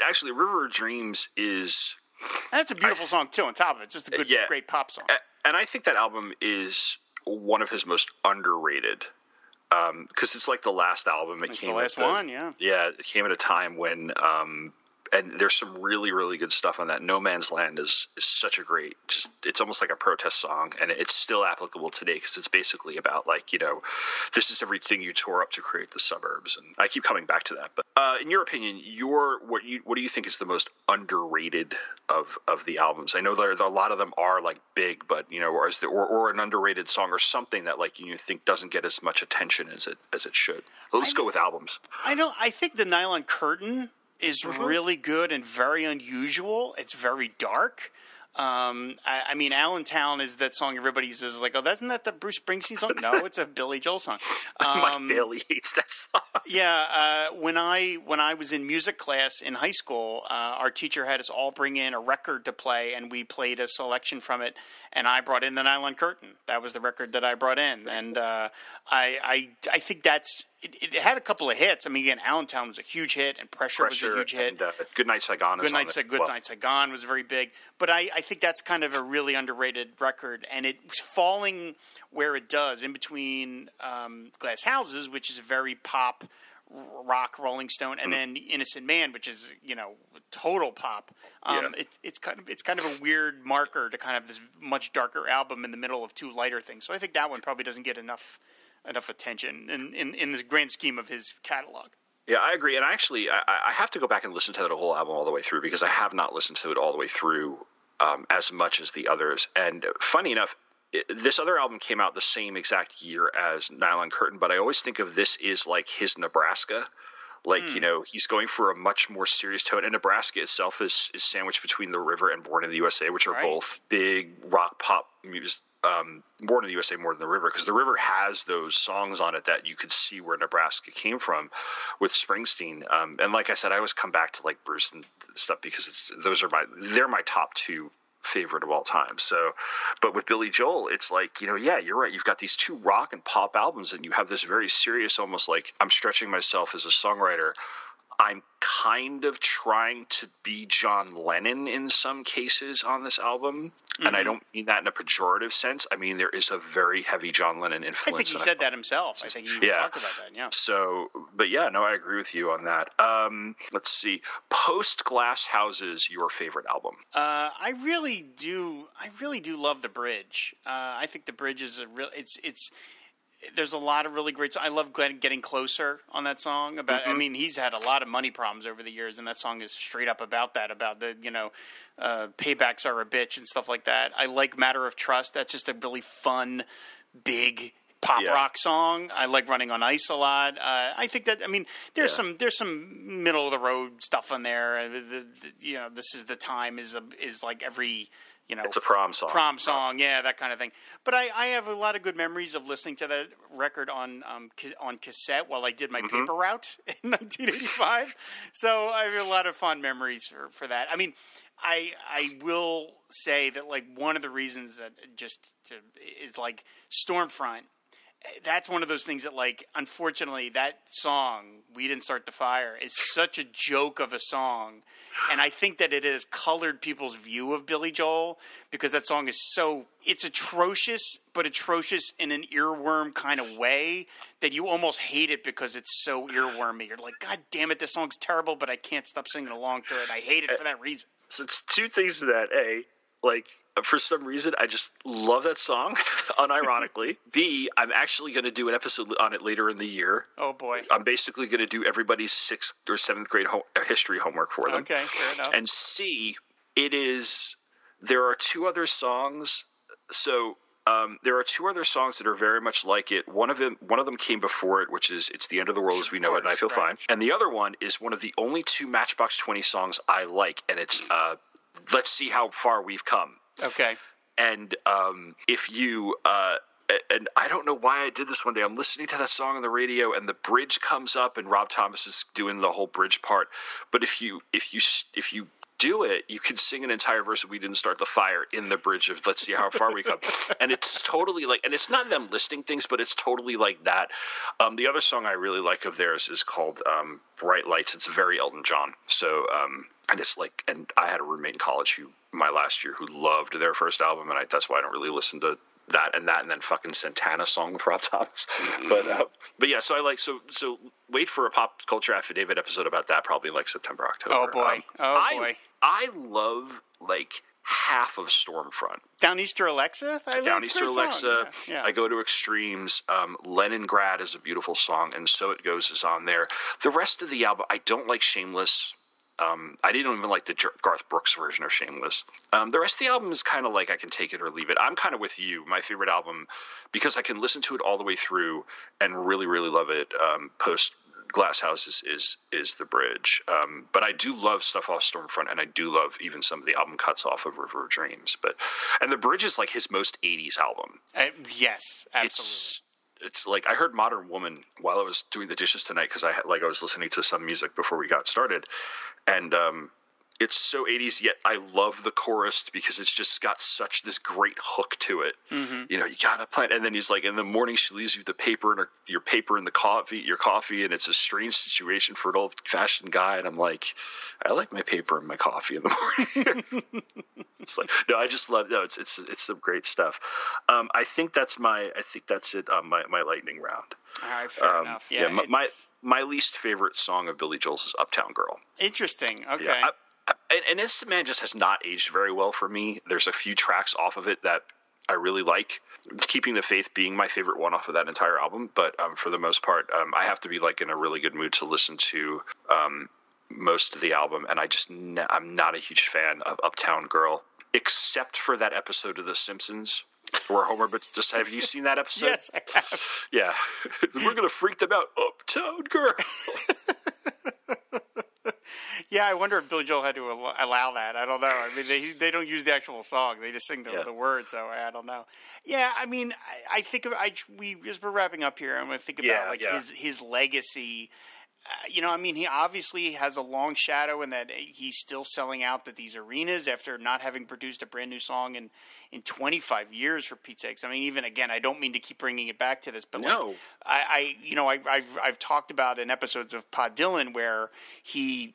actually, River of Dreams is – that's a beautiful I, song too on top of it. Just a good, yeah. great pop song. And I think that album is – one of his most underrated, because um, it's like the last album. It it's came the last at the, one, yeah, yeah. It came at a time when, um, and there's some really, really good stuff on that. No Man's Land is is such a great, just it's almost like a protest song, and it's still applicable today because it's basically about like you know, this is everything you tore up to create the suburbs, and I keep coming back to that. But uh, in your opinion, your what you what do you think is the most underrated of of the albums? I know there, there a lot of them are like big, but you know, or is there, or, or an underrated song or something that like you think doesn't get as much attention as it as it should. Well, let's I go with albums. I don't. I think The Nylon Curtain is mm-hmm. really good and very unusual. It's very dark. Um, I, I mean, Allentown is that song everybody says like, oh, isn't that the Bruce Springsteen song? No, it's a Billy Joel song. Um, My Billy hates that song. Yeah. Uh, when I, when I was in music class in high school, uh, our teacher had us all bring in a record to play and we played a selection from it. And I brought in The Nylon Curtain. That was the record that I brought in. And, uh, I, I, I think that's, It, it had a couple of hits. I mean, again, Allentown was a huge hit, and Pressure, Pressure was a huge hit. And, uh, Good Night Saigon. Good Night Saigon. Good well. Night Saigon was very big. But I, I think that's kind of a really underrated record, and it's falling where it does in between um, Glass Houses, which is a very pop rock Rolling Stone, and mm-hmm. then Innocent Man, which is you know total pop. Um, yeah. It's it's kind of it's kind of a weird marker to kind of this much darker album in the middle of two lighter things. So I think that one probably doesn't get enough. enough attention in, in, in the grand scheme of his catalog. Yeah, I agree. And actually, I, I have to go back and listen to that whole album all the way through because I have not listened to it all the way through um, as much as the others. And funny enough, it, this other album came out the same exact year as Nylon Curtain, but I always think of this as like his Nebraska. Like, mm. you know, he's going for a much more serious tone. And Nebraska itself is, is sandwiched between The River and Born in the U S A, which are right. both big rock pop music. Um, Born in the U S A more than The River because The River has those songs on it that you could see where Nebraska came from with Springsteen. Um, and like I said, I always come back to like Bruce and stuff because it's, those are my, they're my top two favorite of all time. So, but with Billy Joel, it's like, you know, yeah, you're right. You've got these two rock and pop albums and you have this very serious, almost like I'm stretching myself as a songwriter. I'm kind of trying to be John Lennon in some cases on this album. Mm-hmm. And I don't mean that in a pejorative sense. I mean, there is a very heavy John Lennon influence. I think he said that himself. I think he yeah. talked about that. Yeah. So, but yeah, no, I agree with you on that. Um, let's see. Post Glass Houses, your favorite album? Uh, I really do. I really do love The Bridge. Uh, I think The Bridge is a real, it's, it's, there's a lot of really great – I love Getting Closer on that song. About mm-hmm. I mean, he's had a lot of money problems over the years, and that song is straight up about that, about the, you know, uh, paybacks are a bitch and stuff like that. I like Matter of Trust. That's just a really fun, big pop yeah. rock song. I like Running on Ice a lot. Uh, I think that – I mean, there's yeah. some there's some middle-of-the-road stuff on there. The, the, the, you know, This Is the Time is a, is like every – you know, it's a prom song, prom song, yeah, that kind of thing. But I, I have a lot of good memories of listening to that record on um, ca- on cassette while I did my mm-hmm. paper route in nineteen eighty-five. So I have a lot of fond memories for, for that. I mean, I I will say that, like, one of the reasons that just to, is like Stormfront. That's one of those things that, like, unfortunately, that song, We Didn't Start the Fire, is such a joke of a song. And I think that it has colored people's view of Billy Joel, because that song is so – it's atrocious, but atrocious in an earworm kind of way that you almost hate it because it's so earwormy. You're like, God damn it, this song's terrible, but I can't stop singing along to it. I hate it for that reason. So it's two things to that. A, like – for some reason, I just love that song, unironically. B, I'm actually going to do an episode on it later in the year. Oh, boy. I'm basically going to do everybody's sixth or seventh grade ho- history homework for them. Okay, fair enough. And C, it is – there are two other songs. So um, there are two other songs that are very much like it. One of them, one of them came before it, which is It's the End of the World as We Know It, and I Feel Fine. And the other one is one of the only two Matchbox twenty songs I like, and it's uh, Let's See How Far We've Come. Okay. And um, if you uh, – and I don't know why I did this one day. I'm listening to that song on the radio and the bridge comes up and Rob Thomas is doing the whole bridge part. But if you if you, if you do it, you can sing an entire verse of We Didn't Start the Fire in the bridge of Let's See How Far We Come. And it's totally like – and it's not them listing things, but it's totally like that. Um, the other song I really like of theirs is called um, Bright Lights. It's very Elton John. So um, – And it's like, and I had a roommate in college who, my last year, who loved their first album, and I, that's why I don't really listen to that and that, and then fucking Santana song with Rob Thomas. But, uh, but yeah, so I like, so, so wait for a Pop Culture Affidavit episode about that, probably like September, October. Oh boy. Um, oh I, boy. I love like half of Stormfront. Downeaster Alexa? I Downeaster Alexa. Yeah, yeah. I go to Extremes. Um, Leningrad is a beautiful song, and So It Goes is on there. The rest of the album, I don't like Shameless. Um, I didn't even like the Garth Brooks version of Shameless. Um, the rest of the album is kind of like I can take it or leave it. I'm kind of with you. My favorite album, because I can listen to it all the way through and really, really love it, um, post Glass Houses is, is, is The Bridge. Um, but I do love stuff off Stormfront, and I do love even some of the album cuts off of River of Dreams. But, and The Bridge is like his most eighties album. Uh, yes, absolutely. It's, It's like I heard Modern Woman while I was doing the dishes tonight because I had, like I was listening to some music before we got started, and um, it's so eighties. Yet I love the chorus because it's just got such this great hook to it. Mm-hmm. You know, you gotta plan. And then he's like, in the morning she leaves you the paper and her, your paper in the coffee, your coffee, and it's a strange situation for an old fashioned guy. And I'm like, I like my paper and my coffee in the morning. It's like, no, I just love, no, it's, it's, it's some great stuff. Um, I think that's my, I think that's it. Um, my, my lightning round. All right, fair um, enough. Yeah. yeah my, my, my least favorite song of Billy Joel's is Uptown Girl. Interesting. Okay. Yeah, I, I, and, and this man just has not aged very well for me. There's a few tracks off of it that I really like, Keeping the Faith being my favorite one off of that entire album. But, um, for the most part, um, I have to be like in a really good mood to listen to, um, most of the album, and I just n- I'm not a huge fan of Uptown Girl, except for that episode of The Simpsons where Homer. But just have you seen that episode? Yes, I have. Yeah, we're gonna freak them out, Uptown Girl. Yeah, I wonder if Billy Joel had to al- allow that. I don't know. I mean, they they don't use the actual song; they just sing the, yeah. the words. So I don't know. Yeah, I mean, I, I think of, I we just we're wrapping up here. I'm gonna think about yeah, like yeah. his his legacy. Uh, you know, I mean, he obviously has a long shadow in that he's still selling out at these arenas after not having produced a brand new song in, in twenty-five years, for Pete's sakes. I mean, even again, I don't mean to keep bringing it back to this, but no. like, I, I, you know, I, I've I've talked about in episodes of Pod Dylan where he.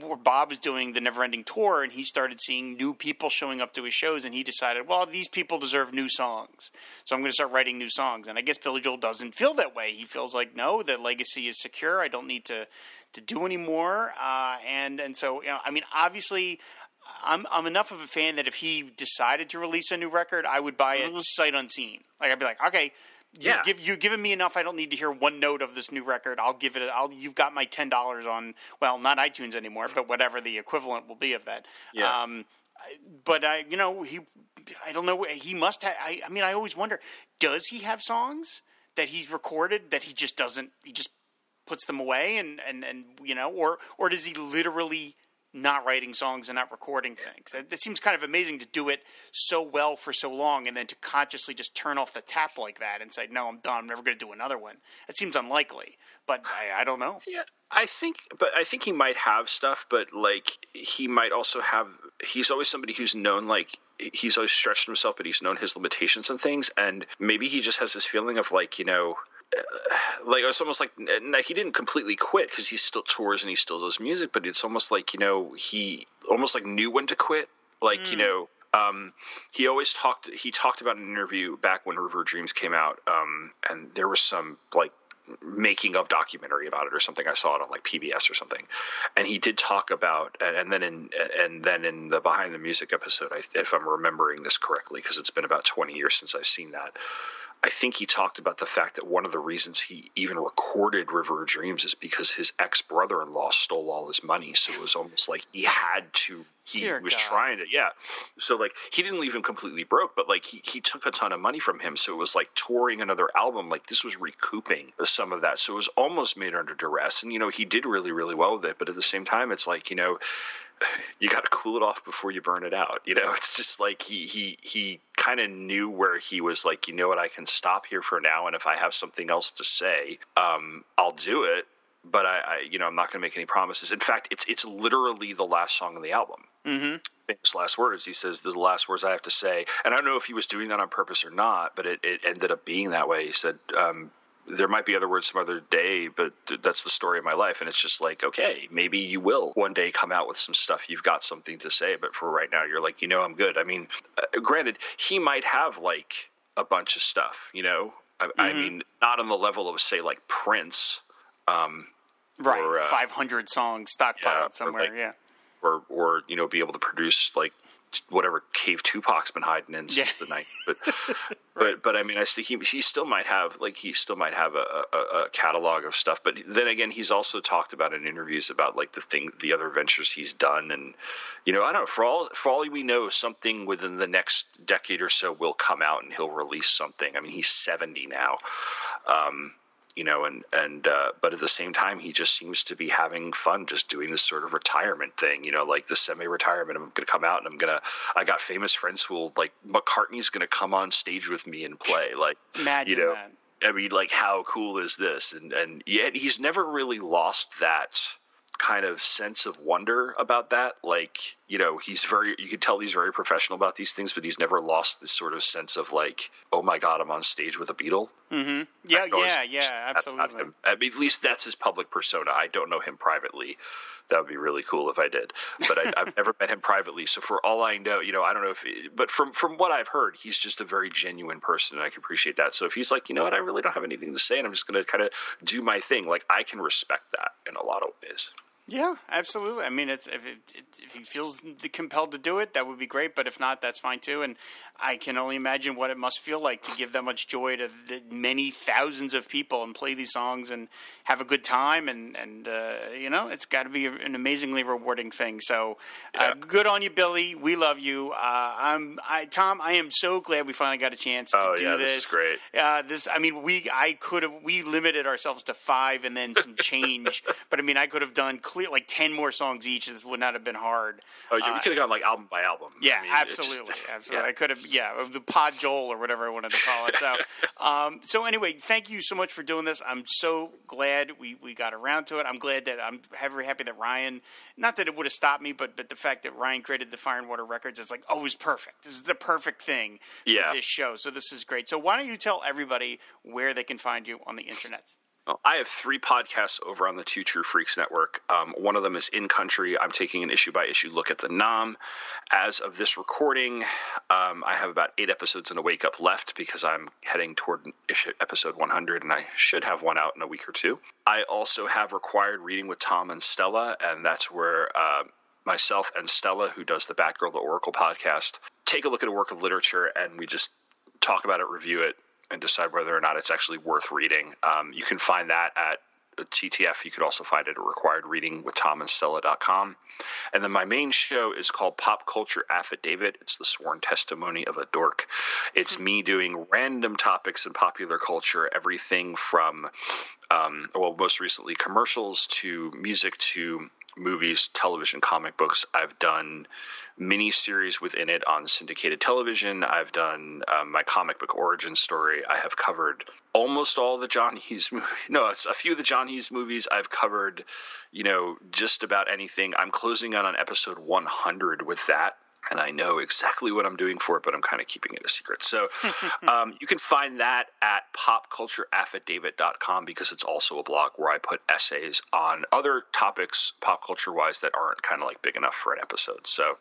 Where Bob was doing the Neverending Tour, and he started seeing new people showing up to his shows, and he decided, well, these people deserve new songs, so I'm going to start writing new songs. And I guess Billy Joel doesn't feel that way. He feels like, no, the legacy is secure. I don't need to to do any more. Uh, and and so, you know, I mean, obviously, I'm I'm enough of a fan that if he decided to release a new record, I would buy it mm-hmm. sight unseen. Like I'd be like, okay. You yeah, give, you've given me enough. I don't need to hear one note of this new record. I'll give it. A, I'll. You've got my ten dollars on. Well, not iTunes anymore, but whatever the equivalent will be of that. Yeah. Um, but I, you know, he. I don't know. He must have. I, I mean, I always wonder. Does he have songs that he's recorded that he just doesn't? He just puts them away and and, and you know, or or does he literally not writing songs and not recording things. It seems kind of amazing to do it so well for so long and then to consciously just turn off the tap like that and say, no, I'm done. I'm never going to do another one. It seems unlikely, but I, I don't know. Yeah, I think – but I think he might have stuff, but like he might also have – he's always somebody who's known like – he's always stretched himself, but he's known his limitations and things. And maybe he just has this feeling of like, you know – like it's almost like he didn't completely quit because he still tours and he still does music, but it's almost like, you know, he almost like knew when to quit. Like, mm. you know, um, he always talked, he talked about an interview back when River of Dreams came out. Um, and there was some like making of documentary about it or something. I saw it on like P B S or something. And he did talk about, and, and then in, and then in the Behind the Music episode, I, if I'm remembering this correctly, cause it's been about twenty years since I've seen that. I think he talked about the fact that one of the reasons he even recorded River of Dreams is because his ex-brother-in-law stole all his money. So it was almost like he had to – he Dear was God. trying to – yeah. So like he didn't leave him completely broke, but like he, he took a ton of money from him. So it was like touring another album. Like this was recouping some of that. So it was almost made under duress. And, you know, he did really, really well with it. But at the same time, it's like, you know, you got to cool it off before you burn it out. You know, it's just like he he he – kind of knew where he was like, you know what, I can stop here for now. And if I have something else to say, um, I'll do it. But I, I you know, I'm not going to make any promises. In fact, it's, it's literally the last song on the album. Mm-hmm. Famous last words. He says, the last words I have to say. And I don't know if he was doing that on purpose or not, but it, it ended up being that way. He said, um, there might be other words some other day, but th- that's the story of my life. And it's just like, okay, maybe you will one day come out with some stuff. You've got something to say, but for right now, you're like, you know, I'm good. I mean, uh, granted, he might have like a bunch of stuff, you know, I, mm-hmm. I mean, not on the level of say like Prince, um, right. Or, uh, five hundred songs stockpiled yeah, somewhere. Or like, yeah. Or, or, you know, be able to produce like whatever cave Tupac's been hiding in since yeah. the night. But, right. but, but I mean, I think he, he still might have, like, he still might have a, a, a catalog of stuff. But then again, he's also talked about in interviews about like the thing, the other ventures he's done. And, you know, I don't know, for all, for all we know, something within the next decade or so will come out and he'll release something. I mean, he's seventy now. Um, You know, and, and, uh, but at the same time, he just seems to be having fun just doing this sort of retirement thing, you know, like the semi-retirement. I'm going to come out and I'm going to, I got famous friends who will, like, McCartney's going to come on stage with me and play. Like, imagine you know, that. I mean, like, how cool is this? And, and yet he's never really lost that kind of sense of wonder about that. Like, you know, he's very, you could tell he's very professional about these things, but he's never lost this sort of sense of like, oh my God, I'm on stage with a Beatle. Mm-hmm. Yeah. Yeah. Yeah. Absolutely. I mean, at least that's his public persona. I don't know him privately. That would be really cool if I did, but I, I've never met him privately. So for all I know, you know, I don't know if, but from, from what I've heard, he's just a very genuine person and I can appreciate that. So if he's like, you know what, I really don't have anything to say and I'm just going to kind of do my thing. Like I can respect that in a lot of ways. Yeah, absolutely. I mean, it's if, it, if he feels compelled to do it, that would be great. But if not, that's fine too. And I can only imagine what it must feel like to give that much joy to the many thousands of people and play these songs and have a good time. And, and uh, you know, it's got to be an amazingly rewarding thing. So uh, yeah. Good on you, Billy. We love you. Uh, I'm I, Tom, I am so glad we finally got a chance to oh, do yeah, this. This is great. Uh, this, I mean, we I could have we limited ourselves to five and then some change. But, I mean, I could have done – like ten more songs each. This would not have been hard. Oh, yeah, we could have gone like album by album. Yeah, I mean, absolutely, just, absolutely. Yeah. I could have, yeah, the Pod Joel or whatever I wanted to call it. So, um, so anyway, thank you so much for doing this. I'm so glad we, we got around to it. I'm glad that I'm very happy that Ryan. Not that it would have stopped me, but but the fact that Ryan created the Fire and Water Records is like, oh, it was perfect. This is the perfect thing. Yeah. For this show. So this is great. So why don't you tell everybody where they can find you on the internet? Well, I have three podcasts over on the Two True Freaks Network. Um, one of them is In Country. I'm taking an issue-by-issue look at the N O M. As of this recording, um, I have about eight episodes in a wake-up left because I'm heading toward episode one hundred, and I should have one out in a week or two. I also have Required Reading with Tom and Stella, and that's where uh, myself and Stella, who does the Batgirl the Oracle podcast, take a look at a work of literature, and we just talk about it, review it, and decide whether or not it's actually worth reading. Um, you can find that at T T F. You could also find it at required reading with tom and stella dot com. And then my main show is called Pop Culture Affidavit. It's the sworn testimony of a dork. It's me doing random topics in popular culture, everything from um, well, most recently commercials to music to movies, television, comic books. I've done mini series within it on syndicated television. I've done um, my comic book origin story. I have covered almost all the John Hughes movies. No, it's a few of the John Hughes movies. I've covered, you know, just about anything. I'm closing out on episode one hundred with that. And I know exactly what I'm doing for it, but I'm kind of keeping it a secret. So um, you can find that at pop culture affidavit dot com because it's also a blog where I put essays on other topics pop culture-wise that aren't kind of like big enough for an episode. So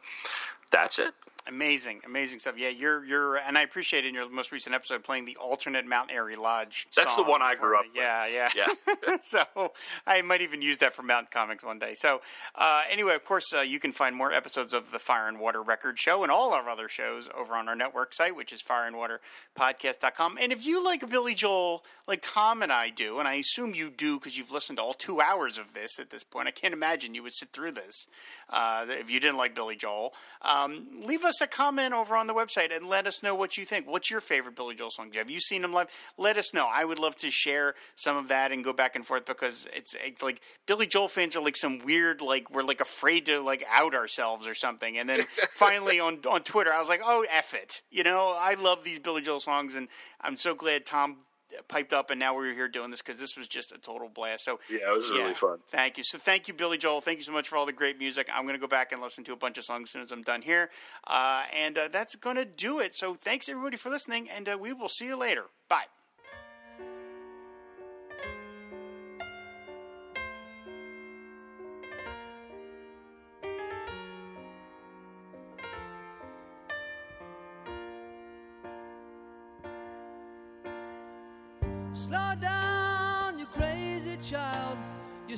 that's it. Amazing, amazing stuff. Yeah, you're you're, and I appreciate in your most recent episode playing the alternate Mount Airy Lodge. That's song the one I grew up. Yeah, with. Yeah, yeah. yeah. So I might even use that for Mountain Comics one day. So uh, anyway, of course, uh, you can find more episodes of the Fire and Water Record Show and all our other shows over on our network site, which is fire and water podcast dot com. And if you like Billy Joel, like Tom and I do, and I assume you do because you've listened to all two hours of this at this point. I can't imagine you would sit through this uh, if you didn't like Billy Joel. Um, leave us a comment over on the website and let us know what you think. What's your favorite Billy Joel song? Have you seen him live? Let us know. I would love to share some of that and go back and forth because it's, it's like Billy Joel fans are like some weird, like we're like afraid to like out ourselves or something. And then finally on, on Twitter, I was like, oh, F it. You know, I love these Billy Joel songs and I'm so glad Tom piped up and now we're here doing this because this was just a total blast. So yeah, it was yeah, really fun. Thank you. So thank you, Billy Joel. Thank you so much for all the great music. I'm going to go back and listen to a bunch of songs as soon as I'm done here. Uh, and uh, that's going to do it. So thanks everybody for listening and uh, we will see you later. Bye. Slow down, you crazy child. You're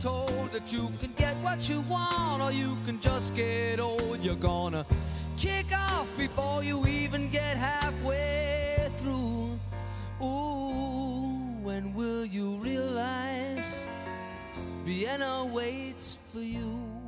Told that you can get what you want or you can just get old. You're gonna kick off before you even get halfway through. Ooh, when will you realize Vienna waits for you?